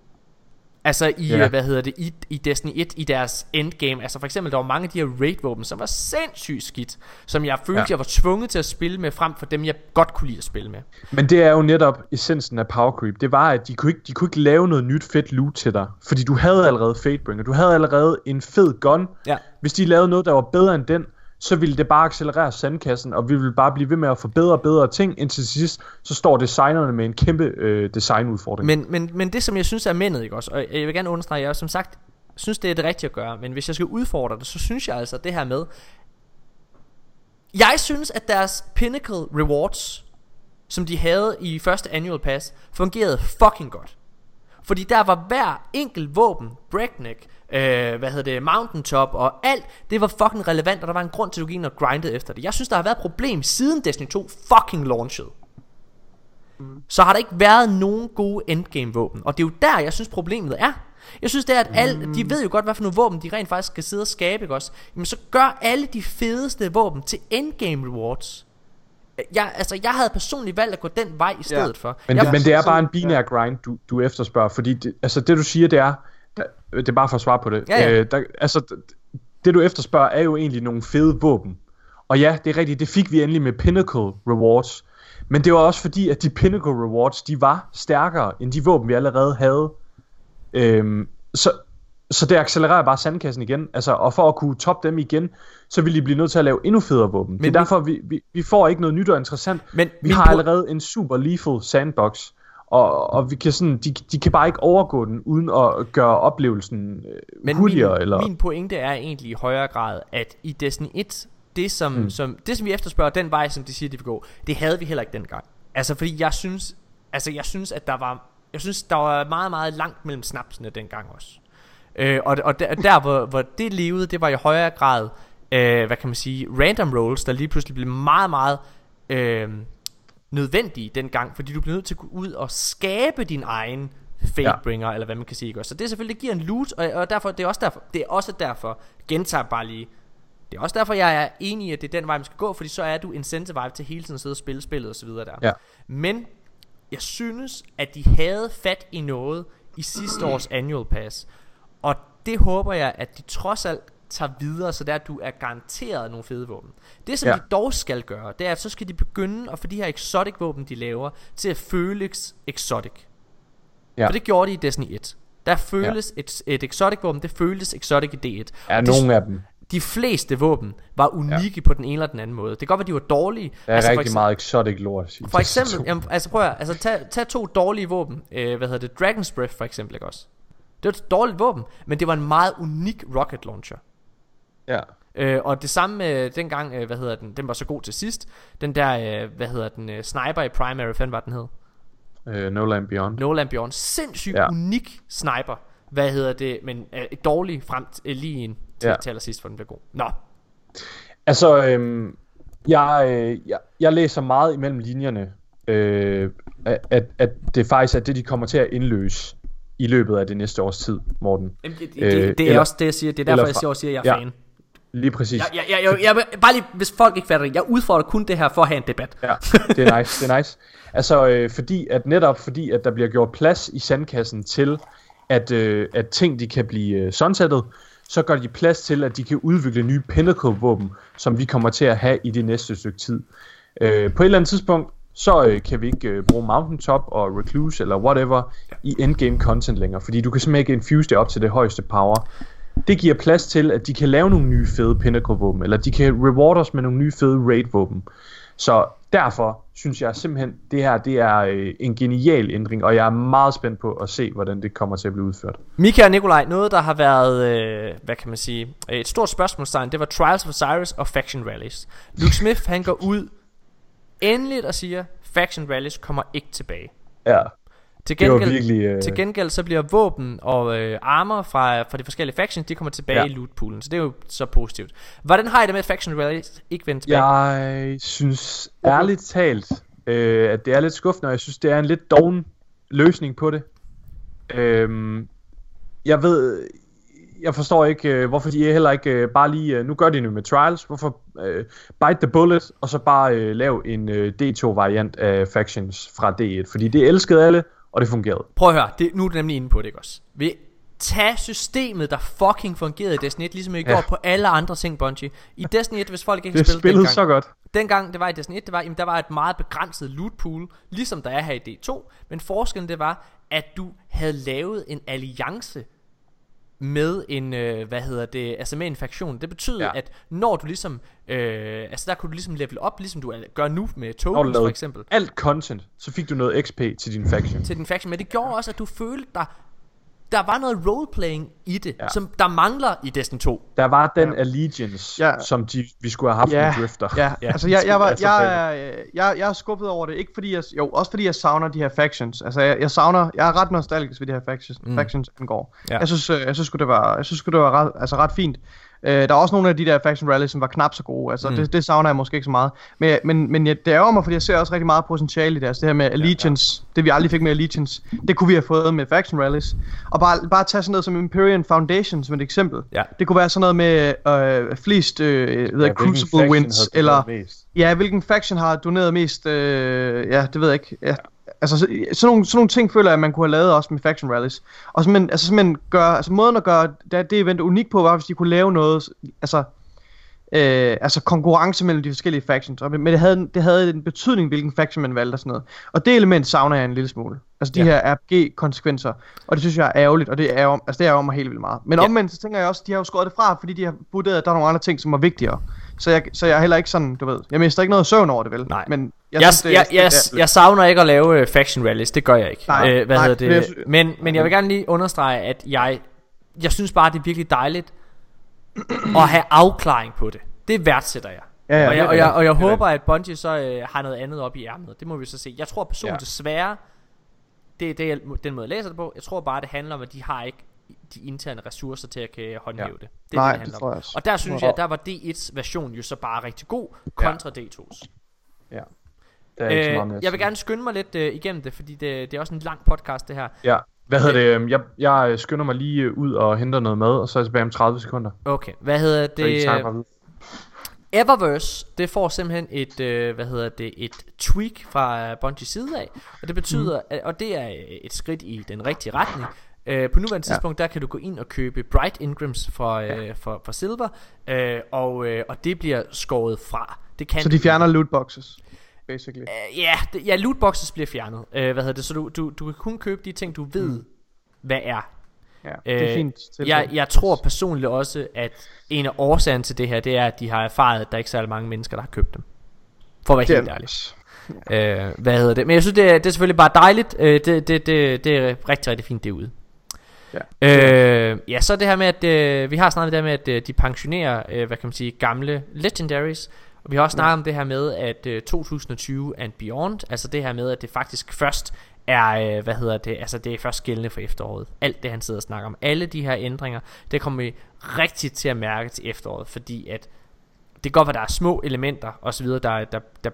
Altså i, yeah. hvad hedder det, i, i Destiny et, i deres endgame. Altså for eksempel, der var mange af de her raid-våben, som var sindssygt skidt, som jeg følte, ja. jeg var tvunget til at spille med, frem for dem, jeg godt kunne lide at spille med. Men det er jo netop essensen af power creep. Det var, at de kunne ikke, de kunne ikke lave noget nyt fedt loot til dig, fordi du havde allerede Fatebringer, du havde allerede en fed gun. Ja. Hvis de lavede noget, der var bedre end den, så ville det bare accelerere sandkassen, og vi ville bare blive ved med at forbedre og bedre ting, indtil sidst, så står designerne med en kæmpe øh, designudfordring. Men, men, men det, som jeg synes er mændet, ikke også, og jeg vil gerne understrege, jeg som sagt synes, det er det rigtige at gøre, men hvis jeg skal udfordre det, så synes jeg altså det her med, jeg synes, at deres pinnacle rewards, som de havde i første annual pass, fungerede fucking godt. Fordi der var hver enkelt våben, breakneck, Øh, hvad hedder det, Mountaintop og alt, det var fucking relevant, og der var en grund til, at du gik ind og grindede efter det. Jeg synes, der har været et problem siden Destiny to fucking launchede. Mm. Så har der ikke været nogen gode endgame våben, og det er jo der, jeg synes problemet er. Jeg synes det er, at alle, mm. de ved jo godt, hvad for nogle våben de rent faktisk skal sidde og skabe, ikke også? Jamen så gør alle de fedeste våben til endgame rewards. Jeg, altså, jeg havde personligt valgt at gå den vej i stedet ja. for. Men, jeg, men det er bare en binær grind, du, du efterspørger, fordi det, altså det du siger, det er, det er bare for at svare på det. Ja, ja. Øh, der, altså, det du efterspørger er jo egentlig nogle fede våben. Og ja, det er rigtigt, det fik vi endelig med Pinnacle Rewards. Men det var også fordi, at de Pinnacle Rewards, de var stærkere end de våben, vi allerede havde. Øhm, så, så det accelererer bare sandkassen igen. Altså, og for at kunne toppe dem igen, så ville de blive nødt til at lave endnu federe våben. Men det er min... derfor, vi, vi, vi får ikke noget nyt og interessant. Men vi har pro... allerede en super lethal sandbox. Og, og vi kan sådan, de, de kan bare ikke overgå den uden at gøre oplevelsen øh, hurtigere. Min, eller? Min pointe er egentlig i højere grad, at i Destiny et, det som, mm. som, det, som vi efterspørger, den vej, som de siger, de vil gå, det havde vi heller ikke dengang. Altså fordi jeg synes, altså jeg synes, at der var, jeg synes, der var meget, meget langt mellem snapsene dengang også. Øh, og og der, der hvor, hvor det levede, det var i højere grad, øh, hvad kan man sige, random rolls, der lige pludselig blev meget, meget... Øh, nødvendige dengang, fordi du bliver nødt til at gå ud og skabe din egen Fatebringer, ja. eller hvad man kan sige, ikke? Så det er selvfølgelig, det giver en loot, og, og derfor, det er også derfor, det er også derfor, gentager bare lige, det er også derfor, jeg er enig i, at det er den vej, man skal gå, fordi så er du incentivized til hele tiden at sidde og spille spillet og så videre der. Ja. Men jeg synes, at de havde fat i noget i sidste års annual pass, og det håber jeg, at de trods alt tager videre, så der du er garanteret nogle fede våben. Det som ja. de dog skal gøre, det er at så skal de begynde at få de her exotic våben de laver til at føles exotic. Ja. For det gjorde de i Destiny et. Der føles ja. et, et exotic våben, det føles exotic i D et. Ja, nogle af dem. De fleste våben var unikke ja. på den ene eller den anden måde. Det kan godt være, de var dårlige. Der er altså, rigtig eksempel, meget exotic lort. For eksempel, jamen, altså prøv at høre, altså, tag, tag to dårlige våben. Øh, hvad hedder det? Dragon's Breath for eksempel, ikke også? Det var et dårligt våben, men det var en meget unik rocket launcher. Ja. Øh, og det samme med dengang, øh, hvad hedder den, den var så god til sidst, den der, øh, hvad hedder den, øh, sniper i Primary, hvad var den hed? Øh, No Land Beyond. No Land Beyond, sindssygt ja. unik sniper, hvad hedder det, men øh, dårlig frem øh, lige en til, ja. til allersidst, for den blev god. Nå. Altså, øh, jeg, øh, jeg, jeg læser meget imellem linjerne, øh, at, at det faktisk er det, de kommer til at indløse i løbet af det næste års tid, Morten. Jamen, det, det, øh, det er eller, også det, jeg siger. Det er derfor, fra, jeg siger også, at jeg er ja, fan. Lige præcis. Jeg, jeg, jeg, jeg, jeg, bare lige, hvis folk ikke fatter det, jeg udfordrer kun det her for at have en debat. Ja, det er nice, det er nice. Altså, øh, fordi at netop fordi, at der bliver gjort plads i sandkassen til, at, øh, at ting, de kan blive øh, sunsettet, så gør de plads til, at de kan udvikle nye Pinnacle-våben, som vi kommer til at have i det næste stykke tid. Øh, på et eller andet tidspunkt, så øh, kan vi ikke øh, bruge Mountaintop og Recluse eller whatever i endgame content længere, fordi du kan simpelthen ikke infuse det op til det højeste power. Det giver plads til, at de kan lave nogle nye fede Pinnacle-våben, eller de kan reward os med nogle nye fede raid-våben. Så derfor synes jeg simpelthen, det her det er øh, en genial ændring, og jeg er meget spændt på at se, hvordan det kommer til at blive udført. Mika og Nikolaj, noget der har været, øh, hvad kan man sige, et stort spørgsmålstegn, det var Trials of Osiris og Faction Rallies. Luke Smith, han går ud endeligt og siger, Faction Rallies kommer ikke tilbage. Ja. Til gengæld, virkelig, uh... til gengæld så bliver våben og øh, armor fra, fra de forskellige factions, de kommer tilbage ja. i lootpoolen. Så det er jo så positivt. Hvordan har I det med, at Faction Rallies ikke vender tilbage? Jeg synes ærligt talt, øh, at det er lidt skuffende, og jeg synes, det er en lidt doven løsning på det. Øh, jeg ved... Jeg forstår ikke, hvorfor de heller ikke bare lige, nu gør de nu med Trials, hvorfor øh, bite the bullet, og så bare øh, lave en øh, D to-variant af Factions fra D et, fordi det elskede alle, og det fungerede. Prøv at høre, det, nu er det nemlig inde på det, ikke også? Vi, tag systemet der fucking fungerede i Destiny et, ligesom I ja. gjorde på alle andre ting, Bungie. I Destiny et, hvis folk ikke har spillet dengang. Det spillede så godt. Dengang det var i Destiny et, det var, jamen, der var et meget begrænset loot pool, ligesom der er her i D to. Men forskellen det var, at du havde lavet en alliance med en, øh, hvad hedder det, altså med en faktion. Det betyder, ja. at når du ligesom, øh, altså der kunne du ligesom level op, ligesom du gør nu med tokens for eksempel. Alt content, så fik du noget X P til din faction. Til din faction, men det gjorde også, at du følte dig, der var noget roleplaying i det, ja. som der mangler i Destiny to. Der var den ja. allegiance, ja. som de, vi skulle have haft ja. med Drifter. Ja, ja. altså jeg, jeg, var, jeg, jeg, jeg er skubbet over det, ikke fordi jeg, jo, også fordi jeg savner de her factions. Altså jeg, jeg savner, jeg er ret nostalgisk ved de her factions, mm. factions angår. Ja. Jeg synes, jeg synes det var, jeg synes det var ret, altså ret fint. Uh, der er også nogle af de der faction rallies, som var knap så gode. Altså mm. det, det savner jeg måske ikke så meget. Men, men, men jeg, det ærger mig, fordi jeg ser også rigtig meget potentiale i det. Altså det her med allegiance, ja, ja. det vi aldrig fik med allegiance, det kunne vi have fået med faction rallies. Og bare, bare tage sådan noget som Empyrean Foundation som et eksempel. ja. Det kunne være sådan noget med uh, flest uh, ved ja, Crucible wins, eller ja, hvilken faction har doneret mest. uh, Ja, det ved jeg ikke. ja. Altså sådan nogle, sådan nogle ting føler jeg, at man kunne have lavet også med faction rallies. Og simpelthen, altså simpelthen gøre, altså måden at gøre det, det event unikt på, var hvis de kunne lave noget, altså øh, altså konkurrence mellem de forskellige factions. Men det havde, det havde en betydning, hvilken faction man valgte og sådan noget. Og det element savner jeg en lille smule. Altså de ja. her R P G-konsekvenser. Og det synes jeg er ærgerligt, og det er om, altså det er om mig helt vildt meget. Men ja. omvendt så tænker jeg også, de har jo skåret det fra, fordi de har vurderet, at der er nogle andre ting, som er vigtigere. Så jeg, så jeg er heller ikke sådan, du ved, jeg mister ikke noget søvn over det, vel? Nej. Men jeg, jeg, synes, det, jeg, jeg, jeg, jeg savner ikke at lave faction rallies, det gør jeg ikke. Nej, øh, hvad nej, hedder det? det? Men, men jeg vil gerne lige understrege, at jeg, jeg synes bare, det er virkelig dejligt at have afklaring på det. Det værdsætter jeg. Ja, ja, og jeg, og jeg, og jeg, og jeg håber, at Bungie så øh, har noget andet op i ærmet. Det må vi så se. Jeg tror personligt ja. desværre, det er det, jeg, den måde jeg læser det på, jeg tror bare, det handler om, at de har ikke de interne ressourcer til at kan håndhæve ja. det. Det, Nej, det, det handler om. Og der synes jeg, der var D one's version jo så bare rigtig god kontra ja. D to's. Ja. Øh, jeg vil gerne skynde mig lidt øh, igennem det, fordi det, det er også en lang podcast det her. Ja. Hvad hedder det? Jeg, jeg skynder mig lige ud og henter noget mad, og så er jeg tilbage om tredive sekunder. Okay. Hvad hedder det? Tak for det. Eververse, det får simpelthen et, øh, hvad hedder det, et tweak fra Bungie side af, og det betyder, mm. at, og det er et skridt i den rigtige retning. Øh, på nuværende ja. tidspunkt, der kan du gå ind og købe Bright Ingrams fra, ja. øh, fra, fra Silver, øh, og, øh, og det bliver skåret fra. Det kan så de fjerner lootboxes, basically? Øh, ja, det, ja, lootboxes bliver fjernet. Øh, hvad hedder det? Så du, du, du kan kun købe de ting, du ved, mm. hvad er. Ja, det er øh, fint. Jeg, jeg tror personligt også, at en af årsagerne til det her, det er, at de har erfaret, at der ikke er så mange mennesker, der har købt dem. For at være helt ærlig. Ja. Øh, hvad hedder det? Men jeg synes, det er, det er selvfølgelig bare dejligt. Øh, det, det, det, det er rigtig, rigtig fint derude. Ja. Øh, ja, så det her med at øh, vi har snakket om det her med at øh, de pensionerer øh, hvad kan man sige, gamle legendaries. Og vi har også snakket ja. om det her med at øh, tyve tyve and beyond. Altså det her med at det faktisk først er øh, hvad hedder det, altså det er først gældende for efteråret. Alt det han sidder og snakker om, alle de her ændringer, det kommer vi rigtigt til at mærke til efteråret. Fordi at det kan godt være der er små elementer og så videre der, der, der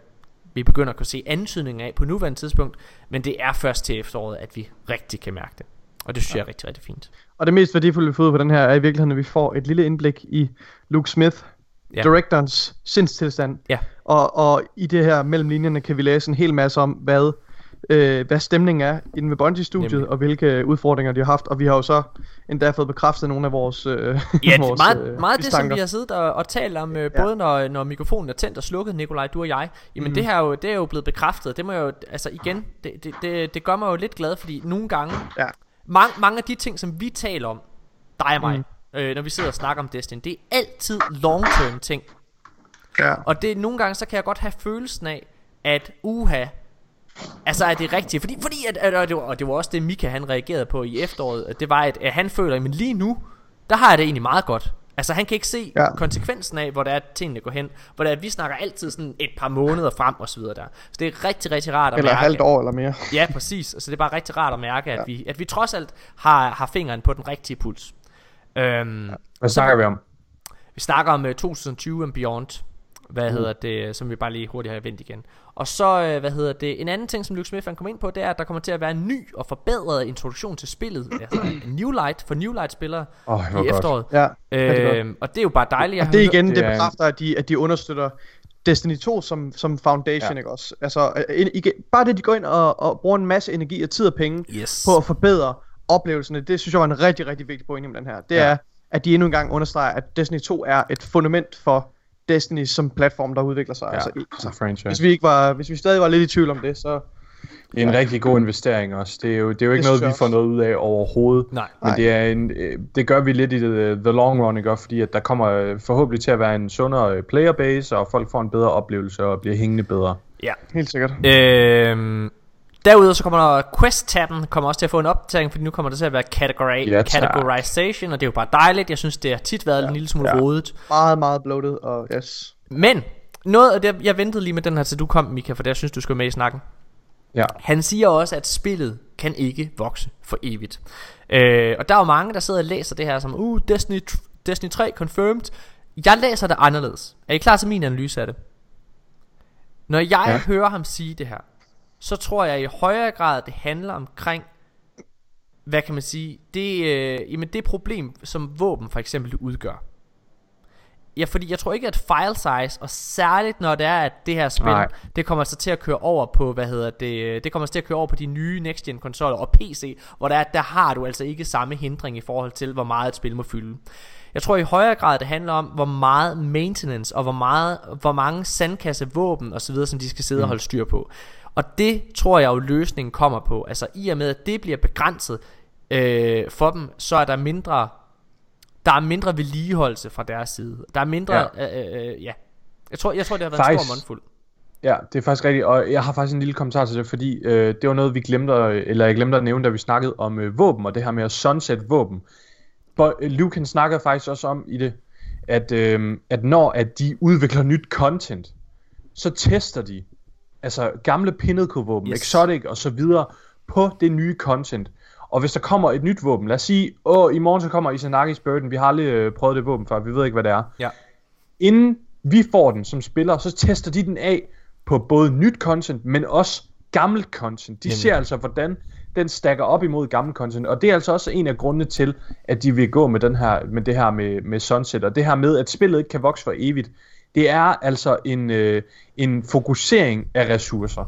vi begynder at kunne se antydninger af på nuværende tidspunkt. Men det er først til efteråret at vi rigtig kan mærke det. Og det synes jeg er rigtig, rigtig fint. Og det mest værdifulde vi får ud på den her er i virkeligheden at vi får et lille indblik i Luke Smith, ja. directorens sindstilstand. ja. og, og i det her mellem linjerne kan vi læse en hel masse om hvad, øh, hvad stemningen er inde ved Bungie-studiet, og hvilke udfordringer de har haft. Og vi har jo så endda fået bekræftet nogle af vores øh, ja, vores, det meget, meget det som vi har siddet og, og talt om, øh, både ja. når, når mikrofonen er tændt og slukket, Nikolaj, du og jeg. Jamen mm. det her jo, det er jo blevet bekræftet. Det må jo, altså igen, det, det, det, det gør mig jo lidt glad, fordi nogle gange ja. Mange, mange af de ting som vi taler om, dig og mig, mm. øh, når vi sidder og snakker om Destiny, det er altid long term ting. ja. Og det, nogle gange så kan jeg godt have følelsen af at uha, altså er det rigtigt, fordi, fordi at, at, at, og det var også det Mika han reagerede på i efteråret. Det var at, at han føler, men lige nu der har jeg det egentlig meget godt. Altså han kan ikke se ja. konsekvensen af hvor der er tingene går hen, hvor der er, at vi snakker altid sådan et par måneder frem og så videre der. Så det er rigtig, rigtig rart at eller mærke. Eller halvt år eller mere. Ja, præcis. Så altså, det er bare rigtig rart at mærke at ja. vi at vi trods alt har har fingeren på den rigtige puls. Øhm, ja. Hvad så, snakker vi om? Vi snakker om uh, tyve tyve and beyond. Hvad mm. hedder det, som vi bare lige hurtigt har vendt igen. Og så, uh, hvad hedder det, en anden ting som Luke Smith han kom ind på, det er at der kommer til at være en ny og forbedret introduktion til spillet, altså New Light for New Light spillere oh, i efteråret. ja. øhm, det Og det er jo bare dejligt. Og det igen, det bekræfter at de, at de understøtter Destiny to som, som foundation, ja. ikke også? Altså, en, igen, bare det de går ind og, og bruger en masse energi og tid og penge yes. på at forbedre oplevelserne, det synes jeg var en rigtig, rigtig vigtig point med den her. Det ja. er, at de endnu en gang understreger, at Destiny to er et fundament for Destiny som platform, der udvikler sig. Ja, altså, så, hvis, vi ikke var, hvis vi stadig var lidt i tvivl om det, så... Det er en ja. rigtig god investering også. Det er jo, det er jo ikke det noget, vi får noget ud af overhovedet. Nej. Men Nej. Det, er en, det gør vi lidt i the, the long run, ikke? Fordi at der kommer forhåbentlig til at være en sundere playerbase, og folk får en bedre oplevelse og bliver hængende bedre. Ja, helt sikkert. Øhm, derudover så kommer Quest-tabben kommer også til at få en opdatering, fordi nu kommer der til at være categori- ja, categorization, og det er jo bare dejligt. Jeg synes, det har tit været ja. en lille smule ja. rodet. Meget, meget bloated, og yes. Men, noget af det, jeg ventede lige med den her, til du kom, Mika, for jeg synes, du skulle med i snakken. Ja. Han siger også, at spillet kan ikke vokse for evigt. øh, Og der er jo mange, der sidder og læser det her som Uh, Destiny, Destiny tre confirmed. Jeg læser det anderledes. Er I klar til min analyse af det? Når jeg ja. hører ham sige det her, så tror jeg i højere grad det handler omkring, hvad kan man sige, det, øh, jamen det problem som våben for eksempel udgør. Ja, fordi jeg tror ikke, at file size, og særligt når det er, at det her spil, Nej. det kommer så til at køre over på, hvad hedder det, det kommer så til at køre over på de nye next gen konsoller og P C, hvor der, er, der har du altså ikke samme hindring i forhold til, hvor meget et spil må fylde. Jeg tror i højere grad, det handler om, hvor meget maintenance, og hvor, meget, hvor mange sandkassevåben osv., som de skal sidde mm. og holde styr på. Og det tror jeg jo, løsningen kommer på. Altså i og med, at det bliver begrænset øh, for dem, så er der mindre... Der er mindre vedligeholdelse fra deres side. Der er mindre... Ja. Øh, øh, ja. Jeg, tror, jeg tror, det har været faktisk, en stor mundfuld. Ja, det er faktisk rigtigt. Og jeg har faktisk en lille kommentar til det, fordi øh, det var noget, vi glemte at, eller jeg glemte at nævne, da vi snakkede om øh, våben, og det her med at sunset våben. Luke, han snakkede faktisk også om i det, at, øh, at når at de udvikler nyt content, så tester de altså gamle Pinnacle-våben, yes. Exotic og så videre på det nye content. Og hvis der kommer et nyt våben, lad os sige, åh, i morgen så kommer Izanaki's Burden, vi har aldrig øh, prøvet det våben før, vi ved ikke, hvad det er. Ja. Inden vi får den som spiller, så tester de den af på både nyt content, men også gammelt content. De Jamen. ser altså, hvordan den stakker op imod gammelt content, og det er altså også en af grundene til, at de vil gå med, den her, med det her med, med Sunset, og det her med, at spillet ikke kan vokse for evigt. Det er altså en, øh, en fokusering af ressourcer.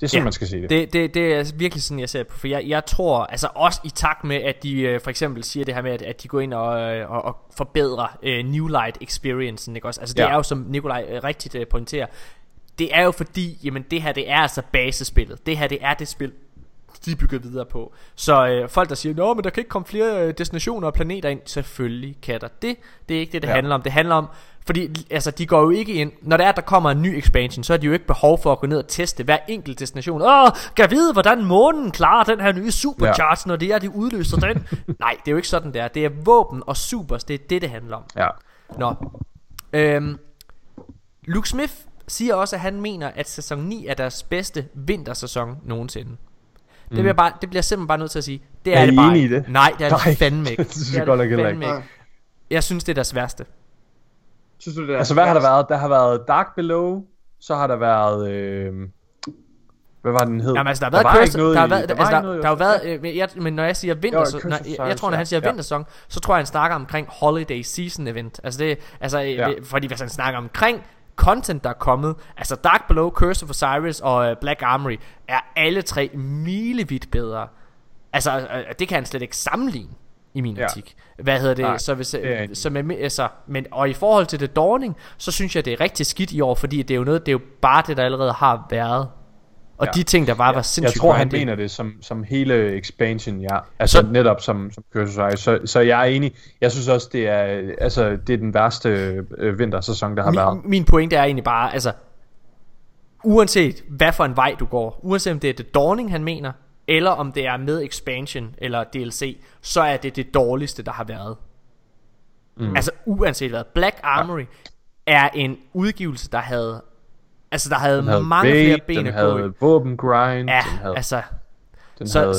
Det er sådan, ja, man skal sige det. Det, det. det er virkelig sådan, jeg ser på. For jeg, jeg tror, altså også i takt med, at de øh, for eksempel siger det her med, at, at de går ind og, øh, og, og forbedrer øh, New Light experiencen, ikke også? Altså det ja. er jo, som Nikolaj øh, rigtigt øh, pointerer, det er jo fordi, jamen det her, det er altså basespillet. Det her, det er det spil, de bygger videre på. Så øh, folk, der siger, nå, men der kan ikke komme flere øh, destinationer og planeter ind. Selvfølgelig kan der det. Det er ikke det, det ja. handler om. Det handler om... Fordi altså, de går jo ikke ind. Når der er, der kommer en ny expansion, så er de jo ikke behov for at gå ned og teste hver enkelt destination. Åh, kan vide, hvordan månen klarer den her nye supercharge, ja. når det er, de udløser den. Nej, det er jo ikke sådan, det er. Det er våben og supers, det er det, det handler om. Ja. Nå. Øhm, Luke Smith siger også, at han mener, at sæson ni er deres bedste vintersæson nogensinde. Det bliver, bare, det bliver simpelthen bare nødt til at sige, det er, er det bare i det? Nej, det er Nej. det fandme ikke. Det synes jeg godt, jeg Jeg synes, det er deres værste. Synes du, det er altså, hvad værste? Har der været? Der har været Dark Below, så har der været... Øh... Hvad var den hed? Jamen, altså, der har været Curse... Der har været... Altså, der, der, der været øh, jeg, men når jeg siger vintersæson... Jeg, jeg, jeg tror, når han siger ja. vintersæson, så tror jeg, han snakker omkring Holiday Season Event. Altså, det, altså ja. det, fordi hvis han snakker omkring... content, der er kommet, altså Dark Below, Curse of Osiris og Black Armory, er alle tre milevidt bedre. Altså, det kan han slet ikke sammenligne i min optik. Ja. Hvad hedder det? Nej, så hvis, det så med, altså, men, og i forhold til The Dawning, så synes jeg, det er rigtig skidt i år, fordi det er jo noget, det er jo bare det, der allerede har været. Og ja. de ting, der bare ja. var sindssygt. Jeg tror, han mener det som, som hele expansion, ja. Altså så, netop som, som Curse of Osiris. Så, så jeg er enig. Jeg synes også, det er, altså, det er den værste øh, vintersæson, der har min, været. Min pointe er egentlig bare, altså, uanset hvad for en vej du går, uanset om det er The Dawning, han mener, eller om det er med expansion eller D L C, så er det det dårligste, der har været. Mm. Altså uanset hvad. Black Armory ja. er en udgivelse, der havde... Altså der havde, havde mange bait, flere ben at gå i. Den havde våbengrind. Ja, den havde, altså den så, havde,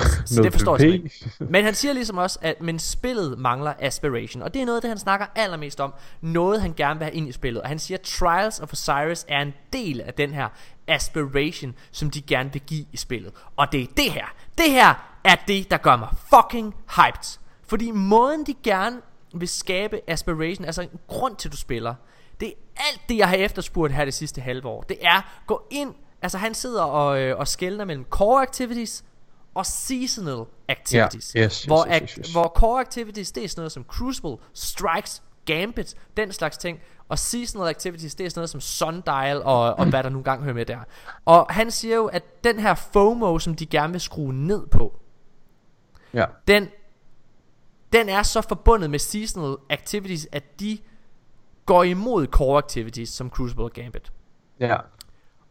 så, så det forstår jeg ikke. Men han siger ligesom også at, men spillet mangler aspiration. Og det er noget af det han snakker allermest om. Noget han gerne vil have ind i spillet. Og han siger Trials of Osiris er en del af den her aspiration, som de gerne vil give i spillet. Og det er det her. Det her er det der gør mig fucking hyped. Fordi måden de gerne vil skabe aspiration, altså en grund til du spiller, det er alt det, jeg har efterspurgt her det sidste halve år. Det er, gå ind, altså han sidder og, øh, og skelner mellem core activities og seasonal activities, yeah. yes, yes, hvor, yes, yes, yes. hvor core activities, det er sådan noget som Crucible, Strikes, Gambit, den slags ting. Og seasonal activities, det er sådan noget som Sundial og, og hvad der nu gang hører med der. Og han siger jo, at den her FOMO, som de gerne vil skrue ned på, ja. den, den er så forbundet med seasonal activities, at de går imod core activities som Crucible og Gambit. Ja.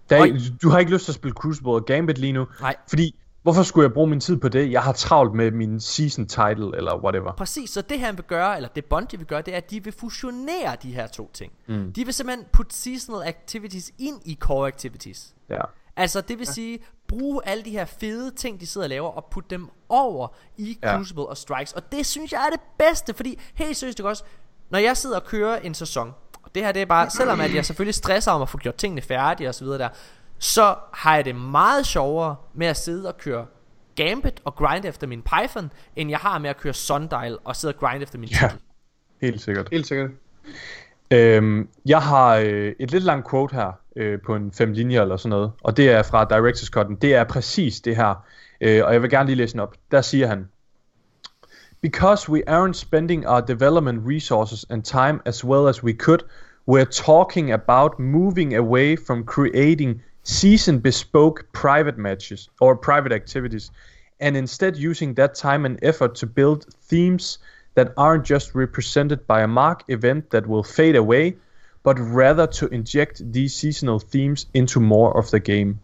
Der, og, du har ikke lyst til at spille Crucible og Gambit lige nu. Nej. Fordi hvorfor skulle jeg bruge min tid på det? Jeg har travlt med min season title eller whatever. Præcis, så det han vil gøre, eller det Bungie vil gøre, det er, at de vil fusionere de her to ting. Mm. De vil simpelthen putte seasonal activities ind i core activities. Ja. Altså det vil ja. sige, bruge alle de her fede ting, de sidder og laver, og putte dem over i ja. Crucible og Strikes. Og det synes jeg er det bedste, fordi helt seriøst det også, når jeg sidder og kører en sæson, og det her det er bare, selvom at jeg selvfølgelig stresser om at få gjort tingene færdige og så videre der, så har jeg det meget sjovere med at sidde og køre Gambit og grind efter min Python, end jeg har med at køre Sundial og sidde og grind efter min titel. Ja, helt sikkert. Helt sikkert. Øhm, jeg har øh, et lidt langt quote her, øh, på en fem linjer eller sådan noget, og det er fra Director's Cut'en. Det er præcis det her, øh, og jeg vil gerne lige læse den op. Der siger han, "Because we aren't spending our development resources and time as well as we could, we're talking about moving away from creating season bespoke private matches or private activities, and instead using that time and effort to build themes that aren't just represented by a mark event that will fade away, but rather to inject these seasonal themes into more of the game."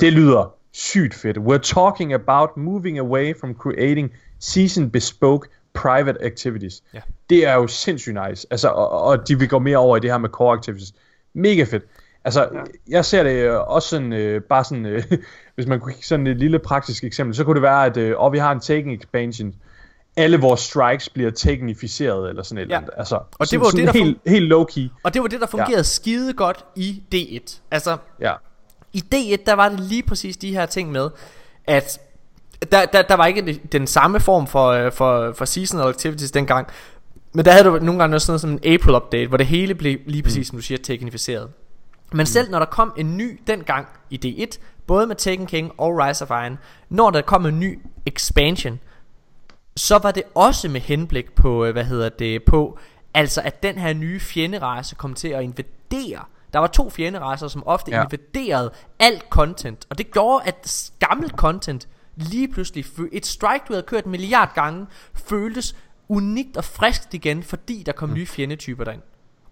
Det lyder sygt fedt. "We're talking about moving away from creating season bespoke private activities." Yeah. Det er jo sindssygt nice. Altså, og, og de vil gå mere over i det her med core activities. Mega fedt. Altså, ja. jeg ser det også sådan, øh, bare sådan, øh, hvis man kunne kigge sådan et lille praktisk eksempel, så kunne det være, at øh, og vi har en taken expansion, alle vores strikes bliver takenificeret, eller sådan et ja. eller andet. Altså, og sådan, det var det, der helt, fun- helt low-key. Og det var det, der fungerede ja. skide godt i D et. Altså, ja. i D et, der var det lige præcis de her ting med, at der, der, der var ikke den samme form for, for, for seasonal activities dengang, men der havde du nogle gange noget sådan noget som en April-update, hvor det hele blev lige præcis, mm. som du siger, takenificeret. Men selv når der kom en ny dengang i D et, både med Taken King og Rise of Iron, når der kom en ny expansion, så var det også med henblik på, hvad hedder det, på, altså at den her nye fjenderace kom til at invadere. Der var to fjenderacer, som ofte ja. invaderede alt content, og det gjorde, at gammelt content lige pludselig, et strike, du havde kørt en milliard gange, føltes unikt og friskt igen, fordi der kom nye fjendetyper derind.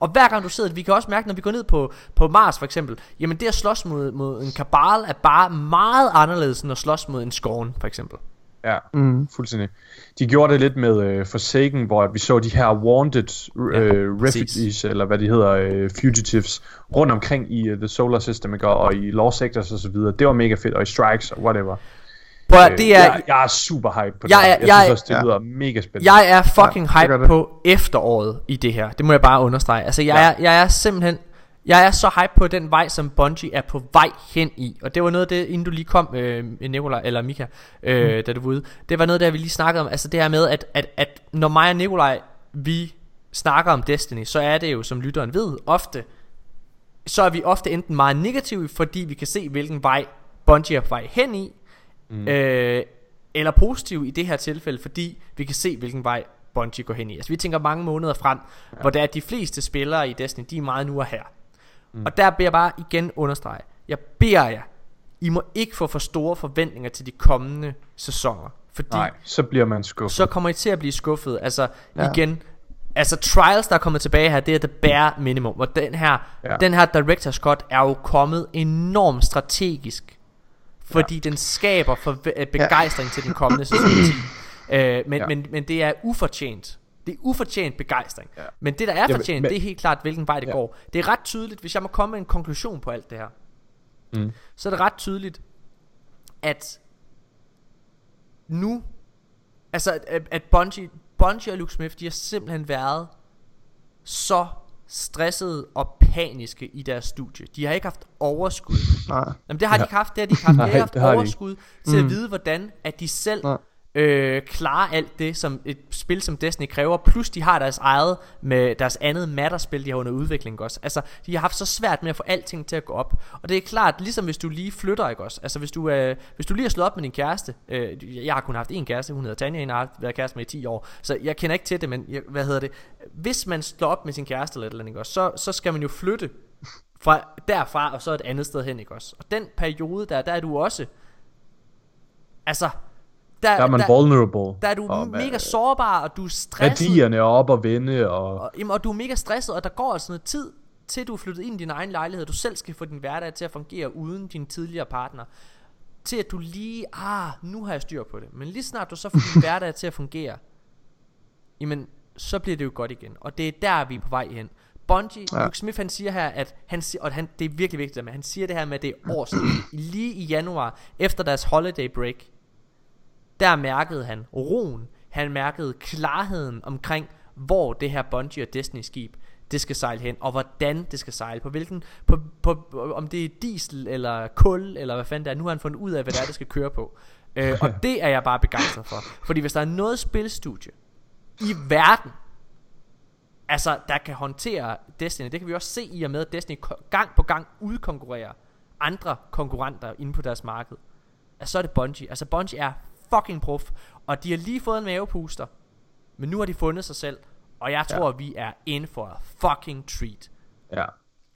Og hver gang du sidder, vi kan også mærke, når vi går ned på, på Mars for eksempel, jamen det at slås mod, mod en kabal er bare meget anderledes end at slås mod en skorn for eksempel. Ja, mm. fuldstændig. De gjorde det lidt med øh, Forsaken, hvor vi så de her wanted øh, ja, refugees, eller hvad de hedder, øh, fugitives, rundt omkring i uh, The Solar System, ikke? Og i Law Sectors og så videre. Det var mega fedt, og i Strikes og whatever. Bro, øh, det er, jeg, jeg er super hype på det. Jeg, jeg, jeg synes også, det ja. lyder mega spændende. Jeg er fucking ja, hype på efteråret i det her. Det må jeg bare understrege. Altså jeg, ja. er, jeg er simpelthen Jeg er så hype på den vej, som Bungie er på vej hen i. Og det var noget af det, inden du lige kom, øh, Nikolaj eller Mika, øh, mm. da du var ude. Det var noget der vi lige snakkede om. Altså det her med at, at, at når mig og Nikolaj, vi snakker om Destiny, så er det jo, som lytteren ved, ofte, så er vi ofte enten meget negative, fordi vi kan se hvilken vej Bungie er på vej hen i, Mm. Øh, eller positiv i det her tilfælde, fordi vi kan se hvilken vej Bungie går hen i. Altså vi tænker mange måneder frem, ja. hvor der er de fleste spillere i Destiny, de er meget nu og her. Mm. Og der beder jeg bare igen understrege, jeg beder jer, I må ikke få for store forventninger til de kommende sæsoner, fordi nej, så bliver man skuffet. Så kommer I til at blive skuffet. Altså ja. igen, altså Trials, der er kommet tilbage her, det er det bare minimum. Og den her, ja. den her Director's Cut er jo kommet enormt strategisk, fordi ja. den skaber forve- begejstring ja. til den kommende sæson. øh, men, ja. men, men det er ufortjent. Det er ufortjent begejstring. ja. Men det der er fortjent, ja, men, det er helt klart hvilken vej det ja. går. Det er ret tydeligt, hvis jeg må komme med en konklusion på alt det her, mm. så er det ret tydeligt, at nu, altså at Bungie, Bungie og Luke Smith, de har simpelthen været så stressede og paniske i deres studie. De har ikke haft overskud. Nej. Jamen det har ja. de ikke haft. Det har de ikke haft. Nej, de har ikke haft overskud til mm. at vide hvordan at de selv øh, klare alt det, som et spil som Destiny kræver. Plus de har deres eget, med deres andet matterspil, de har under udvikling også. Altså de har haft så svært med at få alting til at gå op. Og det er klart, ligesom hvis du lige flytter, ikke også. Altså hvis du, øh, hvis du lige har slået op med din kæreste, øh, jeg har kun haft en kæreste, hun hedder Tanja, hende har været kæreste med i ti år, så jeg kender ikke til det, men jeg, hvad hedder det, hvis man slår op med sin kæreste eller et eller andet, ikke også, så, så skal man jo flytte fra derfra og så et andet sted hen, ikke også. Og den periode der, der er du også, altså der, der er man der, vulnerable. Der er du og mega sårbar, og du er stresset. Værdierne er op og vende og... Og, jamen, og du er mega stresset, og der går altså noget tid, til du er flyttet ind i din egen lejlighed. Du selv skal få din hverdag til at fungere uden din tidligere partner, til at du lige, ah, nu har jeg styr på det. Men lige snart du så får din hverdag til at fungere, jamen så bliver det jo godt igen. Og det er der vi er på vej hen. Bungie, ja. Luke Smith, han siger her, at han, og han, det er virkelig vigtigt, men han siger det her med, at det er årsskiftet. Lige i januar, efter deres holiday break, der mærkede han roen, han mærkede klarheden omkring, hvor det her Bungie og Destiny skib, det skal sejle hen, og hvordan det skal sejle, på hvilken, på, på, om det er diesel, eller kul, eller hvad fanden det er, nu har han fundet ud af, hvad det er, det skal køre på. Øh, og det er jeg bare begejstret for, fordi hvis der er noget spilstudie i verden, altså der kan håndtere Destiny, det kan vi også se i og med at Destiny gang på gang udkonkurrerer andre konkurrenter inde på deres marked, altså så er det Bungie. Altså Bungie er fucking prof, og de har lige fået en mavepuster, men nu har de fundet sig selv, og jeg tror ja. vi er inde for fucking treat. Ja.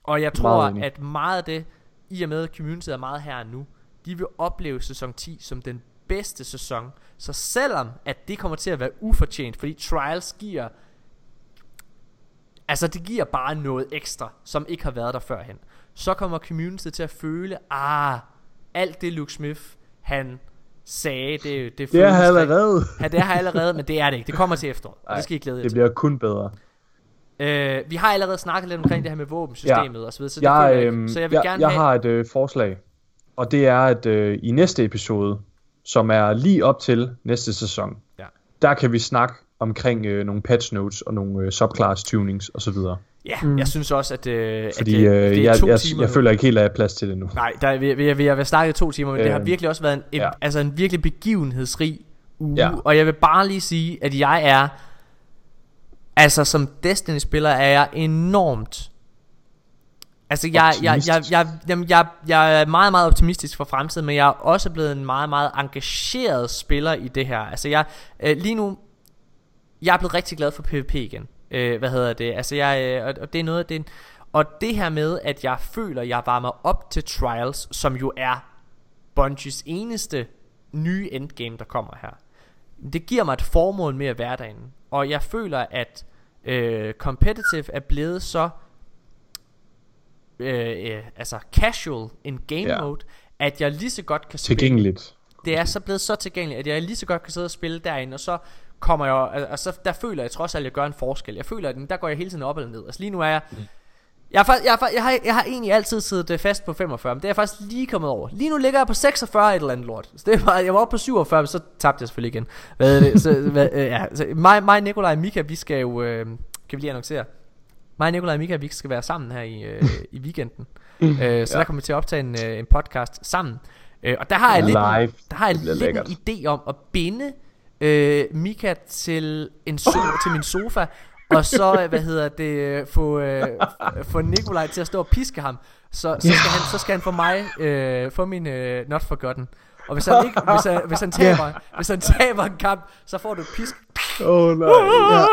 Og jeg tror meget at meget af det, i og med at communityet er meget her nu, de vil opleve sæson ti som den bedste sæson. Så selvom at det kommer til at være ufortjent, fordi Trials giver, altså det giver bare noget ekstra, som ikke har været der førhen, så kommer communityet til at føle, ah, alt det Luke Smith han sagde, det, det, det er her allerede. Ja, det er her allerede, men det er det ikke. Det kommer til efteråret. Ej, det skal I glæde jer til. Det bliver kun bedre. Øh, vi har allerede snakket lidt omkring det her med våbensystemet, ja, og så videre. Så, jeg, det øh, jeg. så jeg vil jeg, gerne jeg have... har et øh, forslag, og det er, at øh, i næste episode, som er lige op til næste sæson, ja, der kan vi snakke omkring øh, nogle patch notes og nogle øh, subclass tunings og så videre. Ja, yeah, mm. jeg synes også, at, øh, Fordi, at det, øh, det er to jeg, jeg, timer. Jeg føler ikke helt, at jeg har plads til det nu. Nej, der, vi, vi, vi har snakket to timer, men øh, det har virkelig også været en, en, ja. altså en virkelig begivenhedsrig uge. Ja. Og jeg vil bare lige sige, at jeg er, altså som Destiny-spiller er jeg enormt, altså jeg, jeg, jeg, jeg, jeg, jeg, jeg er meget, meget optimistisk for fremtiden, men jeg er også blevet en meget, meget engageret spiller i det her. Altså jeg, øh, lige nu, jeg er blevet rigtig glad for PvP igen. Øh, hvad hedder det? Altså jeg øh, og, og det er noget det er en, og det her med at jeg føler jeg varmer op til Trials, som jo er Bungies eneste nye endgame der kommer her. Det giver mig et formål med at være derinde. Og jeg føler at øh, competitive er blevet så øh, øh, altså casual en game yeah. mode, at jeg lige så godt kan spille. Tilgængeligt. Det er så blevet så tilgængeligt, at jeg lige så godt kan sidde og spille derinde, og så kommer jeg, og så der føler jeg trods alt at jeg gør en forskel. Jeg føler at der går jeg hele tiden op eller ned. Altså lige nu er jeg Jeg, er, jeg, er, jeg, har, jeg har egentlig altid siddet fast på femogfyrre, men det er jeg faktisk lige kommet over. Lige nu ligger jeg på seksogfyrre et eller andet lort. Så det var, jeg var oppe på syvogfyrre, men så tabte jeg selvfølgelig igen. Hvad er det? Så, hvad, øh, ja. så mig, mig, Nikolaj og Mika, vi skal jo øh, kan vi lige annoncere, mig, Nikolaj og Mika, vi skal være sammen her i, øh, i weekenden. øh, Så ja. Der kommer vi til at optage en, øh, en podcast sammen, øh, og der har jeg Live. lidt, der har jeg lidt en idé om at binde Øh, Mika til en so- til min sofa, og så hvad hedder det få øh, få Nikolaj til at stå og piske ham, så så skal han så skal han få mig øh, få min øh, not forgotten. Og hvis han ikke hvis han, hvis han taber yeah. hvis han taber en kamp, så får du et pisk. Oh nej. Yeah.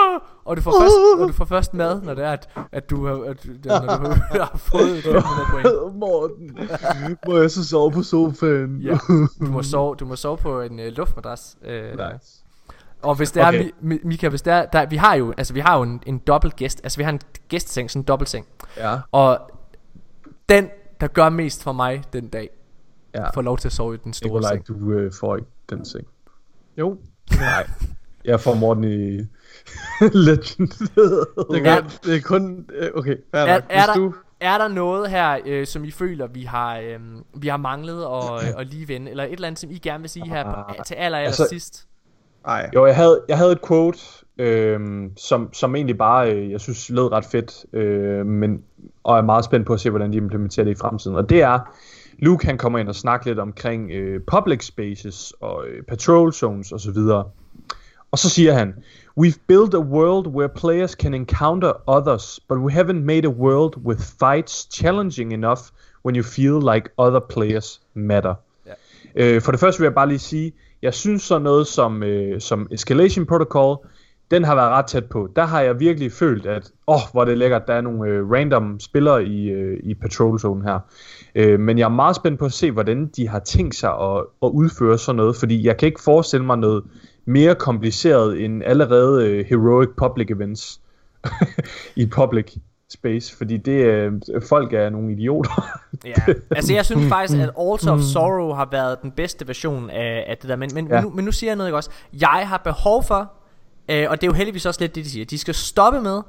Og du får først og du får først mad, når det er at at du har at, når du har fået fem hundrede point. Morten, må jeg så sove på sofaen? Ja. Du må sove du må sove på en uh, luftmadras. Uh, nice. Og hvis der okay. er Mika, hvis der, der vi har jo altså vi har jo en, en dobbelt gæst. Altså vi har en gæsteseng, sådan en dobbeltseng. Ja. Og den der gør mest for mig den dag. Ja. Får lov til at sove i den store seng. Like, du øh, får ikke den seng. Jo. Nej. Jeg får Morten i Legend. Det er, det er kun okay. Er, er, er, du... der, er der noget her øh, som I føler vi har øh, vi har manglet og øh, og lige vende, eller et eller andet som I gerne vil sige her på, til aller aller altså, sidst? Nej. Jo, jeg havde jeg havde et quote øh, som som egentlig bare øh, jeg synes lød ret fedt, øh, men og jeg er meget spændt på at se hvordan de implementerer det i fremtiden. Og det er Luke han kommer ind og snakker lidt omkring øh, public spaces og øh, patrol zones og så videre. Og så siger han, we've built a world where players can encounter others, but we haven't made a world with fights challenging enough when you feel like other players matter. Ja. Øh, for det første vil jeg bare lige sige, jeg synes sådan noget som, øh, som Escalation Protocol, den har været ret tæt på. Der har jeg virkelig følt, at åh, oh, hvor er det lækkert, der er nogle øh, random spillere i, øh, i patrolzonen her. Øh, men jeg er meget spændt på at se, hvordan de har tænkt sig at, at udføre sådan noget, fordi jeg kan ikke forestille mig noget mere kompliceret end allerede øh, heroic public events i public space, fordi det øh, folk er nogle idioter. Ja, altså jeg synes faktisk, at Altar of Sorrow har været den bedste version af, af det der, men, men, ja. nu, men nu siger jeg noget, ikke også? Jeg har behov for, Øh, og det er jo heldigvis også lidt det, de siger. De skal stoppe med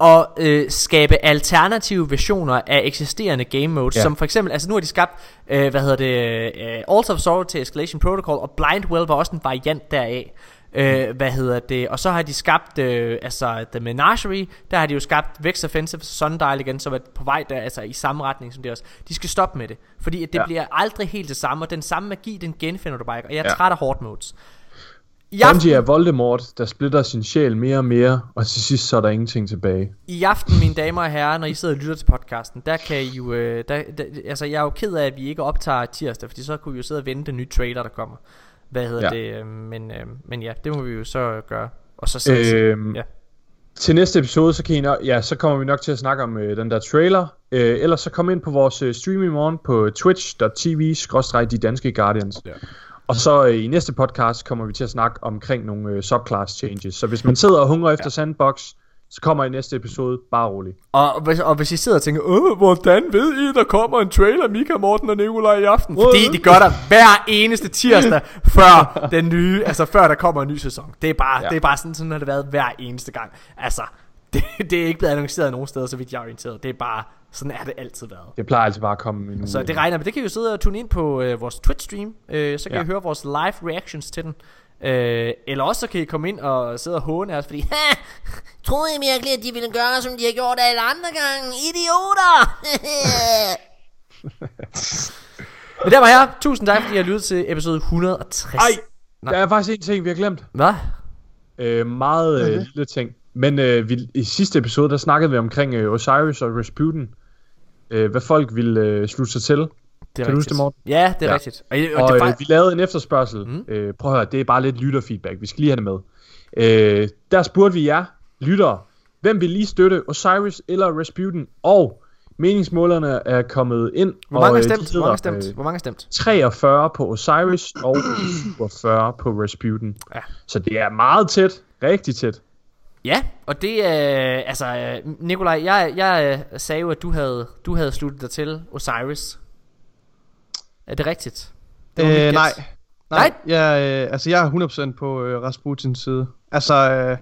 at øh, skabe alternative versioner af eksisterende game modes, yeah. Som for eksempel, altså nu har de skabt, øh, hvad hedder det, øh, Altar of Sorrow til Escalation Protocol, og Blindwell var også en variant deraf. Øh, hvad hedder det, og så har de skabt øh, altså The Menagerie, der har de jo skabt Vex Offensive Sundial igen, som er på vej der, altså i samme retning som det også. De skal stoppe med det, fordi at det ja. bliver aldrig helt det samme, og den samme magi, den genfinder du bare ikke, og jeg er ja. træt af hard modes. Bungie er Voldemort, der splitter sin sjæl mere og mere, og til sidst så er der ingenting tilbage. I aften, mine damer og herrer, når I sidder og lytter til podcasten, der kan I jo, der, der, altså jeg er jo ked af, at vi ikke optager tirsdag, fordi så kunne vi jo sidde og vente den nye trailer, der kommer. Hvad hedder ja. det? Men, men ja, det må vi jo så gøre. Og så ses. Øhm, ja. Til næste episode, så, kan I nok, ja, så kommer vi nok til at snakke om øh, den der trailer. Øh, ellers så kom ind på vores øh, stream i morgen på twitch dot t v slash de danske Guardians. Ja. Og så øh, i næste podcast kommer vi til at snakke omkring nogle øh, subclass changes. Så hvis man sidder og hungrer efter ja. sandbox, så kommer i næste episode bare roligt. Og, og, hvis, og hvis I sidder og tænker, øh, hvordan ved I, der kommer en trailer Mika, Morten og Nikolaj i aften? Fordi de gør der hver eneste tirsdag, før den nye, altså før der kommer en ny sæson. Det er bare, ja. det er bare sådan, sådan har det været hver eneste gang. Altså, det, det er ikke blevet annonceret nogen steder, så vidt jeg er orienteret. Det er bare... Sådan er det altid været. Det plejer altid bare at komme en uge. Så det regner med. Det kan I jo sidde og tune ind på øh, vores Twitch-stream. Øh, så kan ja. I høre vores live reactions til den. Øh, eller også så kan I komme ind og sidde og håne os, fordi... Ha! Troede I virkelig, at de ville gøre, som de har gjort alle andre gange? Idioter! Men der var jeg. Tusind tak, fordi I har lyttet til episode et hundrede og tres. Ej, Nej. Der er faktisk en ting, vi har glemt. Hvad? Øh, meget øh, lille ting. Men øh, vi, i sidste episode, der snakkede vi omkring øh, Osiris og Rasputin. Øh, hvad folk ville øh, slutte sig til. Det er kan rigtigt. Du huske det, Morten? Ja, det er ja. rigtigt. Og, og, og det var... øh, vi lavede en efterspørgsel. Mm. Øh, prøv at høre, det er bare lidt lytterfeedback. Vi skal lige have det med. Øh, der spurgte vi jer, lyttere, hvem vil lige støtte, Osiris eller Rasputin? Og meningsmålerne er kommet ind. Hvor mange har stemt? Hvor mange har stemt? Hvor mange har stemt? treogfyrre på Osiris og syvogfyrre på Rasputin. Ja. Så det er meget tæt. Rigtig tæt. Ja, og det er, øh, altså, øh, Nikolaj, jeg, jeg øh, sagde jo, at du havde, du havde sluttet dig til Osiris. Er det rigtigt? Det var øh, nej. nej. Nej? Jeg, øh, altså, jeg er hundrede procent på øh, Rasputins side. Altså, øh,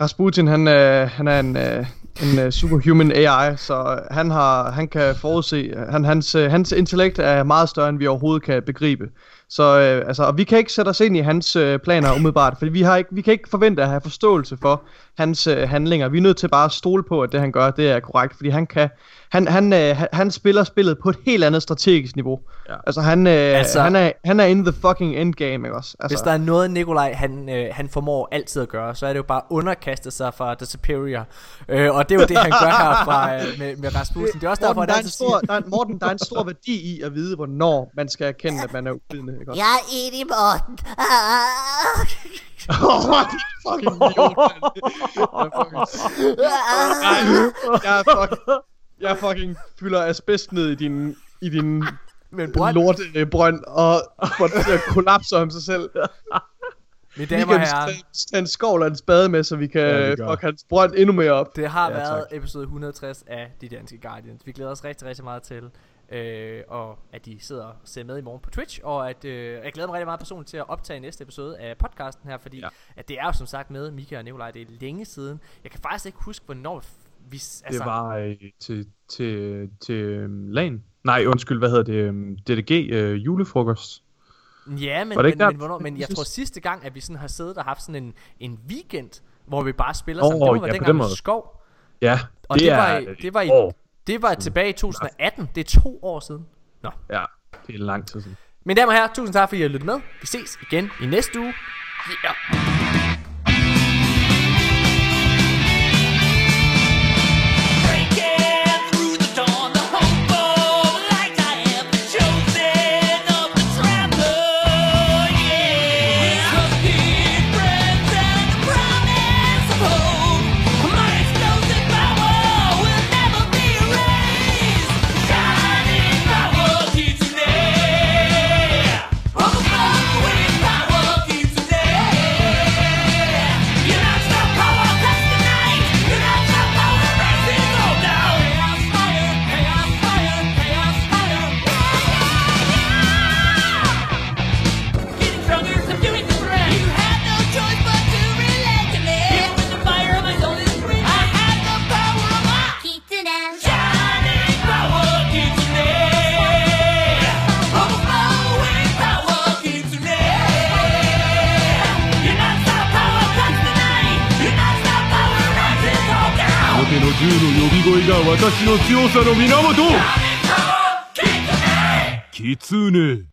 Rasputin, han, øh, han er en, øh, en øh, superhuman A I, så han, har, han kan forudse, han, hans, øh, hans intellekt er meget større, end vi overhovedet kan begribe. Så øh, altså, og vi kan ikke sætte os ind i hans øh, planer umiddelbart, fordi vi, har ikke, vi kan ikke forvente at have forståelse for hans øh, handlinger. Vi er nødt til bare at stole på, at det han gør, det er korrekt, fordi han kan, han han øh, han spiller spillet på et helt andet strategisk niveau. Ja. Altså han øh, altså, han er han er in the fucking endgame, ikke også? Altså, hvis der er noget Nikolaj han øh, han formår altid at gøre, så er det jo bare underkaste sig for the superior. Øh, og det er jo det han gør her fra øh, med, med Rasputin. Det er også derfor Morten, der er en stor der er, Morten, der er en stor værdi i at vide, hvornår man skal erkende, at man er uvidende. Jeg er enig, Morten. Åh, oh, fucking idiot. Jeg fucking... Jeg fucking fylder asbest ned i din... I din lortebrønd, og får det til at kollapse om sig selv. Mine damer og herrer. Vi kan tage en skovl og en spade med, så vi kan ja, fuck hans brønd endnu mere op. Det har ja, været tak. Episode et hundrede og tres af De Danske Guardians. Vi glæder os rigtig, rigtig meget til... Øh, og at de sidder og ser med i morgen på Twitch. Og at øh, jeg glæder mig rigtig meget personligt til at optage næste episode af podcasten her. Fordi ja. at det er jo som sagt med Mika og Nikolaj. Det er længe siden. Jeg kan faktisk ikke huske hvornår vi altså... Det var øh, til, til, til um, LAN. Nej undskyld, hvad hedder det um, D D G øh, julefrokost. Ja men, men, men, hvornår, men jeg tror sidste gang at vi sådan har siddet og haft sådan en, en weekend, hvor vi bare spiller oh, sammen. Det var ja, dengang med Skov. Ja det, og det er var i, det var i oh. Det var tilbage i to tusind og atten. Det er to år siden. Nå. Ja, Det er lang tid siden. Mine damer og herrer, tusind tak fordi I har lyttet med. Vi ses igen i næste uge. Yeah. Kitsune!